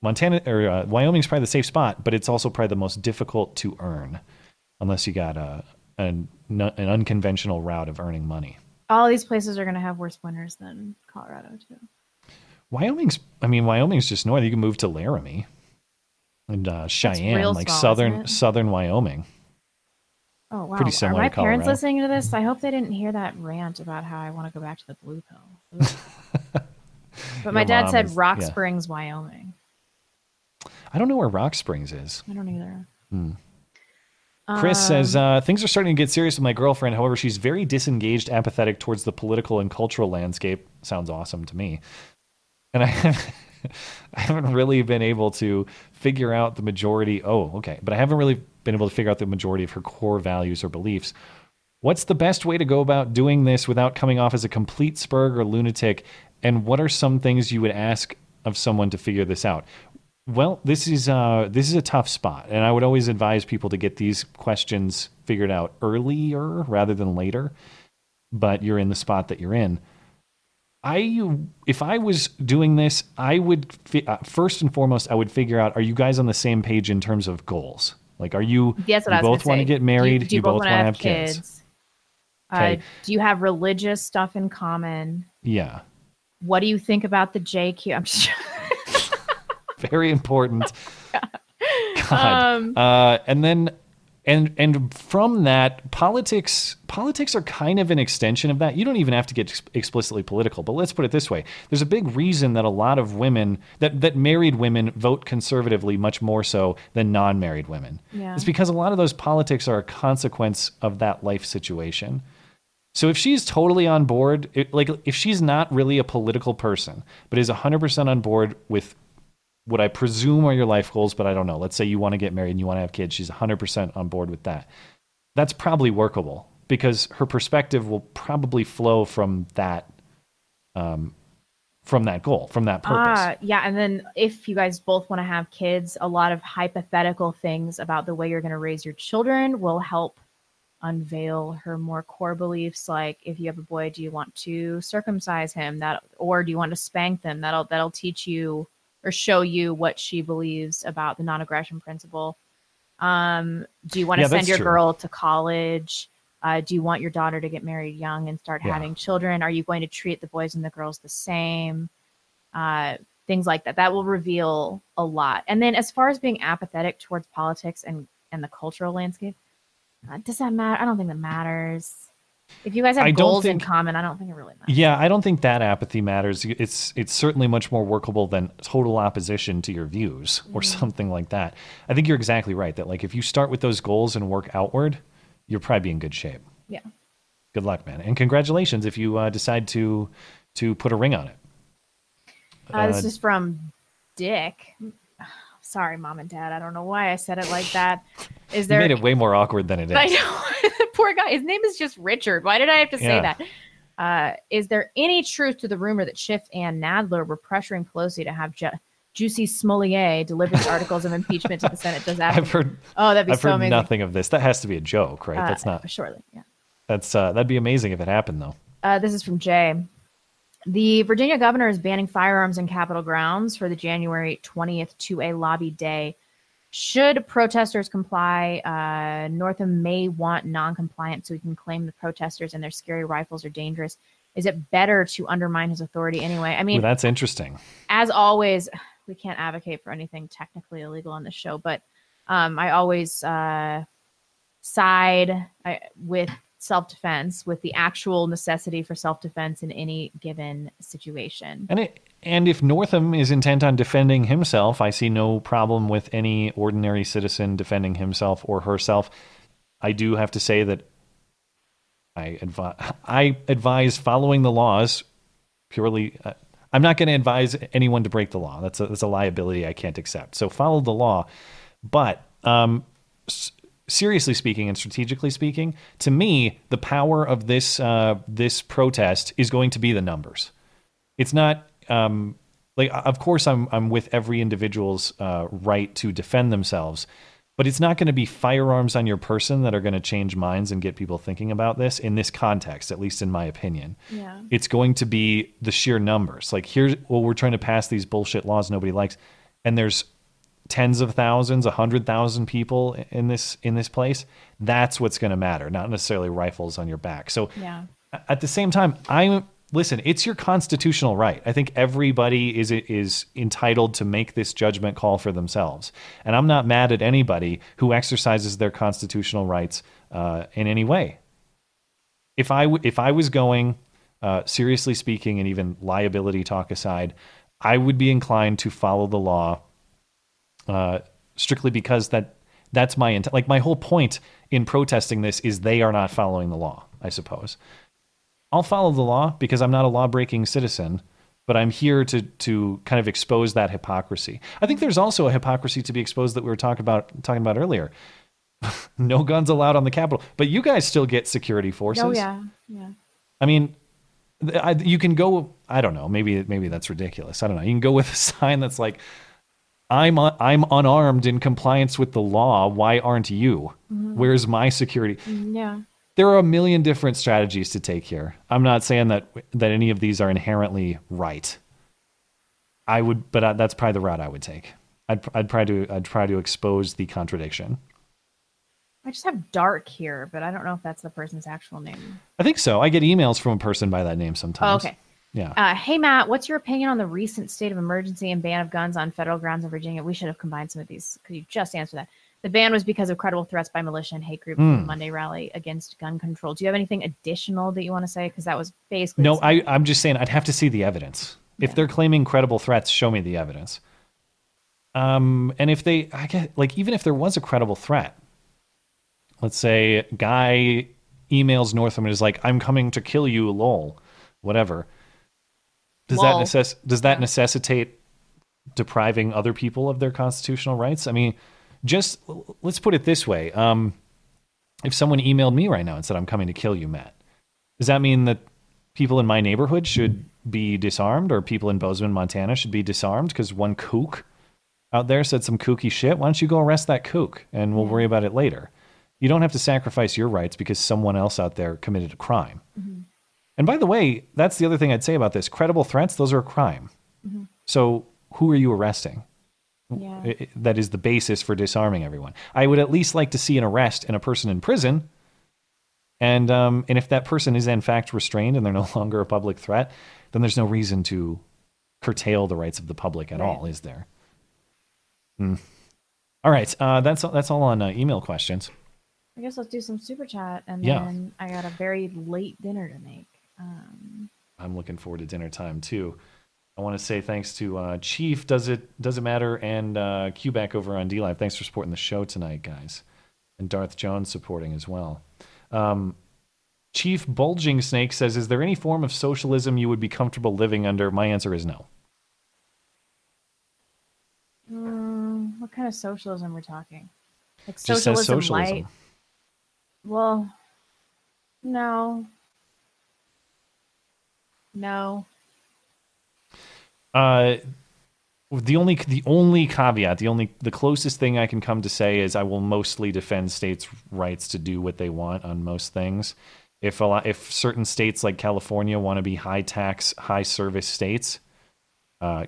Montana or Wyoming's probably the safe spot, but it's also probably the most difficult to earn unless you got an unconventional route of earning money. All these places are going to have worse winters than Colorado, too. Wyoming's just north. You can move to Laramie and Cheyenne, like small, southern Wyoming. Oh, wow. Pretty similar to Colorado. Are my parents listening to this? I hope they didn't hear that rant about how I want to go back to the blue pill. But my dad said Rock Springs, Wyoming. I don't know where Rock Springs is. I don't either. Chris says, things are starting to get serious with my girlfriend. However, she's very disengaged, apathetic towards the political and cultural landscape. Sounds awesome to me. And I haven't really been able to figure out the majority. Oh, okay. But I haven't really been able to figure out the majority of her core values or beliefs. What's the best way to go about doing this without coming off as a complete spurg or lunatic? And what are some things you would ask of someone to figure this out? Well, this is a tough spot, and I would always advise people to get these questions figured out earlier rather than later, but you're in the spot that you're in. If I was doing this, I would, first and foremost, I would figure out, are you guys on the same page in terms of goals? Like, are you, you both want to get married, do you both want to have kids? Do you have religious stuff in common? Yeah. What do you think about the JQ? I'm sure. Very important. God. And then And from that, politics are kind of an extension of that. You don't even have to get explicitly political, but let's put it this way. There's a big reason that a lot of women, that married women vote conservatively much more so than non-married women. Yeah. It's because a lot of those politics are a consequence of that life situation. So if she's totally on board, if she's not really a political person, but is 100% on board with what I presume are your life goals, but I don't know. Let's say you want to get married and you want to have kids. She's 100% on board with that. That's probably workable because her perspective will probably flow from that goal, from that purpose. Yeah, and then if you guys both want to have kids, a lot of hypothetical things about the way you're going to raise your children will help unveil her more core beliefs, like if you have a boy, do you want to circumcise him, that, or do you want to spank them? That'll teach you or show you what she believes about the non-aggression principle. Do you want to send your girl to college? Do you want your daughter to get married young and start having children? Are you going to treat the boys and the girls the same? Things like that. That will reveal a lot. And then as far as being apathetic towards politics and the cultural landscape, does that matter? I don't think that matters. If you guys have goals in common, I don't think it really matters. Yeah, I don't think that apathy matters. It's certainly much more workable than total opposition to your views or something like that. I think you're exactly right that if you start with those goals and work outward, you'll probably be in good shape. Yeah. Good luck, man. And congratulations if you decide to put a ring on it. This is from Dick. Sorry, Mom and Dad. I don't know why I said it like that. You made it way more awkward than it is. I know. Poor guy. His name is just Richard. Why did I have to say that? Is there any truth to the rumor that Schiff and Nadler were pressuring Pelosi to have Juicy Smollett deliver the articles of impeachment to the Senate? Does that? I've heard nothing of this. That has to be a joke, right? That's not. Surely, yeah. That'd be amazing if it happened, though. This is from Jay. The Virginia governor is banning firearms on Capitol grounds for the January 20th 2A lobby day. Should protesters comply, Northam may want non-compliance so he can claim the protesters and their scary rifles are dangerous. Is it better to undermine his authority anyway? I mean, that's interesting. As always, we can't advocate for anything technically illegal on this show, but I always side with self-defense, with the actual necessity for self-defense in any given situation. And if Northam is intent on defending himself, I see no problem with any ordinary citizen defending himself or herself. I do have to say that I advise following the laws purely. I'm not going to advise anyone to break the law. That's a liability I can't accept. So follow the law. But seriously speaking and strategically speaking, to me, the power of this protest is going to be the numbers. It's not of course, I'm with every individual's right to defend themselves, but it's not going to be firearms on your person that are going to change minds and get people thinking about this in this context, at least in my opinion. Yeah. It's going to be the sheer numbers. We're trying to pass these bullshit laws nobody likes, and there's tens of thousands, 100,000 people in this place. That's what's going to matter, not necessarily rifles on your back. So at the same time, listen, it's your constitutional right. I think everybody is entitled to make this judgment call for themselves. And I'm not mad at anybody who exercises their constitutional rights in any way. If I was going, seriously speaking, and even liability talk aside, I would be inclined to follow the law strictly because that's my intent. My whole point in protesting this is they are not following the law, I suppose. I'll follow the law because I'm not a law-breaking citizen, but I'm here to kind of expose that hypocrisy. I think there's also a hypocrisy to be exposed that we were talking about earlier. No guns allowed on the Capitol, but you guys still get security forces. Oh yeah. I mean, you can go. I don't know. Maybe that's ridiculous. I don't know. You can go with a sign that's like, I'm unarmed in compliance with the law. Why aren't you? Mm-hmm. Where's my security? Yeah. There are a million different strategies to take here. I'm not saying that any of these are inherently right. That's probably the route I would take. I'd try to expose the contradiction. I just have Dark here, but I don't know if that's the person's actual name. I think so. I get emails from a person by that name sometimes. Oh, okay. Yeah. Hey, Matt, what's your opinion on the recent state of emergency and ban of guns on federal grounds in Virginia? We should have combined some of these. Could you just answer that? The ban was because of credible threats by militia and hate groups from the Monday rally against gun control. Do you have anything additional that you want to say? Because that was basically... No, I'm just saying I'd have to see the evidence. Yeah. If they're claiming credible threats, show me the evidence. And if they... I get, like, even if there was a credible threat, let's say guy emails Northam and is like, I'm coming to kill you, lol, whatever. Does that necessitate depriving other people of their constitutional rights? I mean... Just let's put it this way. If someone emailed me right now and said, I'm coming to kill you, Matt, does that mean that people in my neighborhood should be disarmed or people in Bozeman, Montana should be disarmed because one kook out there said some kooky shit? Why don't you go arrest that kook and we'll worry about it later? You don't have to sacrifice your rights because someone else out there committed a crime. Mm-hmm. And by the way, that's the other thing I'd say about this. Credible threats, those are a crime. Mm-hmm. So who are you arresting? Yeah. That is the basis for disarming everyone. I would at least like to see an arrest and a person in prison. And if that person is in fact restrained and they're no longer a public threat, then there's no reason to curtail the rights of the public at all, is there? All right. That's all on email questions. I guess let's do some super chat. And then I got a very late dinner to make. I'm looking forward to dinner time too. I want to say thanks to Chief, Does It Matter, and Q-Back over on D-Live. Thanks for supporting the show tonight, guys. And Darth Jones supporting as well. Chief Bulging Snake says, is there any form of socialism you would be comfortable living under? My answer is no. What kind of socialism we're talking? Like socialism, just says socialism. Light? Well, no. The closest thing I can come to say is I will mostly defend states' rights to do what they want on most things. If certain states like California want to be high tax, high service states,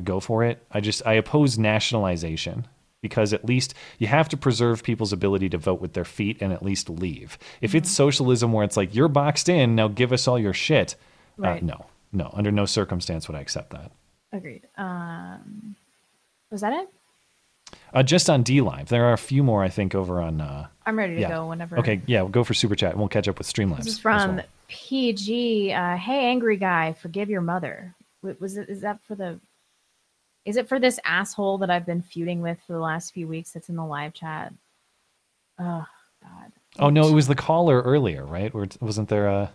go for it. I oppose nationalization because at least you have to preserve people's ability to vote with their feet and at least leave. If it's socialism where it's like, you're boxed in, now give us all your shit. Right. No, under no circumstance would I accept that. Agreed. Was that it? Just on DLive. There are a few more, I think, over on... I'm ready to go whenever. Okay, yeah, we'll go for Super Chat. We'll catch up with Streamlabs. This is from PG. Hey, angry guy, forgive your mother. Is it for this asshole that I've been feuding with for the last few weeks that's in the live chat? Oh, God. Oh, no, it was the caller earlier, right? Or wasn't there a...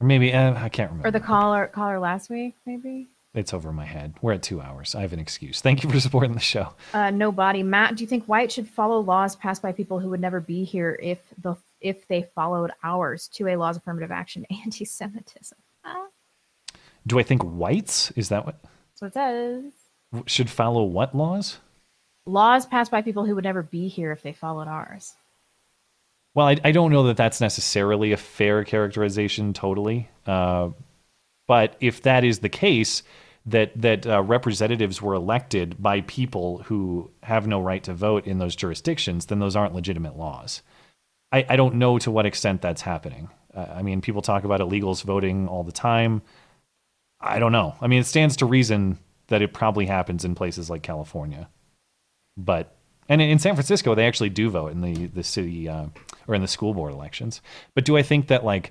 Or maybe, I can't remember. Or the caller last week, maybe? It's over my head. We're at 2 hours. I have an excuse. Thank you for supporting the show. Nobody. Matt, do you think White should follow laws passed by people who would never be here if they followed ours? 2A laws, affirmative action, anti-Semitism. Do I think whites? Is that what? That's what it says. Should follow what laws? Laws passed by people who would never be here if they followed ours. Well, I don't know that that's necessarily a fair characterization totally. But if that is the case... that representatives were elected by people who have no right to vote in those jurisdictions, then those aren't legitimate laws. I don't know to what extent that's happening. I mean, people talk about illegals voting all the time. I don't know. I mean, it stands to reason that it probably happens in places like California. And in San Francisco, they actually do vote in the city or in the school board elections. But do I think that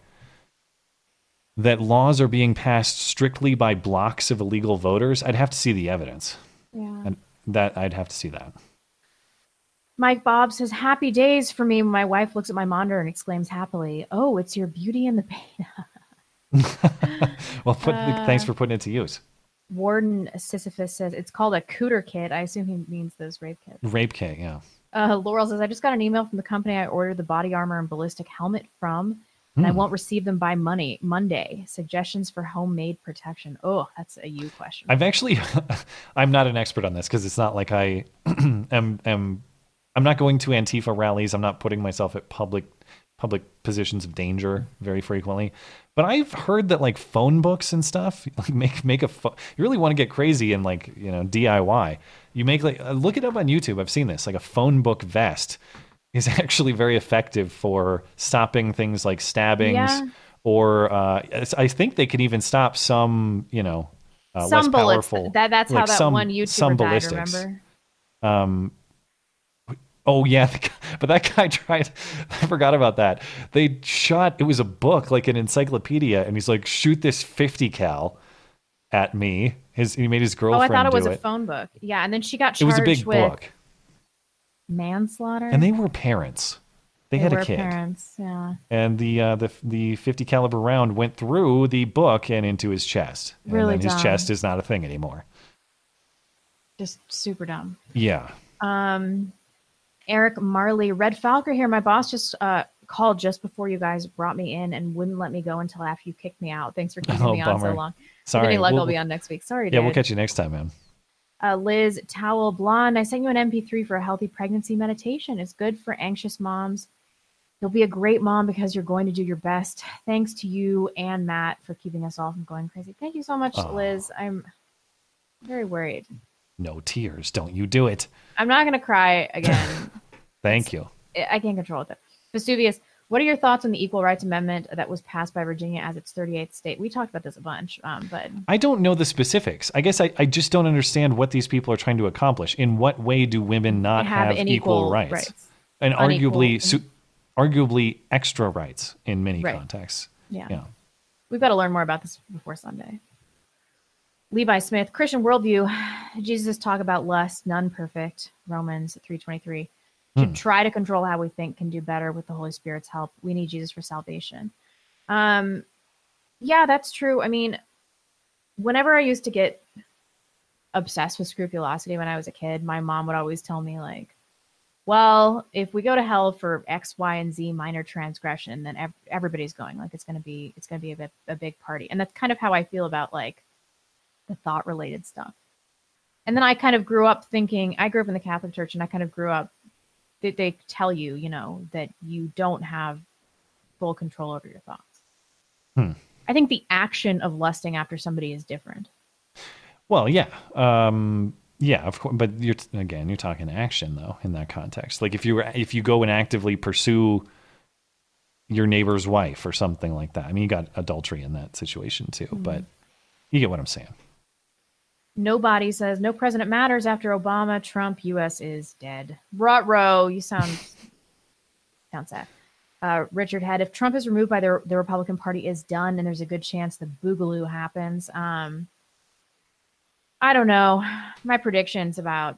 that laws are being passed strictly by blocks of illegal voters? I'd have to see the evidence. Yeah. And I'd have to see that. Mike Bob says, happy days for me. My wife looks at my monitor and exclaims happily, oh, it's your beauty and the pain. Well, thanks for putting it to use. Warden Sisyphus says, it's called a cooter kit. I assume he means those rape kits. Rape kit, yeah. Laurel says, I just got an email from the company I ordered the body armor and ballistic helmet from. And I won't receive them by Monday. Suggestions for homemade protection. Oh, that's a you question. I'm not an expert on this because it's not like I I'm not going to Antifa rallies. I'm not putting myself at public positions of danger very frequently. But I've heard that phone books and stuff, you really want to get crazy and DIY. You make look it up on YouTube. I've seen this, a phone book vest is actually very effective for stopping things like stabbings or I think they can even stop some, some less bullets, powerful. That's how that one YouTuber died, remember? Oh yeah, but that guy tried. I forgot about that. They shot. It was a book, like an encyclopedia, and he's like, "Shoot this 50 cal at me." He made his girlfriend. Oh, I thought it was a phone book. Yeah, and then she got charged. It was a big book. Manslaughter. And they were parents. They had a kid. Parents, yeah. And the 50 caliber round went through the book and into his chest. Really and then dumb. His chest is not a thing anymore. Just super dumb. Yeah. Eric Marley, Red Falcon here. My boss just called just before you guys brought me in and wouldn't let me go until after you kicked me out. Thanks for keeping me on so long. Sorry. If any luck, I'll be on next week. Sorry, dude. Yeah, we'll catch you next time, man. Liz Towel Blonde, I sent you an MP3 for a healthy pregnancy meditation. It's good for anxious moms. You'll be a great mom because you're going to do your best. Thanks to you and Matt for keeping us all from going crazy. Thank you so much, Liz. I'm very worried. No tears. Don't you do it. I'm not going to cry again. Thank you. I can't control it. Vesuvius, what are your thoughts on the Equal Rights Amendment that was passed by Virginia as its 38th state? We talked about this a bunch, but I don't know the specifics. I guess I just don't understand what these people are trying to accomplish. In what way do women not have equal rights? And arguably extra rights in many contexts. Yeah. We've got to learn more about this before Sunday. Levi Smith, Christian worldview, Jesus talk about lust, none perfect, Romans 3:23. To try to control how we think can do better with the Holy Spirit's help. We need Jesus for salvation. Yeah, that's true. I mean, whenever I used to get obsessed with scrupulosity when I was a kid, my mom would always tell me, like, well, if we go to hell for X, Y, and Z minor transgression, then everybody's going. Like, it's going to be a big party. And that's kind of how I feel about, like, the thought-related stuff. And then I kind of grew up thinking, I grew up in the Catholic Church, and I kind of grew up they tell you, you know, that you don't have full control over your thoughts. I think the action of lusting after somebody is different. Well, yeah. Yeah, of course. But you're talking action though, in that context. Like if you go and actively pursue your neighbor's wife or something like that. I mean, you got adultery in that situation too, but you get what I'm saying. Nobody says no president matters after Obama. Trump, U.S. is dead. Ruh-roh, you sound sad. Richard Head, if Trump is removed by the Republican Party is done, and there's a good chance the boogaloo happens. I don't know. My predictions about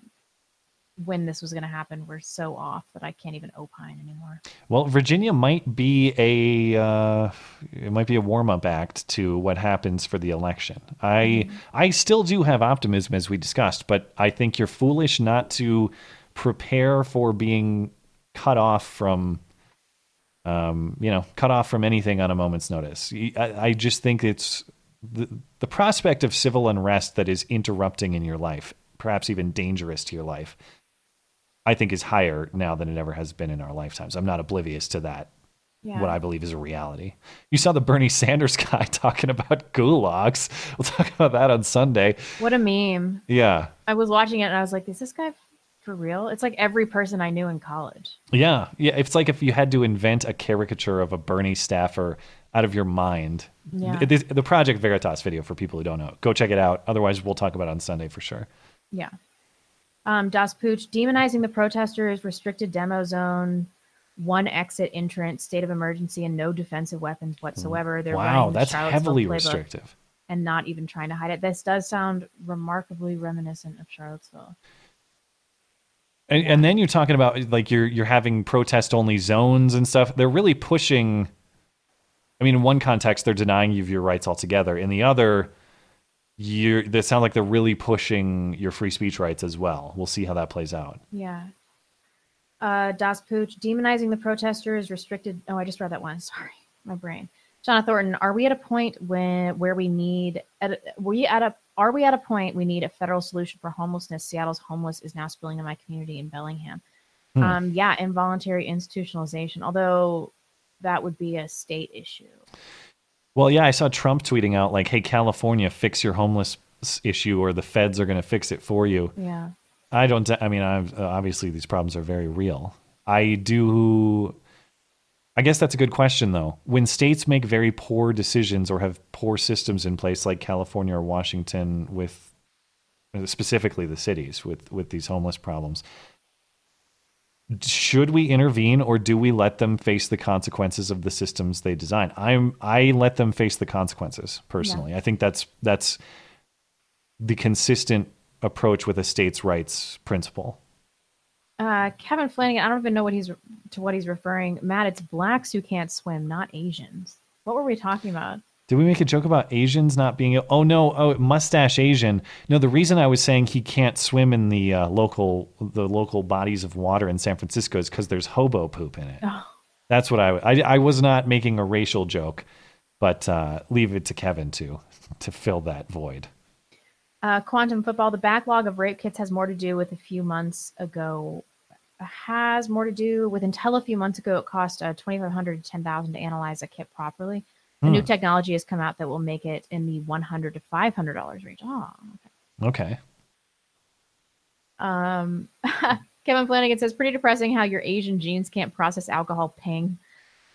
when this was going to happen were so off that I can't even opine anymore. Well, Virginia might be a warm-up act to what happens for the election. I still do have optimism, as we discussed, but I think you're foolish not to prepare for being cut off from anything on a moment's notice. I just think it's the prospect of civil unrest that is interrupting in your life, perhaps even dangerous to your life, I think is higher now than it ever has been in our lifetimes. I'm not oblivious to that, what I believe is a reality. You saw the Bernie Sanders guy talking about gulags. We'll talk about that on Sunday. What a meme. Yeah. I was watching it and I was like, is this guy for real? It's like every person I knew in college. Yeah. Yeah. It's like if you had to invent a caricature of a Bernie staffer out of your mind. Yeah. The Project Veritas video, for people who don't know, go check it out. Otherwise, we'll talk about it on Sunday for sure. Yeah. Das Pooch, demonizing the protesters, restricted demo zone, one exit entrance, state of emergency, and no defensive weapons whatsoever. They're wow, that's heavily restrictive. And not even trying to hide it. This does sound remarkably reminiscent of Charlottesville. And then you're talking about, like, you're having protest-only zones and stuff. They're really pushing. I mean, in one context, they're denying you your rights altogether. In the other, they sound like they're really pushing your free speech rights as well. We'll see how that plays out. Yeah. Das Pooch, demonizing the protesters, restricted. Oh, I just read that one. Sorry, my brain. Shauna Thornton, are we at a point we need a federal solution for homelessness? Seattle's homeless is now spilling to my community in Bellingham. Yeah, involuntary institutionalization, although that would be a state issue. Well, yeah, I saw Trump tweeting out, like, hey, California, fix your homeless issue or the feds are going to fix it for you. Yeah. Obviously these problems are very real. I guess that's a good question, though. When states make very poor decisions or have poor systems in place, like California or Washington, with specifically the cities with these homeless problems, should we intervene, or do we let them face the consequences of the systems they design? I let them face the consequences personally. Yeah. I think that's the consistent approach with a states' rights principle. Kevin Flanagan, I don't even know what he's referring. Matt, it's blacks who can't swim, not Asians. What were we talking about? Did we make a joke about Asians not being... mustache Asian. No, the reason I was saying he can't swim in the local bodies of water in San Francisco is because there's hobo poop in it. Oh. That's what I was not making a racial joke, but leave it to Kevin to fill that void. Quantum Football, the backlog of rape kits has more to do with until a few months ago, it cost $2,500 to $10,000 to analyze a kit properly. A new technology has come out that will make it in the $100 to $500 range. Oh, okay. Kevin Flanagan says, pretty depressing how your Asian genes can't process alcohol. Ping.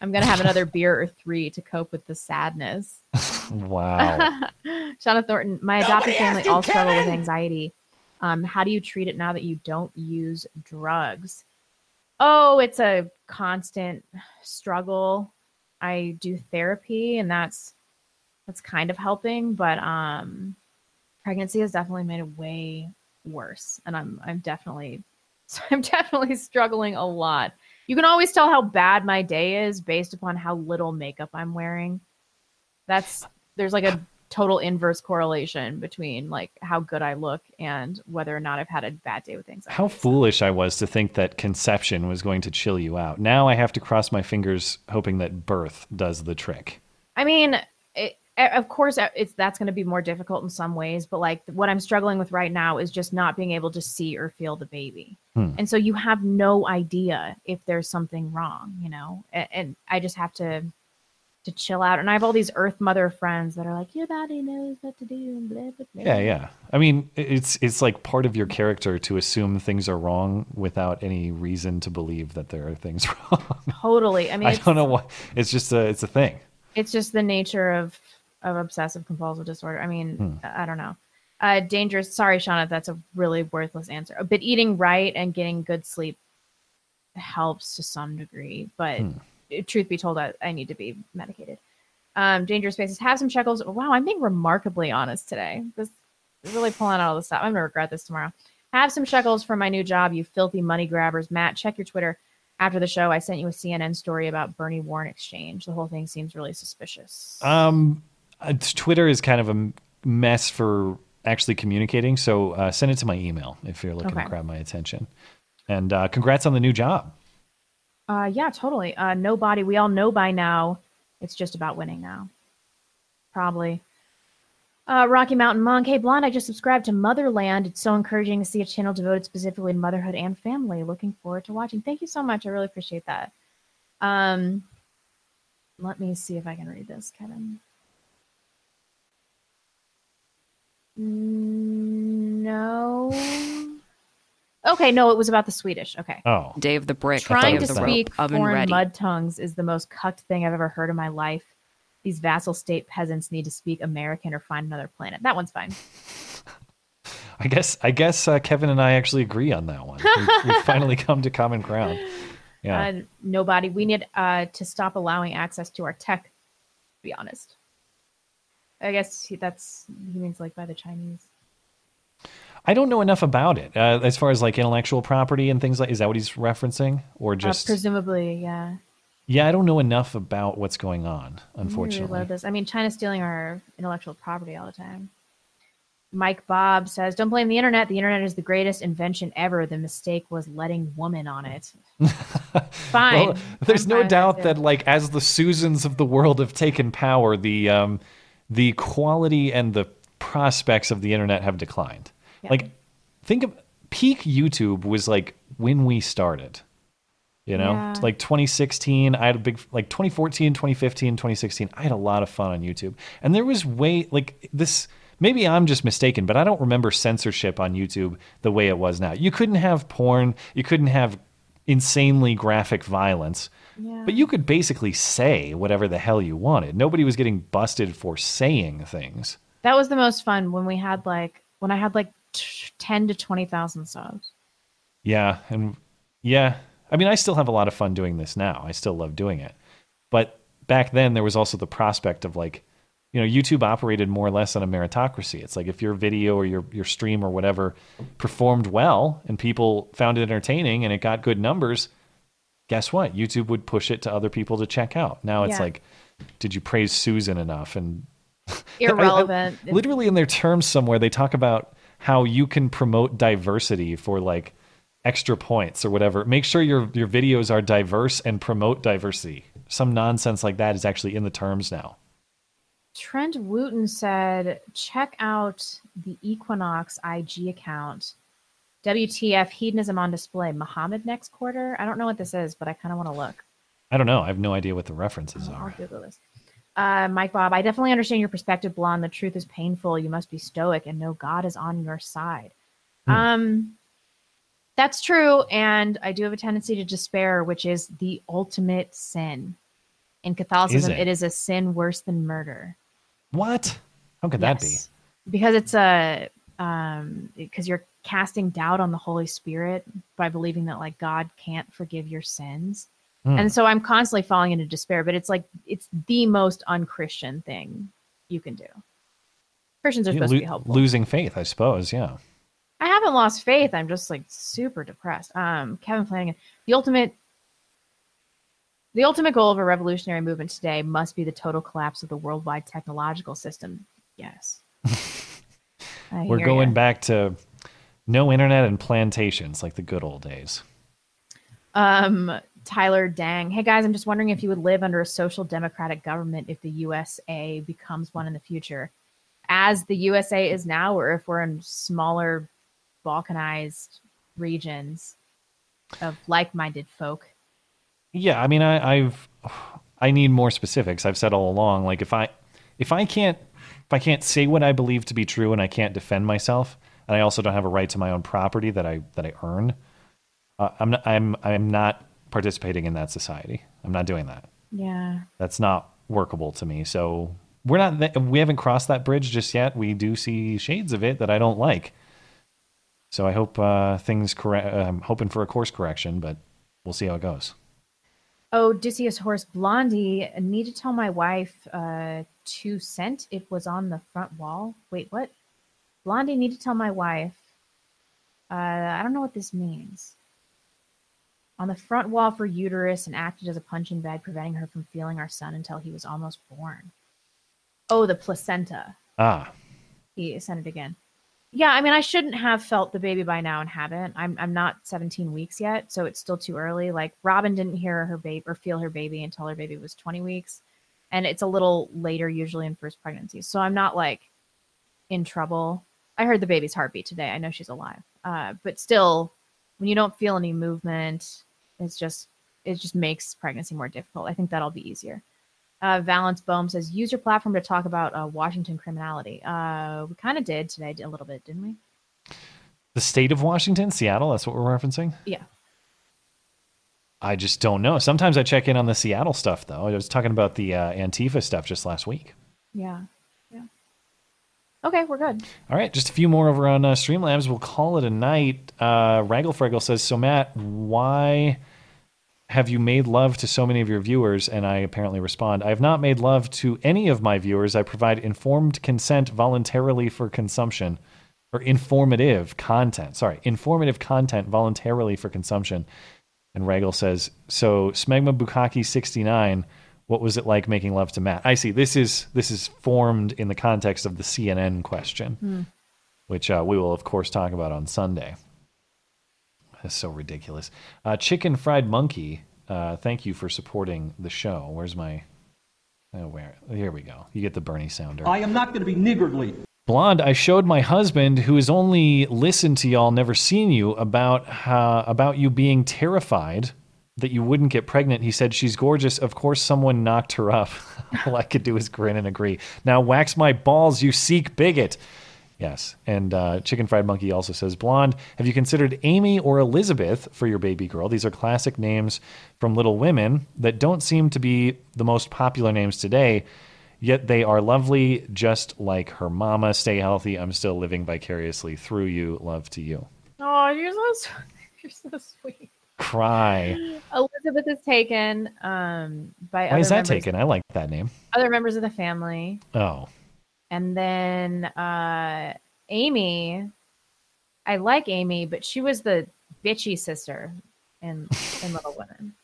I'm going to have another beer or three to cope with the sadness. Wow. Shauna Thornton, my adopted family all struggle with anxiety. How do you treat it now that you don't use drugs? Oh, it's a constant struggle. I do therapy, and that's kind of helping, but pregnancy has definitely made it way worse, and I'm definitely struggling a lot. You can always tell how bad my day is based upon how little makeup I'm wearing. There's like a total inverse correlation between like how good I look and whether or not I've had a bad day with anxiety. How foolish I was to think that conception was going to chill you out. Now I have to cross my fingers hoping that birth does the trick. I mean, of course that's going to be more difficult in some ways, but like what I'm struggling with right now is just not being able to see or feel the baby. And so you have no idea if there's something wrong, you know, and I just have to chill out. And I have all these earth mother friends that are like, your body knows what to do. And blah, blah, blah. Yeah. Yeah. I mean, it's like part of your character to assume things are wrong without any reason to believe that there are things wrong. Totally. I mean, I don't know why. It's just it's a thing. It's just the nature of obsessive compulsive disorder. I mean, I don't know. Dangerous. Sorry, Shauna, that's a really worthless answer, but eating right and getting good sleep helps to some degree, but truth be told, I need to be medicated. Dangerous Spaces, have some shekels. Wow, I'm being remarkably honest today. This is really pulling out all the stuff. I'm going to regret this tomorrow. Have some shekels for my new job, you filthy money grabbers. Matt, check your Twitter. After the show, I sent you a CNN story about Bernie Warren exchange. The whole thing seems really suspicious. Twitter is kind of a mess for actually communicating, so send it to my email if you're looking to grab my attention. And congrats on the new job. Yeah, totally. Nobody, we all know by now. It's just about winning now. Probably. Rocky Mountain Monk. Hey, Blonde, I just subscribed to Motherland. It's so encouraging to see a channel devoted specifically to motherhood and family. Looking forward to watching. Thank you so much. I really appreciate that. Let me see if I can read this, Kevin. No. Okay, no, it was about the Swedish. Okay. Oh. Day of the Brick. Trying to speak foreign mud tongues is the most cucked thing I've ever heard in my life. These vassal state peasants need to speak American or find another planet. That one's fine. I guess Kevin and I actually agree on that one. We've finally come to common ground. Yeah. Nobody. We need to stop allowing access to our tech, to be honest. I guess he means like by the Chinese. I don't know enough about it as far as like intellectual property and things like, is that what he's referencing or just presumably? Yeah. Yeah. I don't know enough about what's going on. Unfortunately. I love this. I mean, China's stealing our intellectual property all the time. Mike Bob says, don't blame the internet. The internet is the greatest invention ever. The mistake was letting women on it. Fine. Well, there's no doubt that like, as the Susans of the world have taken power, the quality and the prospects of the internet have declined. Yeah. Like, think of peak YouTube was like when we started, you know, like 2016. I had a big, like 2014, 2015, 2016. I had a lot of fun on YouTube. And there was way like this. Maybe I'm just mistaken, but I don't remember censorship on YouTube the way it was now. You couldn't have porn. You couldn't have insanely graphic violence. Yeah. But you could basically say whatever the hell you wanted. Nobody was getting busted for saying things. That was the most fun when we had like, when I had like 10 to 20,000 subs. Yeah. And yeah, I mean, I still have a lot of fun doing this now. I still love doing it. But back then there was also the prospect of like, you know, YouTube operated more or less on a meritocracy. It's like if your video or your stream or whatever performed well and people found it entertaining and it got good numbers, guess what? YouTube would push it to other people to check out. Now it's like, did you praise Susan enough? And irrelevant. I literally in their terms somewhere, they talk about how you can promote diversity for like extra points or whatever. Make sure your videos are diverse and promote diversity. Some nonsense like that is actually in the terms now. Trent Wooten said, check out the Equinox IG account. WTF hedonism on display. Muhammad next quarter? I don't know what this is, but I kind of want to look. I don't know. I have no idea what the references are. I'll Google this. Mike Bob, I definitely understand your perspective, Blonde. The truth is painful. You must be stoic and know God is on your side. That's true. And I do have a tendency to despair, which is the ultimate sin. In Catholicism, it is a sin worse than murder. What? How could that be? Because it's because you're casting doubt on the Holy Spirit by believing that like God can't forgive your sins. And so I'm constantly falling into despair, but it's like, it's the most un-Christian thing you can do. Christians are supposed to be helpful. Losing faith, I suppose. Yeah. I haven't lost faith. I'm just like super depressed. Kevin Flanagan, the ultimate goal of a revolutionary movement today must be the total collapse of the worldwide technological system. Yes. We're going back to no internet and plantations like the good old days. Tyler Dang. Hey guys, I'm just wondering if you would live under a social democratic government if the USA becomes one in the future, as the USA is now, or if we're in smaller balkanized regions of like-minded folk. Yeah, I mean, I need more specifics. I've said all along, like if I can't say what I believe to be true and I can't defend myself, and I also don't have a right to my own property that I earn, I'm not participating in that society. I'm not doing that. Yeah, that's not workable to me. So we haven't crossed that bridge just yet. We do see shades of it that I don't like. So I hope things correct. I'm hoping for a course correction, but we'll see how it goes. Odysseus Horse Blondie, I need to tell my wife 2 cents. It was on the front wall. Wait, what? Blondie, need to tell my wife. I don't know what this means. On the front wall for uterus and acted as a punching bag, preventing her from feeling our son until he was almost born. Oh, the placenta. Ah. He sent it again. Yeah, I mean, I shouldn't have felt the baby by now and haven't. I'm not 17 weeks yet, so it's still too early. Like, Robin didn't hear her baby or feel her baby until her baby was 20 weeks. And it's a little later usually in first pregnancy. So I'm not, like, in trouble. I heard the baby's heartbeat today. I know she's alive. But still, when you don't feel any movement, it just makes pregnancy more difficult. I think that'll be easier. Valence Bohm says, use your platform to talk about Washington criminality. We kind of did today a little bit, didn't we? The state of Washington, Seattle, that's what we're referencing? Yeah. I just don't know. Sometimes I check in on the Seattle stuff, though. I was talking about the Antifa stuff just last week. Yeah. Okay, we're good. All right, just a few more over on Streamlabs. We'll call it a night. Raggle Fraggle says, so Matt, why have you made love to so many of your viewers? And I apparently respond, I have not made love to any of my viewers. I provide informed consent voluntarily for consumption, or informative content voluntarily for consumption. And Regal says, so Smegma Bukaki 69, what was it like making love to Matt? I see. This is formed in the context of the CNN question, which we will of course talk about on Sunday. That's so ridiculous. Chicken Fried Monkey, thank you for supporting the show. Where's my... Here we go. You get the Bernie sounder. I am not going to be niggardly. Blonde, I showed my husband, who has only listened to y'all, never seen you, about you being terrified that you wouldn't get pregnant. He said, she's gorgeous. Of course someone knocked her up. All I could do is grin and agree. Now wax my balls, you Sikh bigot. Yes, and Chicken Fried Monkey also says, Blonde, have you considered Amy or Elizabeth for your baby girl? These are classic names from Little Women that don't seem to be the most popular names today, yet they are lovely, just like her mama. Stay healthy. I'm still living vicariously through you. Love to you. Oh, you're so sweet. cry. Elizabeth is taken by Why is that taken? I like that name. Other members of the family. Oh. And then Amy. I like Amy, but she was the bitchy sister in Little Women.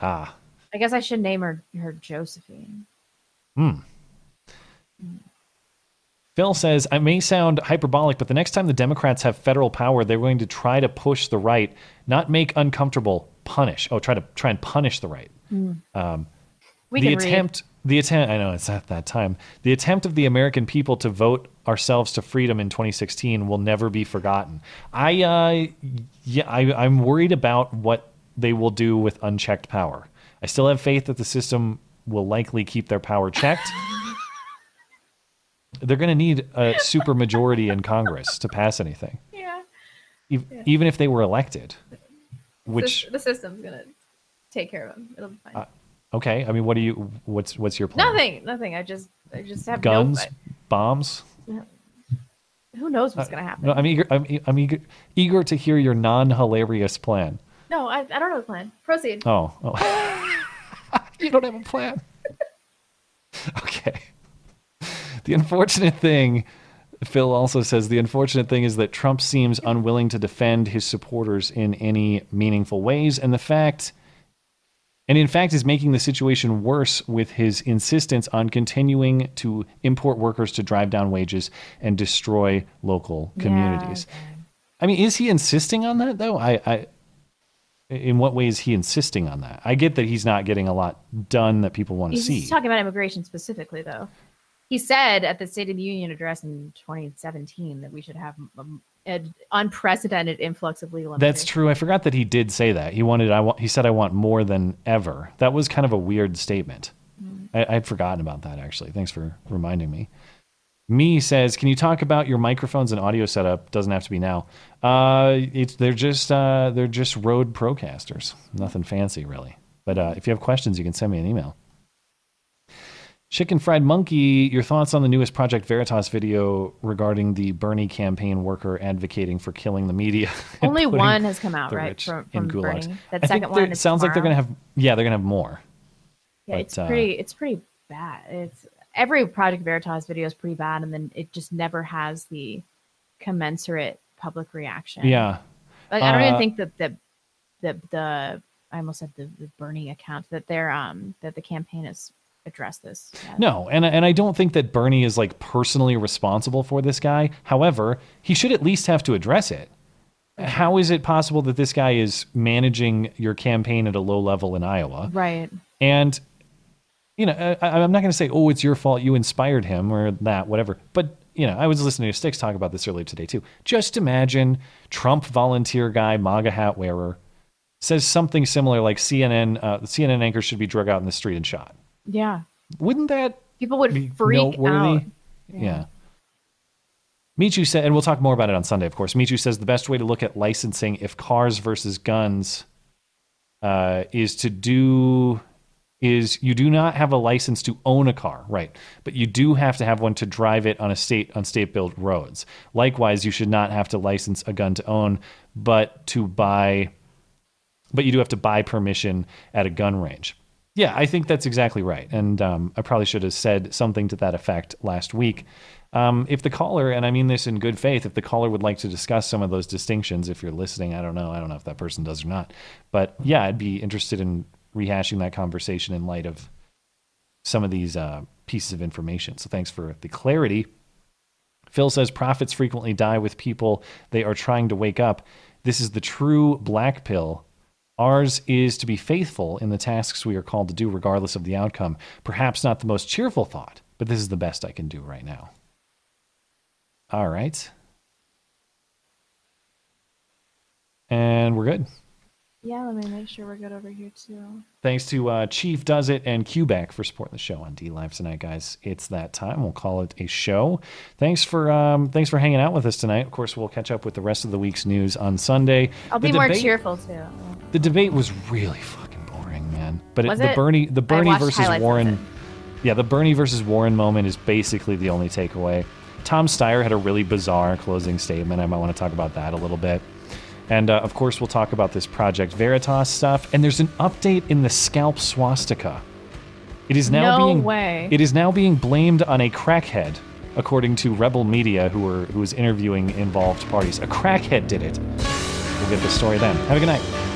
Ah. I guess I should name her Josephine. Hmm. Mm. Phil says, I may sound hyperbolic, but the next time the Democrats have federal power, they're going to try to push the right, not make uncomfortable, punish. Oh, try and punish the right. Mm. I know it's at that time. The attempt of the American people to vote ourselves to freedom in 2016 will never be forgotten. I'm worried about what they will do with unchecked power. I still have faith that the system will likely keep their power checked. They're going to need a super majority in Congress to pass anything. Yeah. Even if they were elected, which the system's going to take care of them. It'll be fine. Okay. I mean, what's your plan? Nothing. I just have guns, bombs. Who knows what's going to happen? No, I'm eager to hear your non-hilarious plan. No, I don't have a plan. Proceed. Oh. You don't have a plan. Okay. Phil also says, the unfortunate thing is that Trump seems unwilling to defend his supporters in any meaningful ways. And in fact is making the situation worse with his insistence on continuing to import workers to drive down wages and destroy local communities. Yeah. I mean, is he insisting on that though? In what way is he insisting on that? I get that he's not getting a lot done that people want to see. He's talking about immigration specifically though. He said at the State of the Union address in 2017 that we should have an unprecedented influx of legal immigration. That's true. I forgot that he did say that. He said, I want more than ever. That was kind of a weird statement. Mm-hmm. I'd forgotten about that, actually. Thanks for reminding me. Me says, can you talk about your microphones and audio setup? Doesn't have to be now. They're just Rode Procasters. Nothing fancy, really. But if you have questions, you can send me an email. Chicken Fried Monkey, your thoughts on the newest Project Veritas video regarding the Bernie campaign worker advocating for killing the media? Only one has come out, right? From Bernie. That second one. It sounds like they're gonna have more. Yeah, but it's pretty bad. It's every Project Veritas video is pretty bad, and then it just never has the commensurate public reaction. Yeah, like I don't even think that the I almost said the Bernie account that the campaign is. Address this. Yeah. No, and I don't think that Bernie is like personally responsible for this guy. However, he should at least have to address it. Okay. How is it possible that this guy is managing your campaign at a low level in Iowa? Right. And you know, I'm not going to say, oh, it's your fault. You inspired him or that, whatever. But you know, I was listening to Sticks talk about this earlier today too. Just imagine Trump volunteer guy, MAGA hat wearer, says something similar like CNN anchor should be drug out in the street and shot. Yeah. Wouldn't that people would freak noteworthy? Out? Yeah. Michu said, and we'll talk more about it on Sunday, of course. Michu says the best way to look at licensing if cars versus guns is you do not have a license to own a car, right? But you do have to have one to drive it on state-built roads. Likewise, you should not have to license a gun to own, but you do have to buy permission at a gun range. Yeah, I think that's exactly right. And I probably should have said something to that effect last week. If the caller, and I mean this in good faith, if the caller would like to discuss some of those distinctions, if you're listening, I don't know if that person does or not. But yeah, I'd be interested in rehashing that conversation in light of some of these pieces of information. So thanks for the clarity. Phil says prophets frequently die with people they are trying to wake up. This is the true black pill. Ours is to be faithful in the tasks we are called to do, regardless of the outcome. Perhaps not the most cheerful thought, but this is the best I can do right now. All right. And we're good. Yeah, let me make sure we're good over here, too. Thanks to Chief Does It and QBack for supporting the show on DLive tonight, guys. It's that time. We'll call it a show. Thanks for hanging out with us tonight. Of course, we'll catch up with the rest of the week's news on Sunday. I'll be more cheerful, too. The debate was really fucking boring, man. But the Bernie versus Warren moment is basically the only takeaway. Tom Steyer had a really bizarre closing statement. I might want to talk about that a little bit. And of course, we'll talk about this Project Veritas stuff. And there's an update in the scalp swastika. It is now It is now being blamed on a crackhead, according to Rebel Media, who was interviewing involved parties. A crackhead did it. We'll get the story then. Have a good night.